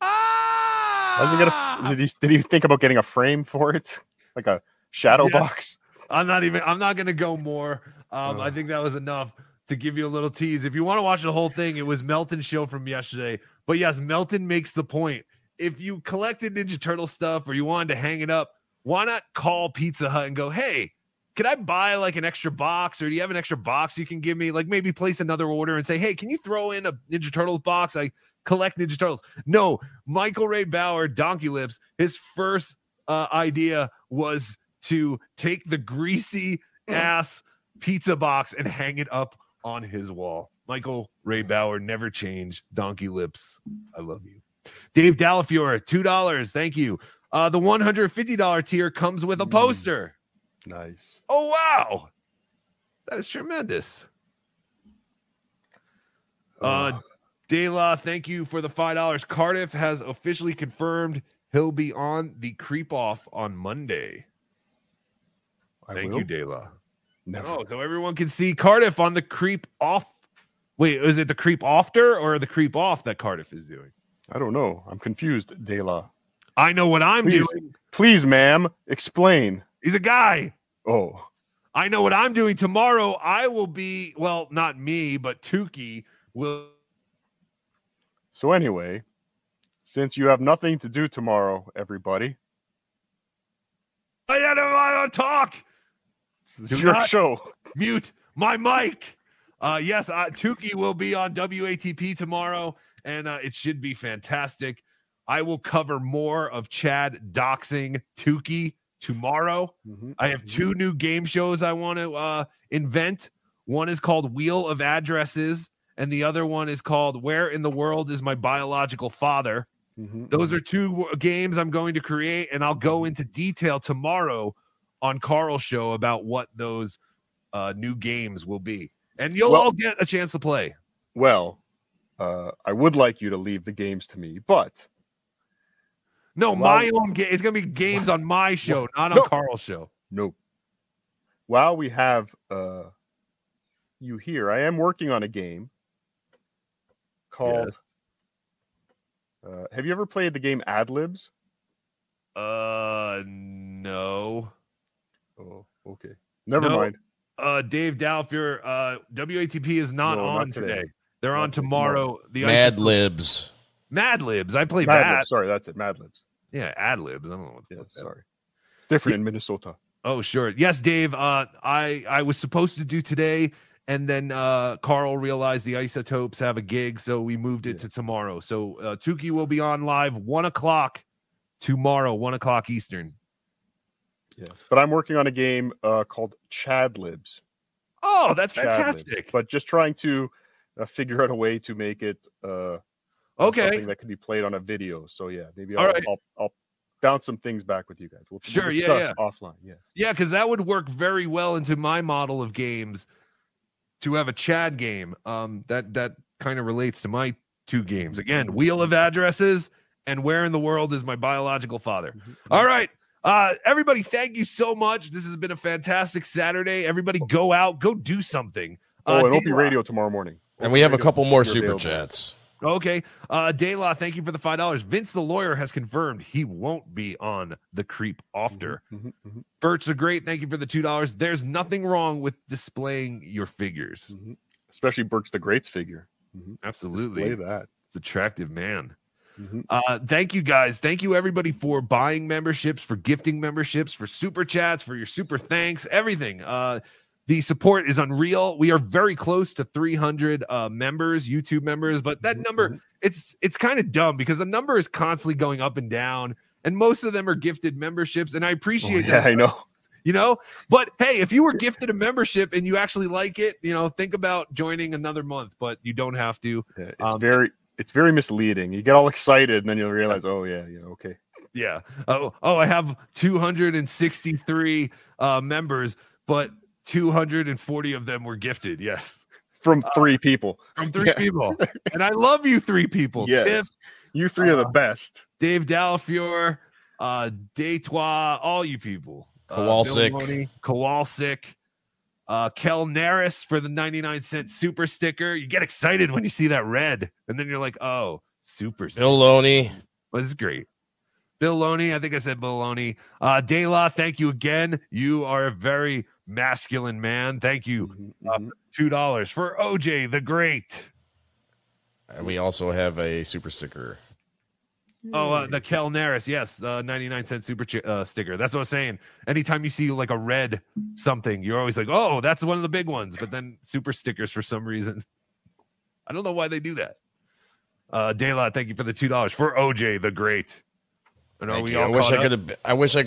up? Did he think about getting a frame for it, like a shadow box? I'm not going to go more. I think that was enough to give you a little tease. If you want to watch the whole thing, it was Melton's show from yesterday. But yes, Melton makes the point. if you collected Ninja Turtle stuff or you wanted to hang it up, why not call Pizza Hut and go, hey, can I buy like an extra box, or do you have an extra box you can give me? Like maybe place another order and say, hey, can you throw in a Ninja Turtles box? I collect Ninja Turtles. No, Michael Ray Bauer, Donkey Lips, his first idea was to take the greasy ass pizza box and hang it up on his wall. Michael Ray Bauer never changed. Donkey Lips, I love you. Dave Dallafiore, $2. Thank you. The $150 tier comes with a poster. Nice. Oh, wow. That is tremendous. Dayla, thank you for the $5. Cardiff has officially confirmed he'll be on the Creep Off on Monday. Thank you, Dayla. No, so everyone can see Cardiff on the Creep Off. Wait, is it the Creep Ofter or the Creep Off that Cardiff is doing? I don't know. I'm confused, Dayla. I know what I'm doing. Please, ma'am, explain. He's a guy. Oh. I know what I'm doing. Tomorrow I will be, well, not me, but Tukey will. So anyway, since you have nothing to do tomorrow, everybody. I don't talk. This is your show. Mute my mic. Yes, Tukey will be on WATP tomorrow, and it should be fantastic. I will cover more of Chad doxing Tukey tomorrow. I have two new game shows I want to invent. One is called Wheel of Addresses, and the other one is called Where in the World is My Biological Father? Those are two games I'm going to create, and I'll go into detail tomorrow on Carl's show about what those new games will be. And you'll all get a chance to play. Well, I would like you to leave the games to me, but... No, my own game. It's going to be games on my show, not on Carl's show. Nope. While we have you here, I am working on a game called... have you ever played the game Ad Libs? No. Oh, okay. Never mind. Dave Dallafiore, WATP is not on today. They're on tomorrow. The Mad Libs. Mad Libs. I played that. Sorry, that's it. Mad Libs. Yeah, Ad Libs. I don't know what the fuck. Sorry. It's different in Minnesota. Oh, sure. Yes, Dave. I was supposed to do today, and then Carl realized the Isotopes have a gig, so we moved it to tomorrow. So Tukey will be on live 1 o'clock tomorrow, 1 o'clock Eastern. Yes, but I'm working on a game called Chad Libs. Oh, that's fantastic! Libs, but just trying to figure out a way to make it something that can be played on a video. So yeah, maybe I'll bounce some things back with you guys. We'll discuss offline. Yes, yeah, because that would work very well into my model of games to have a Chad game. That kind of relates to my two games again: Wheel of Addresses and Where in the World is My Biological Father? All right. Everybody, thank you so much. This has been a fantastic Saturday. Everybody go out, go do something. And Opie Radio tomorrow morning. And we have a couple more super chats. Okay. Dayla, thank you for the $5. Vince the lawyer has confirmed he won't be on the Creep Ofter. Birds are great. Thank you for the $2. There's nothing wrong with displaying your figures. Especially Birds the Great's figure. Absolutely. Display that. It's an attractive man. Thank you guys. Thank you everybody for buying memberships, for gifting memberships, for super chats, for your super thanks, everything. The support is unreal. We are very close to 300 members, YouTube members, but that number, it's kind of dumb because the number is constantly going up and down, and most of them are gifted memberships, and I appreciate that. I know. You know, but hey, if you were gifted a membership and you actually like it, you know, think about joining another month, but you don't have to. Yeah, it's very misleading. You get all excited, and then you'll realize, okay. Yeah. Oh, I have 263 members, but 240 of them were gifted. Yes. From three people. From three people. And I love you three people. Yes. Tiff, you three are the best. Dave Dallafiore, Daytois, all you people. Kowalsik. Kel Naris for the 99-cent super sticker. You get excited when you see that red, and then you're like, oh, super sticker. Bill Loney. Well, this is great. Bill Loney. I think I said Bill Loney. Dayla, thank you again. You are a very masculine man. Thank you. $2 for OJ the Great. And we also have a super sticker. Oh, the Kelnaris, yes, 99-cent super sticker. That's what I was saying. Anytime you see like a red something, you're always like, oh, that's one of the big ones. But then super stickers for some reason. I don't know why they do that. Dayla, thank you for the $2 for OJ the Great. I wish I could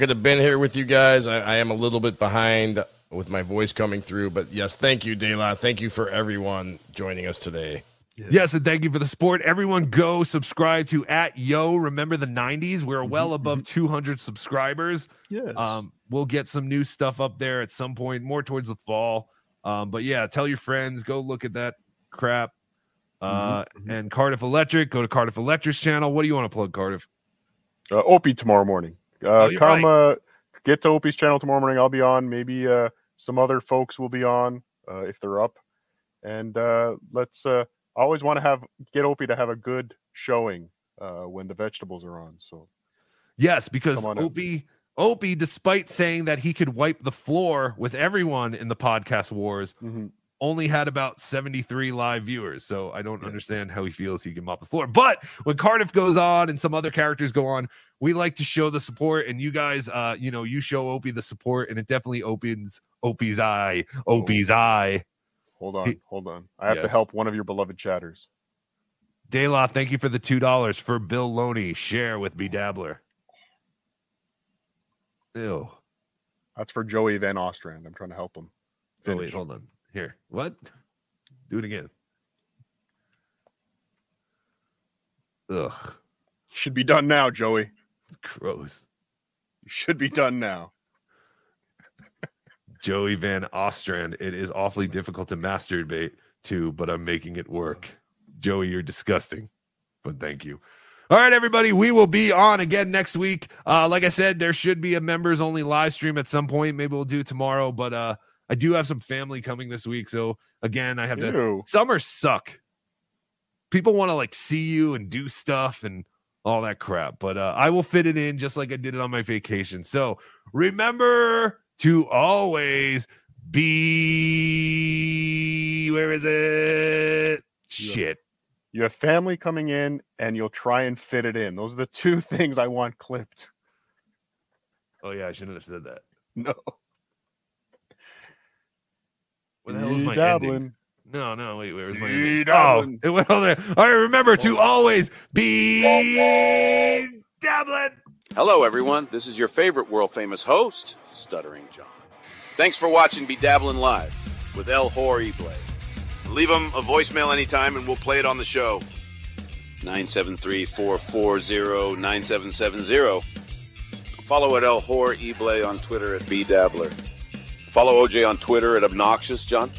have been here with you guys. I am a little bit behind with my voice coming through, but yes, thank you, Dayla. Thank you for everyone joining us today. Yes, and thank you for the support. Everyone go subscribe to @Yo Remember the 90s. We're well above 200 subscribers. Yes. We'll get some new stuff up there at some point, more towards the fall. But yeah, tell your friends, go look at that crap. And Cardiff Electric, go to Cardiff Electric's channel. What do you want to plug, Cardiff? Opie tomorrow morning. Get to Opie's channel tomorrow morning. I'll be on. Maybe some other folks will be on if they're up. And let's... I always want to get Opie to have a good showing when the vegetables are on. So, yes, because Opie, despite saying that he could wipe the floor with everyone in the podcast wars, only had about 73 live viewers. So I don't understand how he feels he can mop the floor. But when Cardiff goes on and some other characters go on, we like to show the support. And you guys, you show Opie the support, and it definitely opens Opie's eye. Hold on. I have to help one of your beloved chatters. Dayla, thank you for the $2 for Bill Loney. Share with BeDabbler. Ew. That's for Joey Van Ostrand. I'm trying to help him. Finish. Oh, wait, hold on. Here. What? Do it again. Ugh. Should be done now, Joey. Gross. Should be done now. Joey Van Ostrand, it is awfully difficult to masturbate to, but I'm making it work. Joey, you're disgusting, but thank you. All right, everybody, we will be on again next week. Like I said, there should be a members-only live stream at some point. Maybe we'll do tomorrow, but I do have some family coming this week, so again, I have to... Summers suck. People want to like see you and do stuff and all that crap, but I will fit it in just like I did it on my vacation. So remember... to always be... Where is it? Shit. You have family coming in, and you'll try and fit it in. Those are the two things I want clipped. Oh, yeah. I shouldn't have said that. No. What the hell is my ending? No, wait. Where was my ending? Oh, it went all there. All right, remember to always be... Dabbling. Hello, everyone. This is your favorite world-famous host, Stuttering John. Thanks for watching BeDabbling Live with El Horrible. Leave him a voicemail anytime, and we'll play it on the show. 973-440-9770. Follow at El Horrible on Twitter at BeDabbler. Follow OJ on Twitter at Obnoxious John.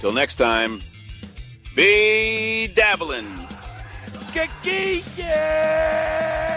Till next time, BeDabbling. Yeah!